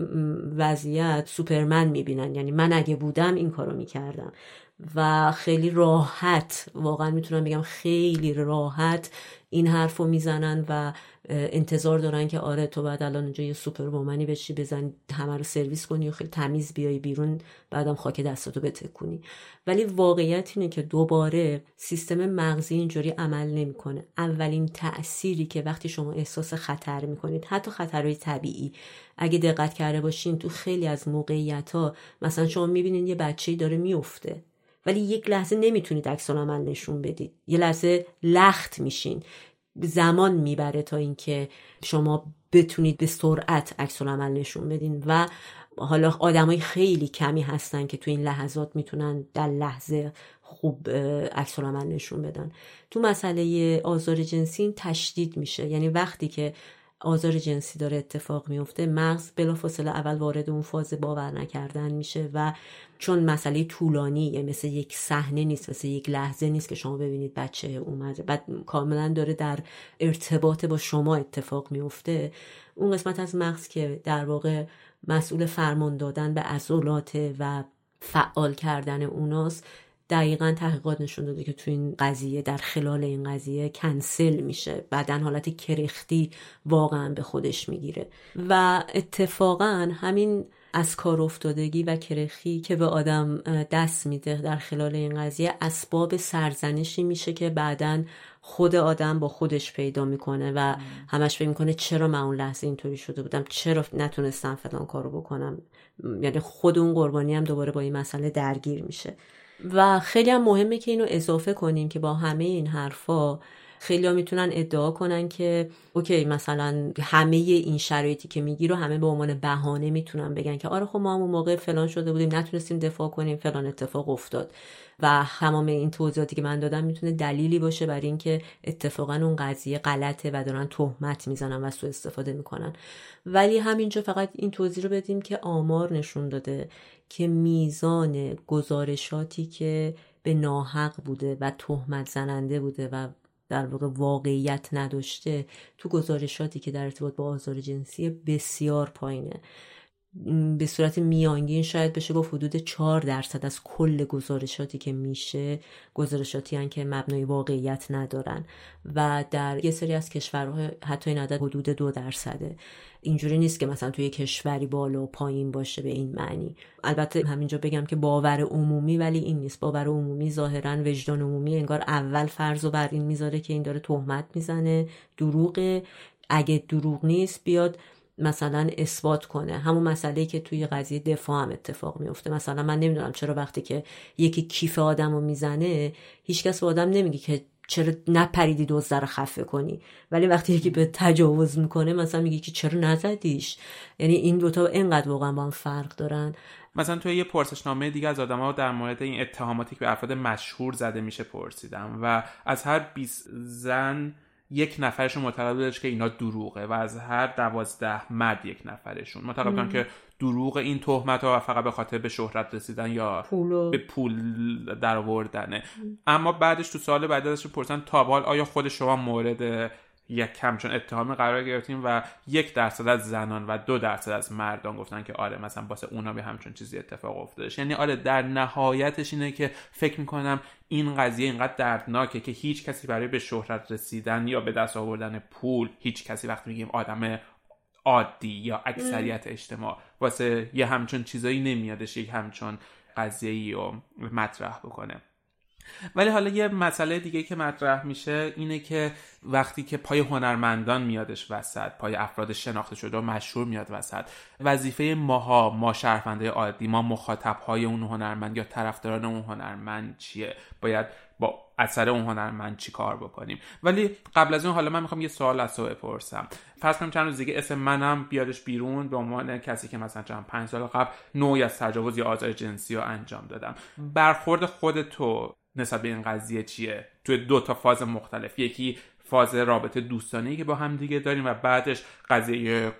وضعیت سوپرمن میبینن، یعنی من اگه بودم این کارو میکردم و خیلی راحت، واقعا میتونم بگم خیلی راحت این حرفو میزنن و انتظار دارن که آره تو بعد الان اینجا یه سوپرومنی بشی، بزن همه رو سرویس کنی و خیلی تمیز بیای بیرون، بعدم خاک دستاتو بتکونی. ولی واقعیت اینه که دوباره سیستم مغزی اینجوری عمل نمیکنه. اولین تأثیری که وقتی شما احساس خطر میکنید، حتی خطرهای طبیعی، اگه دقت کرده باشین تو خیلی از موقعیت‌ها مثلا شما میبینین یه بچه‌ای داره میفته ولی یک لحظه نمیتونید عکس‌العمل نشون بدید، یه لحظه لخت میشین، زمان میبره تا اینکه شما بتونید به سرعت عکس‌العمل نشون بدین. و حالا آدمای خیلی کمی هستن که تو این لحظات میتونن در لحظه خوب عکس‌العمل نشون بدن. تو مسئله آزار جنسی این تشدید میشه، یعنی وقتی که آزار جنسی داره اتفاق میفته مغز بلافاصله اول وارد اون فاز باور نکردن میشه و چون مسئله طولانیه، مثل یک صحنه نیست، مثل یک لحظه نیست که شما ببینید بچه اومده، بعد کاملا داره در ارتباط با شما اتفاق میفته. اون قسمت از مغز که در واقع مسئول فرمان دادن به عضلات و فعال کردن اوناست، دقیقاً تحقیقات نشون داده که تو این قضیه، در خلال این قضیه کنسل میشه، بدن حالت کرختی واقعاً به خودش میگیره. و اتفاقاً همین از کار افتادگی و کرخی که به آدم دست میده در خلال این قضیه اسباب سرزنشی میشه که بعداً خود آدم با خودش پیدا میکنه و همش فکر میکنه چرا من اون لحظه اینطوری شده بودم، چرا نتونستم فلان کارو بکنم. یعنی خود اون قربانی هم دوباره با این مسئله درگیر میشه. و خیلی هم مهمه که اینو اضافه کنیم که با همه این حرفا خیلی ها میتونن ادعا کنن که اوکی مثلا همه این شرایطی که میگی رو همه به عنوان بهانه میتونن بگن که آره خب ما هم اون موقع فلان شده بودیم، نتونستیم دفاع کنیم، فلان اتفاق افتاد و تمام این توضیحاتی که من دادم میتونه دلیلی باشه برای اینکه اتفاقا اون قضیه غلطه و دارن تهمت میزنن و سوء استفاده میکنن. ولی همینجا فقط این توضیح رو بدیم که آمار نشون داده که میزان گزارشاتی که به ناحق بوده و تهمت زننده بوده و در واقع واقعیت نداشته تو گزارشاتی که در ارتباط با آزار جنسی بسیار پایینه. به صورت میانگین شاید بشه با حدود 4% از کل گزارشاتی که میشه گزارشاتی هن که مبنای واقعیت ندارن و در یه سری از کشورها حتی این عدد حدود 2%. اینجوری نیست که مثلا توی کشوری بالا و پایین باشه به این معنی. البته همینجا بگم که باور عمومی ولی این نیست، باور عمومی ظاهرا وجدان عمومی انگار اول فرضو بر این میذاره که این داره تهمت میزنه، دروغه، اگه دروغ نیست بیاد مثلا اثبات کنه. همون مسئله‌ای که توی قضیه دفاع هم اتفاق میفته. مثلا من نمیدونم چرا وقتی که یکی کیف آدمو میزنه هیچکس به آدم نمیگه که چرا نپریدی دزدر خفه کنی، ولی وقتی یکی به تجاوز میکنه مثلا میگه که چرا نزدیش. یعنی این دوتا اینقدر واقعا با هم فرق دارن. مثلا توی یه پرسشنامه دیگه از آدم‌ها در مورد این اتهاماتی که به افراد مشهور زده میشه پرسیدم و از هر 20 زن یک نفرشون معتقد بودش که اینا دروغه و از هر 12 مرد یک نفرشون معتقد بودن که دروغ این تهمت‌ها فقط به خاطر به شهرت رسیدن یا به پول درآوردنه. اما بعدش تو سال بعد ازش پرسیدن تا به حال آیا خود شما مورد یک همچون اتهامی قرار گرفتیم و 1% از زنان و 2% از مردان گفتن که آره مثلا واسه اونا به همچون چیزی اتفاق افتادش. یعنی آره در نهایتش اینه که فکر میکنم این قضیه اینقدر دردناکه که هیچ کسی برای به شهرت رسیدن یا به دست آوردن پول، هیچ کسی وقتی میگیم آدم عادی یا اکثریت اجتماع، واسه یه همچون چیزایی نمیادش یک همچون قضیه‌ای رو مطرح بکنه. ولی حالا یه مسئله دیگه که مطرح میشه اینه که وقتی که پای هنرمندان میادش وسط، پای افراد شناخته شده و مشهور میاد وسط، وظیفه ماها، ما شهروندای عادی، ما مخاطب‌های اون هنرمند یا طرفداران اون هنرمند چیه؟ باید با اثر اون هنرمند چی کار بکنیم؟ ولی قبل از اون حالا من میخوام یه سوال از تو بپرسم. فرض کنم چند روز دیگه اسم منم بیادش بیرون به عنوان کسی که مثلا چند 5 سال قبل نوعی از تجاوز یا آزار جنسی رو انجام دادم. برخورد خود تو نسبت به این قضیه چیه؟ توی 2 فاز مختلف، یکی فاز رابطه دوستانه‌ای که با هم دیگه داریم و بعدش قضیه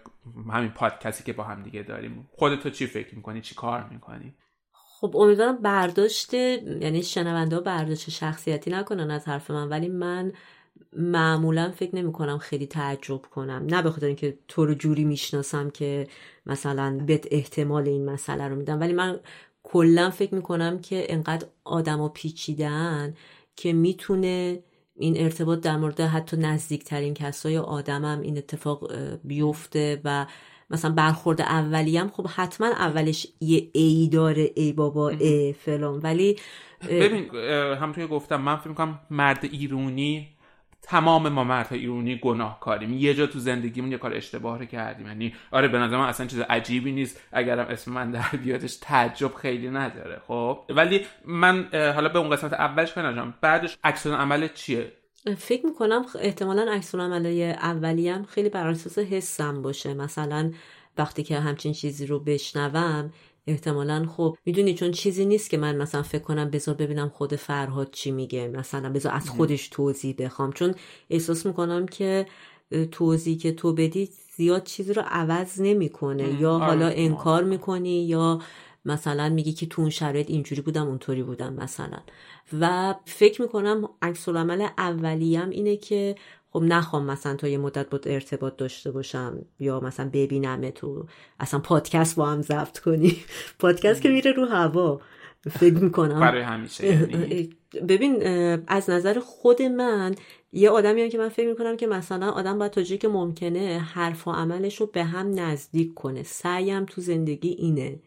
همین پادکستی که با هم دیگه داریم. خودت تو چی فکر می‌کنی؟ چی کار می‌کنی؟ خب امیدوارم برداشت، یعنی شنونده‌ها برداشت شخصیتی نکنن از حرف من، ولی من معمولا فکر نمی‌کنم خیلی تعجب کنم، نه به خاطر اینکه تو رو جوری می‌شناسم که مثلا بهت احتمال این مسئله رو میدم، ولی من کلا فکر میکنم که انقدر آدما پیچیدن که میتونه این ارتباط در مورد حتی نزدیکترین کسای آدمم این اتفاق بیفته و مثلا برخورد اولیم خب حتما اولش یه ای داره، ای بابا ای فلان. ولی ببین همونطور که گفتم من فکر میکنم مرد ایرونی، تمام ما مردهای ایرانی گناهکاریم، یه جا تو زندگیمون یه کار اشتباه رو کردیم. یعنی آره به نظر من اصلا چیز عجیبی نیست اگرم اسم من در بیادش، تعجب خیلی نداره. خب ولی من حالا به اون قسمت اولش کنم، بعدش عکس العمل چیه؟ فکر میکنم احتمالاً عکس العمل اولیم خیلی بر اساس حسم باشه. مثلا وقتی که همچین چیزی رو بشنوم احتمالاً خب میدونی چون چیزی نیست که من مثلا فکر کنم بذار ببینم خود فرهاد چی میگه، مثلا بذار از خودش توضیح بخوام، چون احساس میکنم که توضیحی که تو بدی زیاد چیزی رو عوض نمیکنه، یا حالا انکار میکنی یا مثلا میگی که تو اون شرایط اینجوری بودم اونطوری بودم مثلا. و فکر میکنم عکس العمل اولیم اینه که خب نخوام مثلا تا یه مدت بود ارتباط داشته باشم یا مثلا ببینم تو اصلا پادکست با هم ضبط کنی پادکست که میره رو هوا فکر میکنم برای همیشه. یعنی ببین از نظر خود من یه آدمیام که من فکر میکنم که مثلا آدم باید تا جایی که ممکنه حرف و عملش رو به هم نزدیک کنه، سعیم تو زندگی اینه.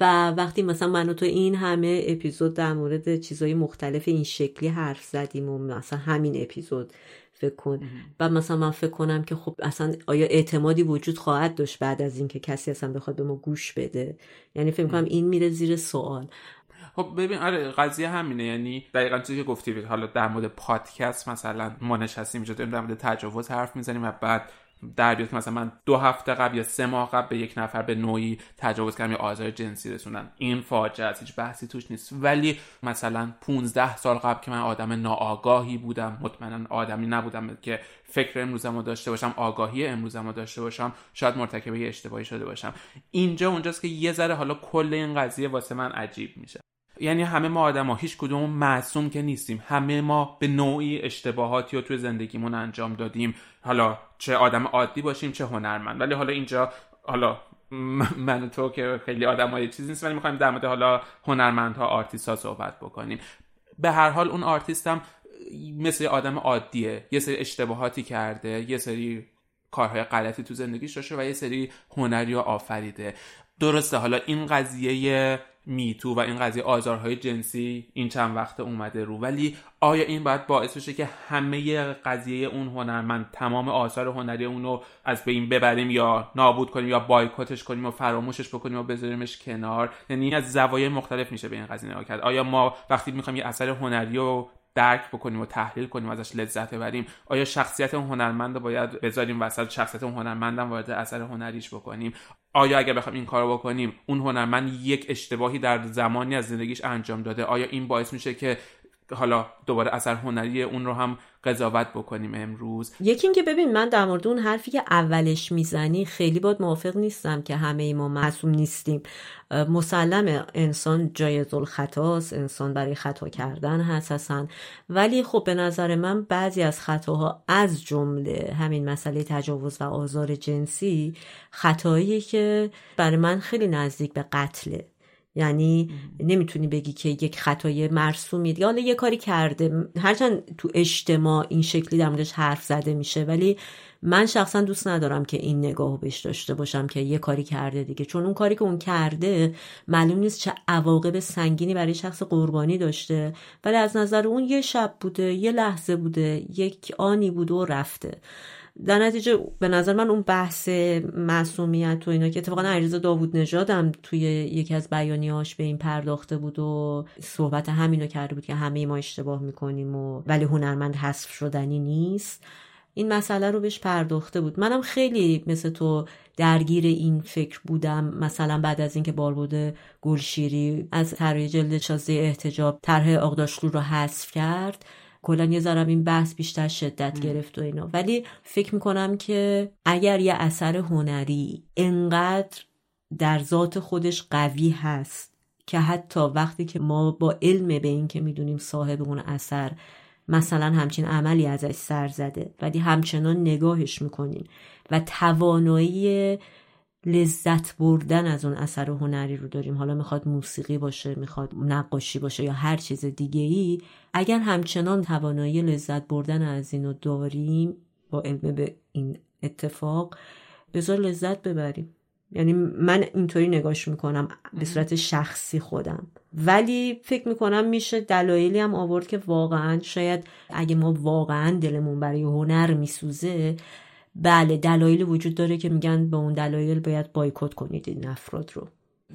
و وقتی مثلا من و تو این همه اپیزود در مورد چیزهای مختلف این شکلی حرف زدیم و مثلا همین اپیزود فکر کن و مثلا من فکر کنم که خب اصلا آیا اعتمادی وجود خواهد داشت بعد از این که کسی اصلا بخواد به ما گوش بده؟ یعنی فکر کنم این میره زیر سوال. خب ببین آره قضیه همینه، یعنی دقیقاً چیزی که گفتی. حالا در مورد پادکست مثلا ما نشستیم اینجا در مورد تجاوز حرف میزنیم و بعد در بیاد مثلا من 2 هفته قبل یا 3 ماه قبل به یک نفر به نوعی تجاوز کردم یا آزار جنسی رسوندم، این فاجعه است، هیچ بحثی توش نیست. ولی مثلا 15 سال قبل که من آدم ناآگاهی بودم، مطمئنا آدمی نبودم که فکر امروزمو داشته باشم، آگاهی امروزمو داشته باشم، شاید مرتکب یه اشتباهی شده باشم. اینجا اونجاست که یه ذره حالا کل این قضیه واسه من عجیب میشه. یعنی همه ما آدما هیچ کدوم معصوم که نیستیم، همه ما به نوعی اشتباهاتی رو توی زندگیمون انجام دادیم، حالا چه آدم عادی باشیم چه هنرمند. ولی حالا اینجا حالا من و تو که خیلی آدمای چیزی نیست، ولی می‌خوایم در مورد حالا هنرمندها، آرتیست‌ها صحبت بکنیم. به هر حال اون آرتیستم مثل آدم عادیه، یه سری اشتباهاتی کرده، یه سری کارهای غلطی تو زندگیش داشته و یه سری هنری رو آفریده. درسته حالا این قضیه میتو و این قضیه آزارهای جنسی این چند وقت اومده رو، ولی آیا این باید باعث بشه که همه قضیه اون هنرمند، تمام آثار هنری اونو از بین ببریم یا نابود کنیم یا بایکوتش کنیم و فراموشش بکنیم و بذاریمش کنار؟ یعنی از زوایای مختلف میشه به این قضیه نگاه کرد. آیا ما وقتی میخوایم یه اثر هنری رو درک بکنیم و تحلیل کنیم، ازش لذت ببریم، آیا شخصیت اون هنرمند رو باید بذاریم وسط، شخصیت اون هنرمندم وارد اثر هنریش بکنیم؟ آیا اگر بخوایم این کارو بکنیم، اون هنرمند یک اشتباهی در زمانی از زندگیش انجام داده، آیا این باعث میشه که حالا دوباره اثر هنری اون رو هم قضاوت بکنیم امروز. یکی این که ببین، من در مورد اون حرفی که اولش میزنی خیلی باید موافق نیستم که همه ما معصوم نیستیم. مسلمه انسان جایز الخطاست، انسان برای خطا کردن هست اصلا، ولی خب به نظر من بعضی از خطاها از جمله همین مسئله تجاوز و آزار جنسی خطایی که برای من خیلی نزدیک به قتله. یعنی نمیتونی بگی که یک خطای مرسومی، یا حالا یه کاری کرده، هرچند تو اجتماع این شکلی در موردش حرف زده میشه، ولی من شخصا دوست ندارم که این نگاهو بهش داشته باشم که یه کاری کرده دیگه، چون اون کاری که اون کرده معلوم نیست چه عواقب سنگینی برای شخص قربانی داشته، ولی از نظر اون یه شب بوده، یه لحظه بوده، یک آنی بوده و رفته. در نتیجه به نظر من اون بحث معصومیت و اینا که اتفاقا علیرضا داوود نژاد هم توی یکی از بیانیه‌هاش به این پرداخته بود و صحبت همین رو کرده بود که همه ما اشتباه میکنیم و ولی هنرمند حذف شدنی نیست، این مسئله رو بهش پرداخته بود. منم خیلی مثل تو درگیر این فکر بودم، مثلا بعد از اینکه باربود گلشیری از طرح جلد 16 احتجاب طرح آغداشلو رو حذف کرد، کلا یه ذره این بحث بیشتر شدت گرفت و اینا. ولی فکر میکنم که اگر یه اثر هنری انقدر در ذات خودش قوی هست که حتی وقتی که ما با علم به این که میدونیم صاحب اون اثر مثلا همچین عملی ازش سر زده، ولی همچنان نگاهش میکنیم و توانایی لذت بردن از اون اثر هنری رو داریم، حالا میخواد موسیقی باشه، میخواد نقاشی باشه یا هر چیز دیگه ای، اگر همچنان توانایی لذت بردن از اینو داریم با علم به این اتفاق، بذار لذت ببریم. یعنی من اینطوری نگاهش میکنم به صورت شخصی خودم، ولی فکر میکنم میشه دلایلی هم آورد که واقعا شاید اگه ما واقعا دلمون برای هنر میسوزه، بله دلایل وجود داره که میگن به اون دلایل باید بایکوت کنید این افراد رو.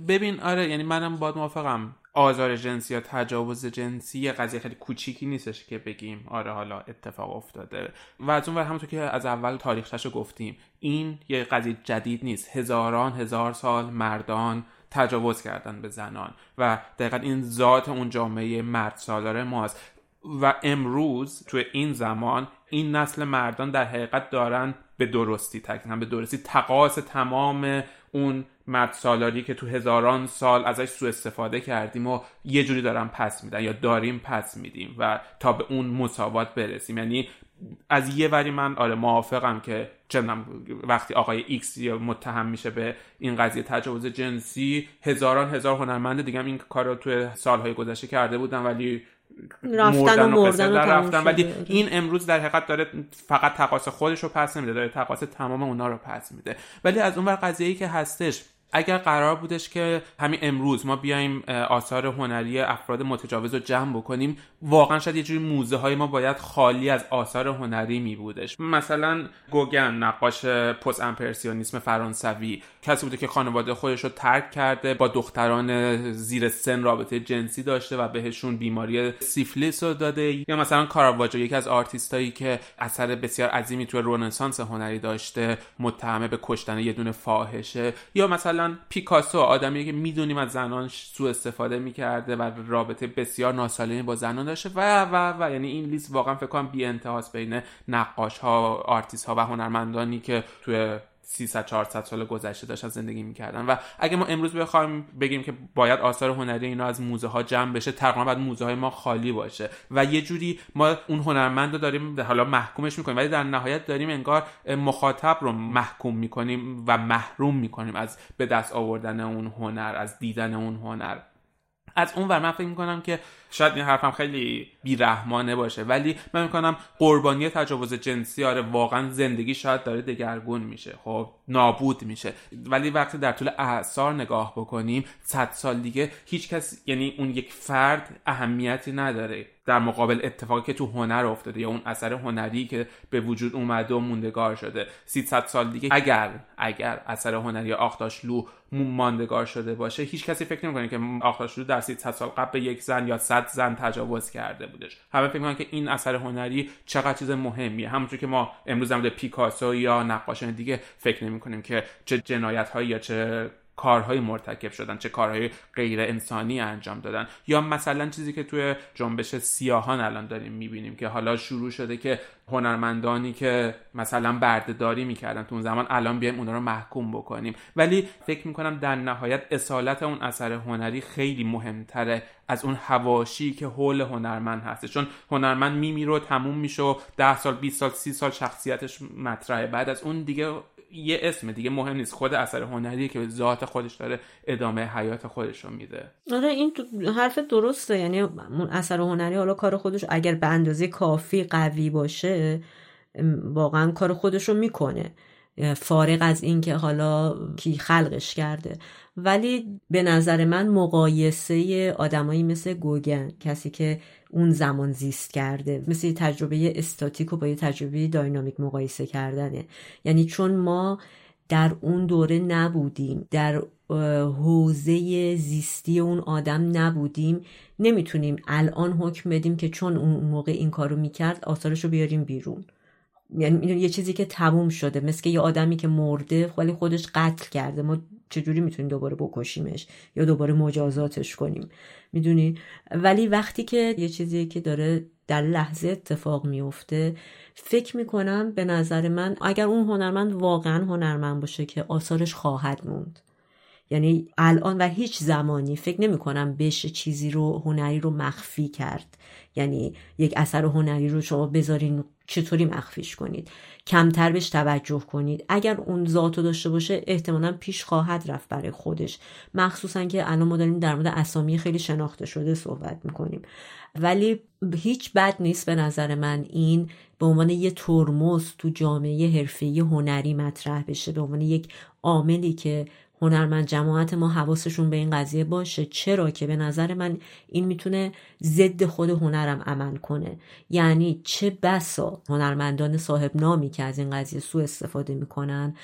ببین آره، یعنی منم باید موافقم، آزار جنسی یا تجاوز جنسی قضیه خیلی کوچیکی نیستش که بگیم آره حالا اتفاق افتاده، و از اون ور همونطور که از اول تاریخشو گفتیم این یه قضیه جدید نیست، هزاران هزار سال مردان تجاوز کردن به زنان و دقیقاً این ذات اون جامعه مرد سالار ماست و امروز توی این زمان این نسل مردان در حقیقت دارن به درستی تقاص تمام اون مرد سالاری که تو هزاران سال ازش سوء استفاده کردیم و یه جوری دارن پس میدن یا داریم پس میدیم و تا به اون مساوات برسیم. یعنی از یه وری من آره موافقم که چندم وقتی آقای ایکس متهم میشه به این قضیه تجاوز جنسی، هزار هنرمند دیگه هم این کار رو توی سالهای گذشته کرده بودن ولی رفتن و مردن ولی این امروز در حقیقت داره فقط تقاص خودش رو پس نمیده، داره تقاص تمام اونا رو پس میده. ولی از اون ور قضیه‌ای که هستش، اگر قرار بودش که همین امروز ما بیایم آثار هنری افراد متجاوز رو جمع بکنیم، واقعا شاید یه جوری موزه های ما باید خالی از آثار هنری می بودش. مثلا گوگن، نقاش پست امپرسیونیسم فرانسوی، کسی بوده که خانواده خودش رو ترک کرده، با دختران زیر سن رابطه جنسی داشته و بهشون بیماری سیفلیس رو داده. یا مثلا کاراواجو، یکی از آرتیستایی که اثر بسیار عظیمی توی رنسانس هنری داشته، متهم به کشتن یه دونه فاحشه. یا مثلا پیکاسو، آدمی که میدونیم از زنان سوء استفاده میکرده و رابطه بسیار ناسالمی با زنان داشته و یعنی این لیست واقعا فکر کنم بی انتهاست بین نقاش ها، آرتیست ها و هنرمندانی که توی 300-400 سال گذشته داشتن زندگی میکردن. و اگه ما امروز بخوایم بگیم که باید آثار هنری اینا از موزه ها جمع بشه، تقریبا باید موزه های ما خالی باشه و یه جوری ما اون هنرمند رو داریم حالا محکومش میکنیم، ولی در نهایت داریم انگار مخاطب رو محکوم میکنیم و محروم میکنیم از به دست آوردن اون هنر، از دیدن اون هنر. از اون ور من فکر میکنم که شاید این حرفم خیلی بیرحمانه باشه، ولی من میکنم قربانی تجاوز جنسی آره واقعا زندگی شاید داره دگرگون میشه، خب نابود میشه، ولی وقتی در طول اعصار نگاه بکنیم 100 سال دیگه هیچ کس، یعنی اون یک فرد اهمیتی نداره در مقابل اتفاقی که تو هنر افتاده یا اون اثر هنری که به وجود اومده و موندگار شده. 300 سال دیگه اگر اثر هنری آغداشلو ماندگار شده باشه، هیچ کسی فکر نمی‌کنه که آغداشلو در 300 سال قبل به یک زن یا 100 زن تجاوز کرده بودش. همه فکر می‌کنن که این اثر هنری چقدر چیز مهمیه، همونطور که ما امروز هم به پیکاسو یا نقاشان دیگه فکر نمی‌کنیم که چه جنایت‌هایی یا چه کارهای مرتکب شدن، چه کارهای غیر انسانی انجام دادن، یا مثلا چیزی که توی جنبش سیاهان الان داریم میبینیم که حالا شروع شده که هنرمندانی که مثلا برده‌داری میکردن تو اون زمان الان بیایم اونا رو محکوم بکنیم. ولی فکر میکنم در نهایت اصالت اون اثر هنری خیلی مهمتره از اون حواشی که حول هنرمند هست، چون هنرمند میمیره، تموم میشه، 10 سال 20 سال 30 سال شخصیتش مطرحه، بعد از اون دیگه یه اسم دیگه مهم نیست، خود اثر هنریه که ذات خودش داره ادامه حیات خودش رو میده. آره این حرف درسته، یعنی اون اثر هنری حالا کار خودش اگر به اندازه کافی قوی باشه واقعا کار خودش رو میکنه، فارغ از این که حالا کی خلقش کرده. ولی به نظر من مقایسه آدمایی مثل گوگن، کسی که اون زمان زیست کرده، مثل یه تجربه استاتیک و با یه تجربه داینامیک مقایسه کردنه. یعنی چون ما در اون دوره نبودیم، در حوزه زیستی اون آدم نبودیم، نمیتونیم الان حکم بدیم که چون اون موقع این کارو میکرد آثارشو بیاریم بیرون. یعنی یه چیزی که تموم شده، مثل که یه آدمی که مرده ولی خودش قتل کرده، ما چجوری میتونیم دوباره بکشیمش یا دوباره مجازاتش کنیم، میدونی؟ ولی وقتی که یه چیزی که داره در لحظه اتفاق میفته، فکر میکنم به نظر من اگر اون هنرمند واقعا هنرمند باشه که آثارش خواهد موند، یعنی الان و هیچ زمانی فکر نمی‌کنم بشه چیزی رو هنری رو مخفی کرد. یعنی یک اثر هنری رو شما بذارین چطوری مخفیش کنید؟ کمتر بهش توجه کنید. اگر اون ذاتو داشته باشه احتمالاً پیش خواهد رفت برای خودش، مخصوصاً که الان ما داریم در مورد اسامی خیلی شناخته شده صحبت می‌کنیم. ولی هیچ بد نیست به نظر من این به عنوان یه ترمز تو جامعه حرفه‌ای هنری مطرح بشه، به عنوان یک عاملی که هنرمند جماعت ما حواسشون به این قضیه باشه، چرا که به نظر من این میتونه ضد خود هنرم عمل کنه. یعنی چه بسا هنرمندان صاحب نامی که از این قضیه سوء استفاده میکنن،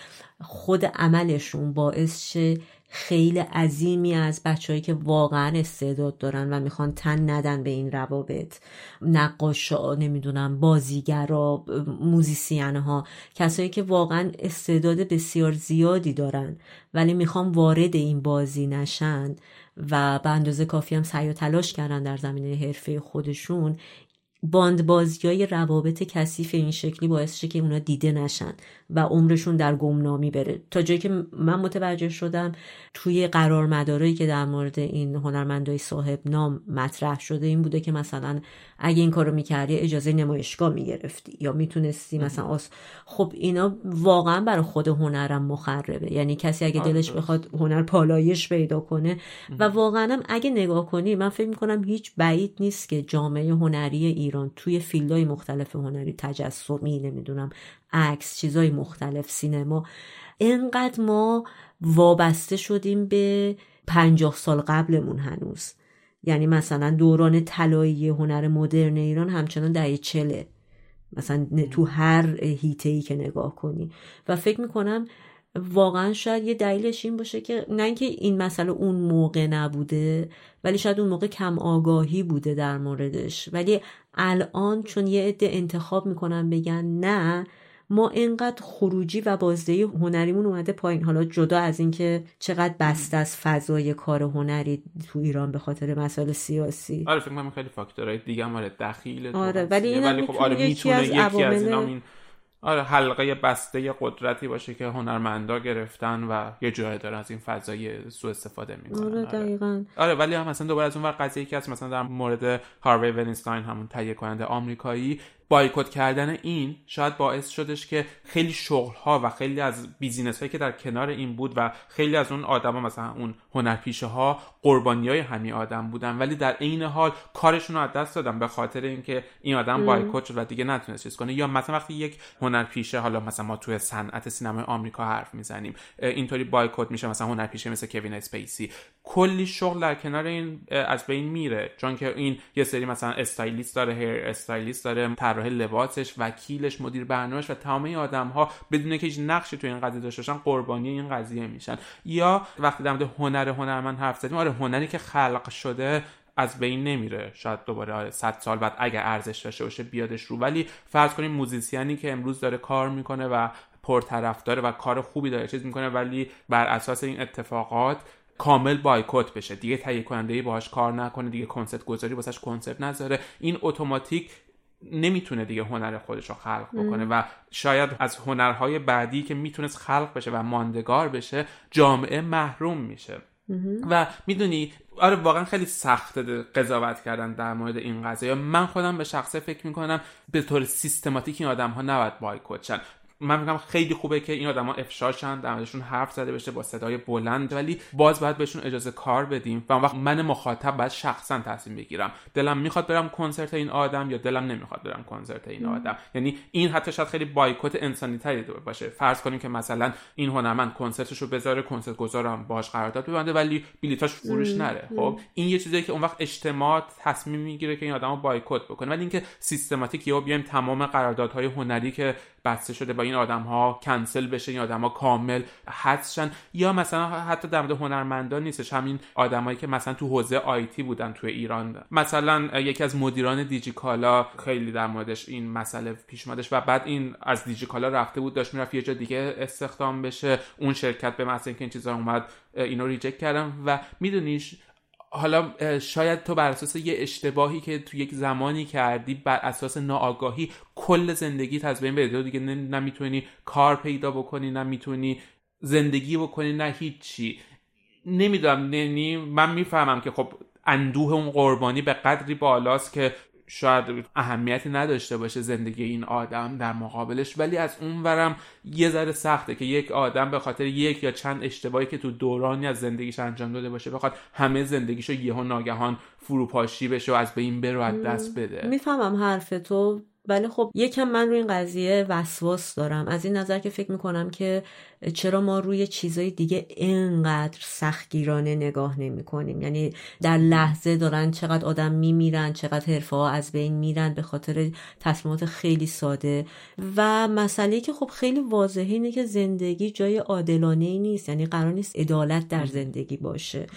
خود عملشون باعث شه خیلی عظیمی از بچه‌هایی که واقعا استعداد دارن و میخوان تن ندن به این روابط، نقاشا، نمیدونم، بازیگرا، موزیسین‌ها، کسایی که واقعا استعداد بسیار زیادی دارن ولی میخوان وارد این بازی نشن و به اندازه کافی هم سعی و تلاش کردن در زمینه حرفه خودشون، باندبازیای روابط کثیف این شکلی باعث شه که اونا دیده نشن و عمرشون در گمنامی بره. تا جایی که من متوجه شدم توی قرارمدارایی که در مورد این هنرمندای صاحب نام مطرح شده این بوده که مثلا اگه این کارو میکردی اجازه نمایشگاه میگرفتی یا میتونستی مثلا خب اینا واقعا برای خود هنرم مخربه. یعنی کسی اگه دلش بخواد هنر پالایش پیدا کنه و واقعا هم اگه نگاه کنی من فکر می‌کنم هیچ بعید نیست که جامعه هنری ایران توی فیلدهای مختلف هنری، تجسمی، نمیدونم، عکس، چیزای مختلف، سینما، اینقدر ما وابسته شدیم به 50 سال قبلمون هنوز. یعنی مثلا دوران طلایی هنر مدرن ایران همچنان دهه 40 مثلا تو هر هیته‌ای که نگاه کنی. و فکر میکنم واقعا شاید یه دلیلش این باشه که نه اینکه این مسئله اون موقع نبوده، ولی شاید اون موقع کم آگاهی بوده در موردش، ولی الان چون یه عده انتخاب میکنن بگن نه ما اینقدر خروجی و بازدهی هنریمون اومده پایین، حالا جدا از این که چقدر بسته از فضای کار هنری تو ایران به خاطر مسائل سیاسی. آره فکر کنم خیلی فاکتورهای دیگه هم دخیل. آره ولی خب آره میتونه یکی از اینا آره حلقه بسته قدرتی باشه که هنرمندا گرفتن و یه جایی دارن از این فضای سوء استفاده میکنن. آره دقیقاً. آره ولی هم مثلا دوباره از اون ور قضیه که هست، مثلا در مورد هاروی واینستین همون تهیه کننده آمریکایی، بایکوت کردن این شاید باعث شدش که خیلی شغل‌ها و خیلی از بیزینس‌هایی که در کنار این بود و خیلی از اون آدما مثلا اون هنرپیشه‌ها قربانیای همین آدم بودن، ولی در عین حال کارشون رو از دست دادن به خاطر اینکه این آدم بایکوت شد و دیگه نتونست چیز کنه. یا مثلا وقتی یک هنرپیشه، حالا مثلا ما توی صنعت سینمای آمریکا حرف میزنیم، اینطوری بایکوت میشه مثلا هنرپیشه مثل کوین اسپیسی، کلی شغل در کنار این از بین میره، چون که این یه سری مثلا استایلیست داره، هیر استایلیست داره، طراح لباسش، وکیلش، مدیر برنامه‌اش و تمام این آدم‌ها بدون اینکه هیچ نقشی تو این قضیه داشته باشن قربانی این قضیه میشن. یا وقتی در مورد هنرمند حرف زدیم، آره هنری که خلق شده از بین نمیره، شاید دوباره 100 سال بعد اگر ارزش داشته باشه بیادش رو، ولی فرض کنیم موزیسیانی که امروز داره کار میکنه و پرطرفدار و کار خوبی داره چیز میکنه، ولی بر اساس این اتفاقات کامل بایکوت بشه، دیگه تهیه کننده باهاش کار نکنه، دیگه کانسپت گذاری واسش کانسپت نذاره، این اتوماتیک نمیتونه دیگه هنر خودش رو خلق بکنه و شاید از هنرهای بعدی که میتونست خلق بشه و ماندگار بشه جامعه محروم میشه. و میدونی آره واقعا خیلی سخته قضاوت کردن در مورد این قضیه. من خودم به شخصه فکر میکنم به طور سیستماتیک این آدم‌ها نباید بایکوت شن. من میگم خیلی خوبه که این آدما افشا شن، در موردشون حرف زده بشه با صدای بلند، ولی باز باید بهشون اجازه کار بدیم و اون وقت من مخاطب باید شخصا تصمیم بگیرم دلم میخواد برم کنسرت این آدم یا دلم نمیخواد برم کنسرت این آدم. یعنی این حتی شاید خیلی بایکوت انسانی تری باشه. فرض کنیم که مثلا این هنرمند کنسرتشو بذاره، کنسرت گذارم باهاش قرارداد ببنده ولی بلیتاش فروش نره. خب این یه چیزیه که اون وقت اجتماع تصمیم میگیره که این آدمو بایکوت بکنه. ولی اینکه سیستماتیک یا بیایم تمام قراردادهای هنری که بسته شده با این آدم‌ها کنسل بشه، این آدم‌ها کامل حذفشن، یا مثلا حتی در مورد هنرمندان نیستش، همین آدمایی که مثلا تو حوزه آیتی بودن تو ایران، مثلا یکی از مدیران دیجیکالا خیلی در موردش این مسئله پیش اومدش و بعد این از دیجیکالا رفته بود داشت میرفت یه جا دیگه استخدام بشه، اون شرکت به مثلا که این چیزا اومد اینو ریجکت کردن. و میدونیش حالا شاید تو بر اساس یه اشتباهی که تو یک زمانی کردی بر اساس ناآگاهی کل زندگیت از بین بره، دیگه نمیتونی کار پیدا بکنی، نمیتونی زندگی بکنی، نه هیچی. نمیدونم، یعنی من میفهمم که خب اندوه اون قربانی به قدری بالاست که شاید اهمیتی نداشته باشه زندگی این آدم در مقابلش، ولی از اون ورم یه ذره سخته که یک آدم به خاطر یک یا چند اشتباهی که تو دورانی از زندگیش انجام داده باشه بخواد همه زندگیشو یهو ناگهان فروپاشی بشه و از بین بره و از دست بده. میفهمم حرف تو، ولی خب یکم من روی این قضیه وسواس دارم از این نظر که فکر میکنم که چرا ما روی چیزای دیگه اینقدر سختگیرانه نگاه نمی کنیم. یعنی در لحظه دارن چقدر آدم میمیرن، چقدر حرفه‌ها از بین میرن به خاطر تصمیمات خیلی ساده. و مسئله که خب خیلی واضحه اینه که زندگی جای عادلانه‌ای نیست، یعنی قرار نیست عدالت در زندگی باشه.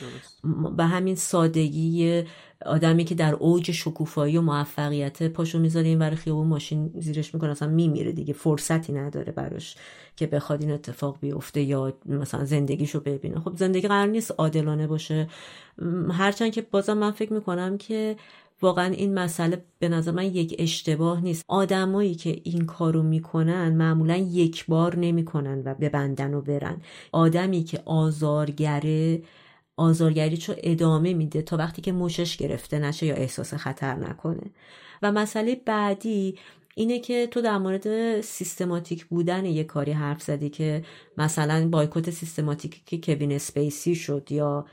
به همین سادگی آدمی که در اوج شکوفایی و موفقیت پاشو میذاره این ور خیابون ماشین زیرش میکنه اصلا میمیره دیگه، فرصتی نداره براش که بخواد این اتفاق بیفته یا مثلا زندگیشو ببینه. خب زندگی قرار نیست عادلانه باشه، هرچند که بازم من فکر میکنم که واقعا این مسئله به نظر من یک اشتباه نیست. آدمایی که این کارو میکنن معمولا یک بار نمیکنن و ببندن و برن. آدمی که آزارگری چو ادامه میده تا وقتی که موشش گرفته نشه یا احساس خطر نکنه. و مسئله بعدی اینه که تو در مورد سیستماتیک بودن یک کاری حرف زدی که مثلا بایکوت سیستماتیکی که کوین اسپیسی شد یا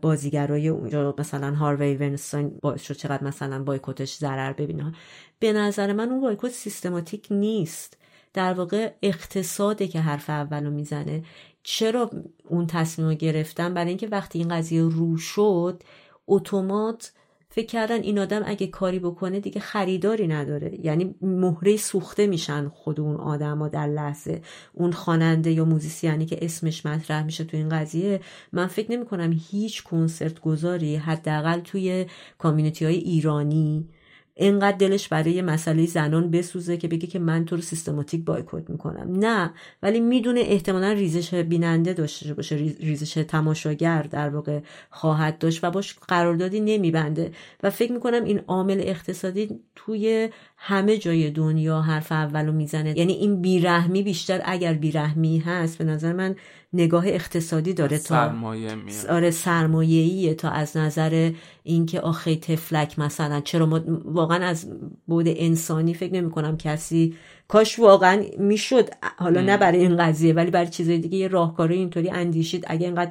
بازیگرای اونجا مثلا هاروی واینستین باعث شد چقدر مثلا بایکوتش ضرر ببینه. به نظر من اون بایکوت سیستماتیک نیست، در واقع اقتصاده که حرف اولو میزنه. چرا اون تصمیم رو گرفتن؟ برای اینکه وقتی این قضیه رو شد اتومات فکر کردن این آدم اگه کاری بکنه دیگه خریداری نداره، یعنی مهره سوخته میشن خود اون آدم ها در لحظه. اون خواننده یا موزیسیانی که اسمش مطرح میشه تو این قضیه، من فکر نمی کنم هیچ کنسرت گذاری حداقل توی کامیونیتی های ایرانی اینقدر دلش برای مسئله زنان بسوزه که بگه که من تو رو سیستماتیک بایکوت میکنم. نه، ولی میدونه احتمالا ریزش بیننده داشته باشه، ریزش تماشاگر در واقع خواهد داشت و باش قراردادی نمیبنده. و فکر میکنم این عامل اقتصادی توی همه جای دنیا حرف اولو میزنه. یعنی این بیرحمی، بیشتر اگر بیرحمی هست به نظر من نگاه اقتصادی داره، سرمایه میاد. آره سرمایه‌ایه، تا از نظر اینکه آخه تفلک مثلا چرا. ما واقعا از بعد انسانی فکر نمی‌کنم کسی، کاش واقعا میشد، حالا نه برای این قضیه ولی برای چیزای دیگه، یه راهکاری اینطوری اندیشید اگه اینقدر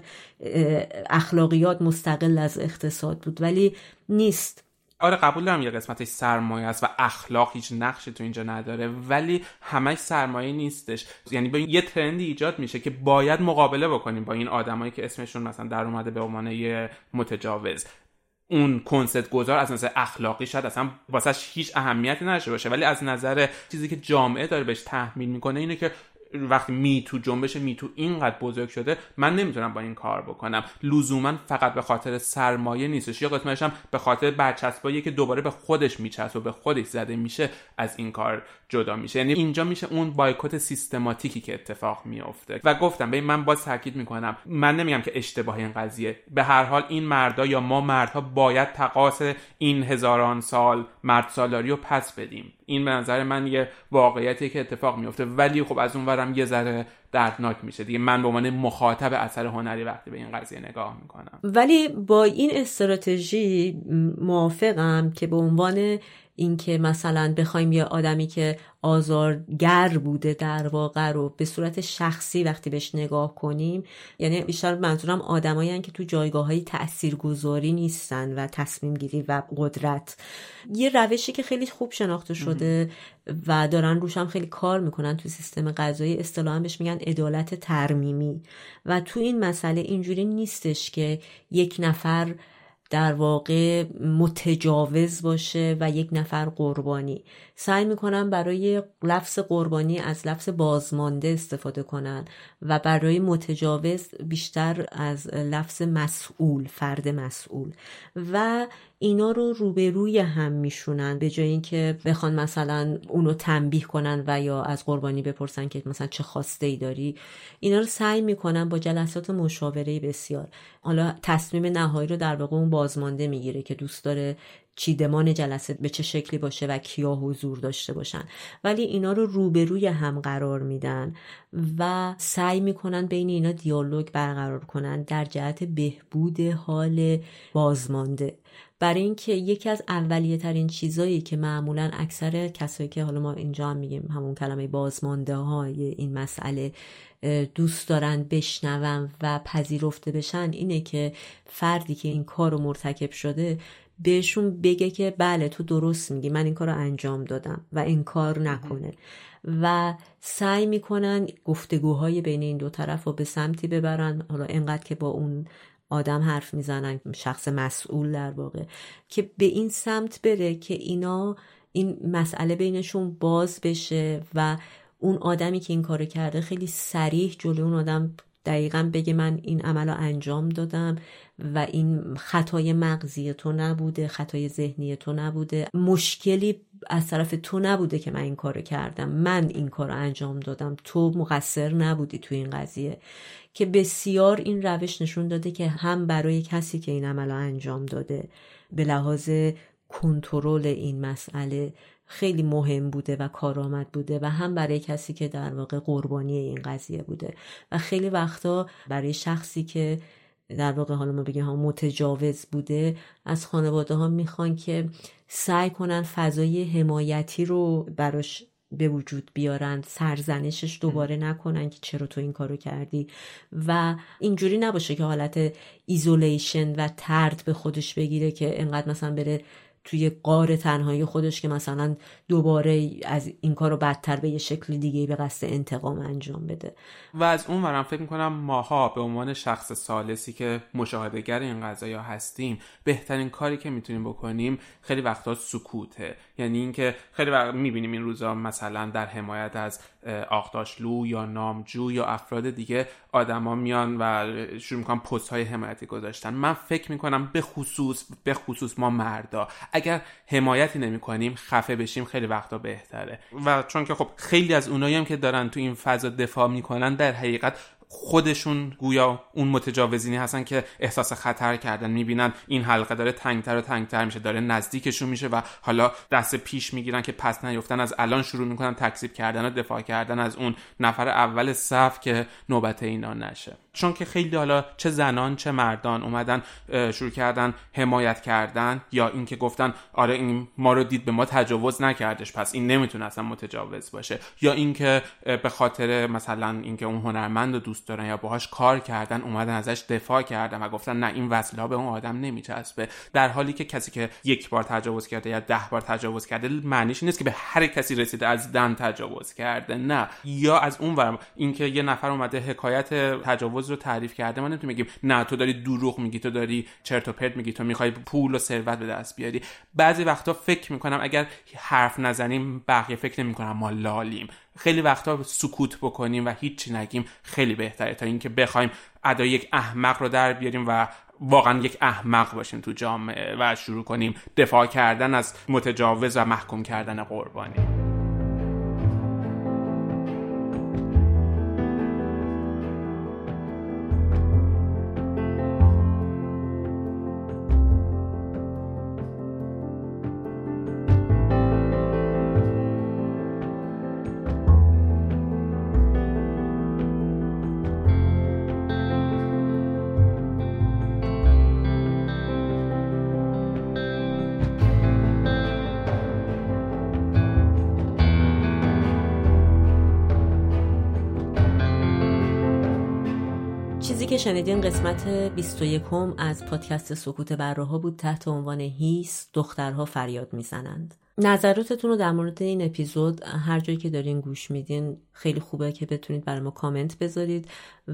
اخلاقیات مستقل از اقتصاد بود، ولی نیست. آره قبول دارم یه قسمتش سرمایه است و اخلاق هیچ نقشی تو اینجا نداره، ولی همش سرمایه نیستش. یعنی به یه ترندی ایجاد میشه که باید مقابله بکنیم با این آدمایی که اسمشون مثلا در اومده به عنوان یه متجاوز. اون کنسرت گذار از نظر اخلاقی شاید اصلا واسش هیچ اهمیتی نداشته باشه، ولی از نظر چیزی که جامعه داره بهش تحمیل میکنه اینه که وقتی میتو جنبش میتو اینقدر بزرگ شده، من نمیتونم با این کار بکنم. لزوما فقط به خاطر سرمایه نیستش، یا قسمتش هم به خاطر برچسبایی که دوباره به خودش میچسبه و به خودش زده میشه از این کار جدا میشه. یعنی اینجا میشه اون بایکوت سیستماتیکی که اتفاق میفته. و گفتم ببین، من باز تاکید میکنم، من نمیگم که اشتباه این قضیه، به هر حال این مردا یا ما مردها باید تقاص این هزاران سال مردسالاری رو پس بدیم. این به نظر من یه واقعیتی که اتفاق میفته، ولی خب از اون ورم یه ذره دردناک میشه دیگه. من به عنوان مخاطب اثر هنری وقتی به این قضیه نگاه میکنم، ولی با این استراتژی موافقم که به عنوان اینکه مثلا بخوایم یه آدمی که آزارگر بوده در واقع رو به صورت شخصی وقتی بهش نگاه کنیم، یعنی بیشتر منظورم آدمایین که تو جایگاه‌های تاثیرگذاری نیستن و تصمیم گیری و قدرت، یه روشی که خیلی خوب شناخته شده و دارن روش هم خیلی کار میکنن تو سیستم قضایی، اصطلاحاً بهش میگن عدالت ترمیمی. و تو این مسئله اینجوری نیستش که یک نفر در واقع متجاوز باشه و یک نفر قربانی. سعی میکنن برای لفظ قربانی از لفظ بازمانده استفاده کنن و برای متجاوز بیشتر از لفظ مسئول، فرد مسئول. و اینا رو روبروی هم میشونن به جای اینکه بخوان مثلا اونو تنبیه کنن و یا از قربانی بپرسن که مثلا چه خواسته ای داری. اینا رو سعی میکنن با جلسات مشاوره بسیار، حالا تصمیم نهایی رو در واقع اون بازمانده میگیره که دوست داره چیدمان جلسه به چه شکلی باشه و کیا حضور داشته باشن، ولی اینا رو روبروی هم قرار میدن و سعی میکنن بین اینا دیالوگ برقرار کنن در جهت بهبود حال بازمانده. برای اینکه یکی از اولیه ترین چیزایی که معمولا اکثر کسایی که حالا ما اینجا هم میگیم همون کلمه بازمانده های این مسئله دوست دارن بشنون و پذیرفته بشن، اینه که فردی که این کار رو مرتکب شده بهشون بگه که بله تو درست میگی، من این کار رو انجام دادم و انکار نکنه. و سعی میکنن گفتگوهای بین این دو طرف رو به سمتی ببرن، حالا اینقدر که با اون آدم حرف میزنن، شخص مسئول در واقع، که به این سمت بره که اینا این مسئله بینشون باز بشه و اون آدمی که این کارو کرده خیلی صریح جلوی اون آدم دقیقاً بگه من این عمل رو انجام دادم و این خطای مغزی تو نبوده، خطای ذهنی تو نبوده، مشکلی از طرف تو نبوده که من این کارو کردم، من این کارو انجام دادم، تو مقصر نبودی تو این قضیه. که بسیار این روش نشون داده که هم برای کسی که این عمل رو انجام داده به لحاظ کنترل این مسئله خیلی مهم بوده و کارآمد بوده و هم برای کسی که در واقع قربانی این قضیه بوده. و خیلی وقتا برای شخصی که در واقع حالا ما بگیم متجاوز بوده، از خانواده ها میخوان که سعی کنن فضای حمایتی رو براش به وجود بیارن، سرزنشش دوباره نکنن که چرا تو این کارو کردی و اینجوری نباشه که حالت ایزولیشن و طرد به خودش بگیره که انقدر مثلا بره توی قاره تنهایی خودش که مثلا دوباره از این کارو بدتر به یه شکل دیگه به قصد انتقام انجام بده. و از اون ورم فکر میکنم ماها به عنوان شخص ثالثی که مشاهدهگر این قضایا هستیم، بهترین کاری که میتونیم بکنیم خیلی وقتا سکوته. یعنی اینکه خیلی وقت میبینیم این روزا مثلا در حمایت از آغداشلو یا نامجو یا افراد دیگه، آدما میان و شروع میکنن پست های حمایتی گذاشتن. من فکر میکنم به خصوص ما مردا اگر حمایتی نمی‌کنیم خفه بشیم خیلی وقتا بهتره. و چون که خب خیلی از اونایی هم که دارن تو این فضا دفاع میکنن در حقیقت خودشون گویا اون متجاوزینی هستن که احساس خطر کردن، میبینن این حلقه داره تنگتر و تنگتر میشه، داره نزدیکشون میشه و حالا دست پیش میگیرن که پس نیفتن، از الان شروع میکنن تکذیب کردن و دفاع کردن از اون نفر اول صف که نوبت اینا نشه. چون که خیلی حالا چه زنان چه مردان اومدن شروع کردن حمایت کردن یا اینکه گفتن آره این ما رو دید، به ما تجاوز نکردش، پس این نمیتونه اصلا متجاوز باشه، یا اینکه به خاطر مثلا اینکه اون هنرمند دوست دارن یا باهاش کار کردن اومدن ازش دفاع کردن و گفتن نه این وسیله به اون آدم نمیچسبه. در حالی که کسی که یک بار تجاوز کرده یا 10 بار تجاوز کرده معنیش نیست که به هر کسی رسیده از دن تجاوز کرده، نه. یا از اون ور اینکه یه نفر اومده حکایت تجاوز تجاوز رو تعریف کرده، ما نمیتونیم بگیم نه تو داری دروغ میگی، تو داری چرت و پرت میگی، تو میخوای پول و ثروت به دست بیاری. بعضی وقتا فکر میکنم اگر حرف نزنیم بقیه فکر نمیکنن ما لالیم. خیلی وقتا سکوت بکنیم و هیچی نگیم خیلی بهتره تا اینکه بخوایم ادای یک احمق رو در بیاریم و واقعا یک احمق باشیم تو جامعه و شروع کنیم دفاع کردن از متجاوز و محکوم کردن قربانی. که شنیدین قسمت 21 از پادکست سکوت بره‌ها بود تحت عنوان هیس دخترها فریاد میزنند. نظراتتون رو در مورد این اپیزود هر جایی که دارین گوش میدین خیلی خوبه که بتونید برای ما کامنت بذارید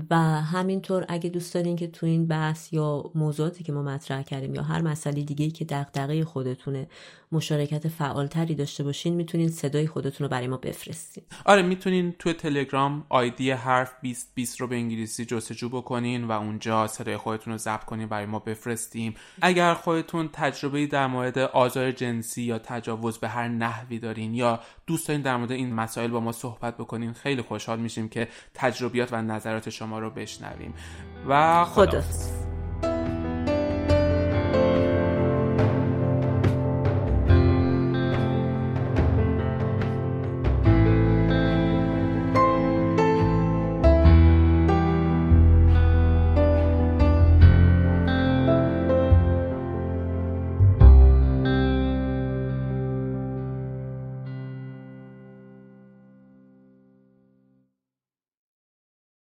و همینطور اگه دوست دارین که تو این بحث یا موضوعاتی که ما مطرح کردیم یا هر مسئله دیگه‌ای که دغدغه خودتونه مشارکت فعالتری داشته باشین میتونین صدای خودتون رو برای ما بفرستین. آره میتونین تو تلگرام آیدی حرف 2020 رو به انگلیسی جستجو بکنین و اونجا صدای خودتون رو ضبط کنین برای ما بفرستیم. اگر خودتون تجربه‌ای در مورد آزار جنسی یا تجاوز به هر نحوی دارین یا دوست دارین در مورد این مسائل با ما صحبت بکنین خیلی خوشحال میشیم که تجربیات و نظرات شما رو بشنویم و خدا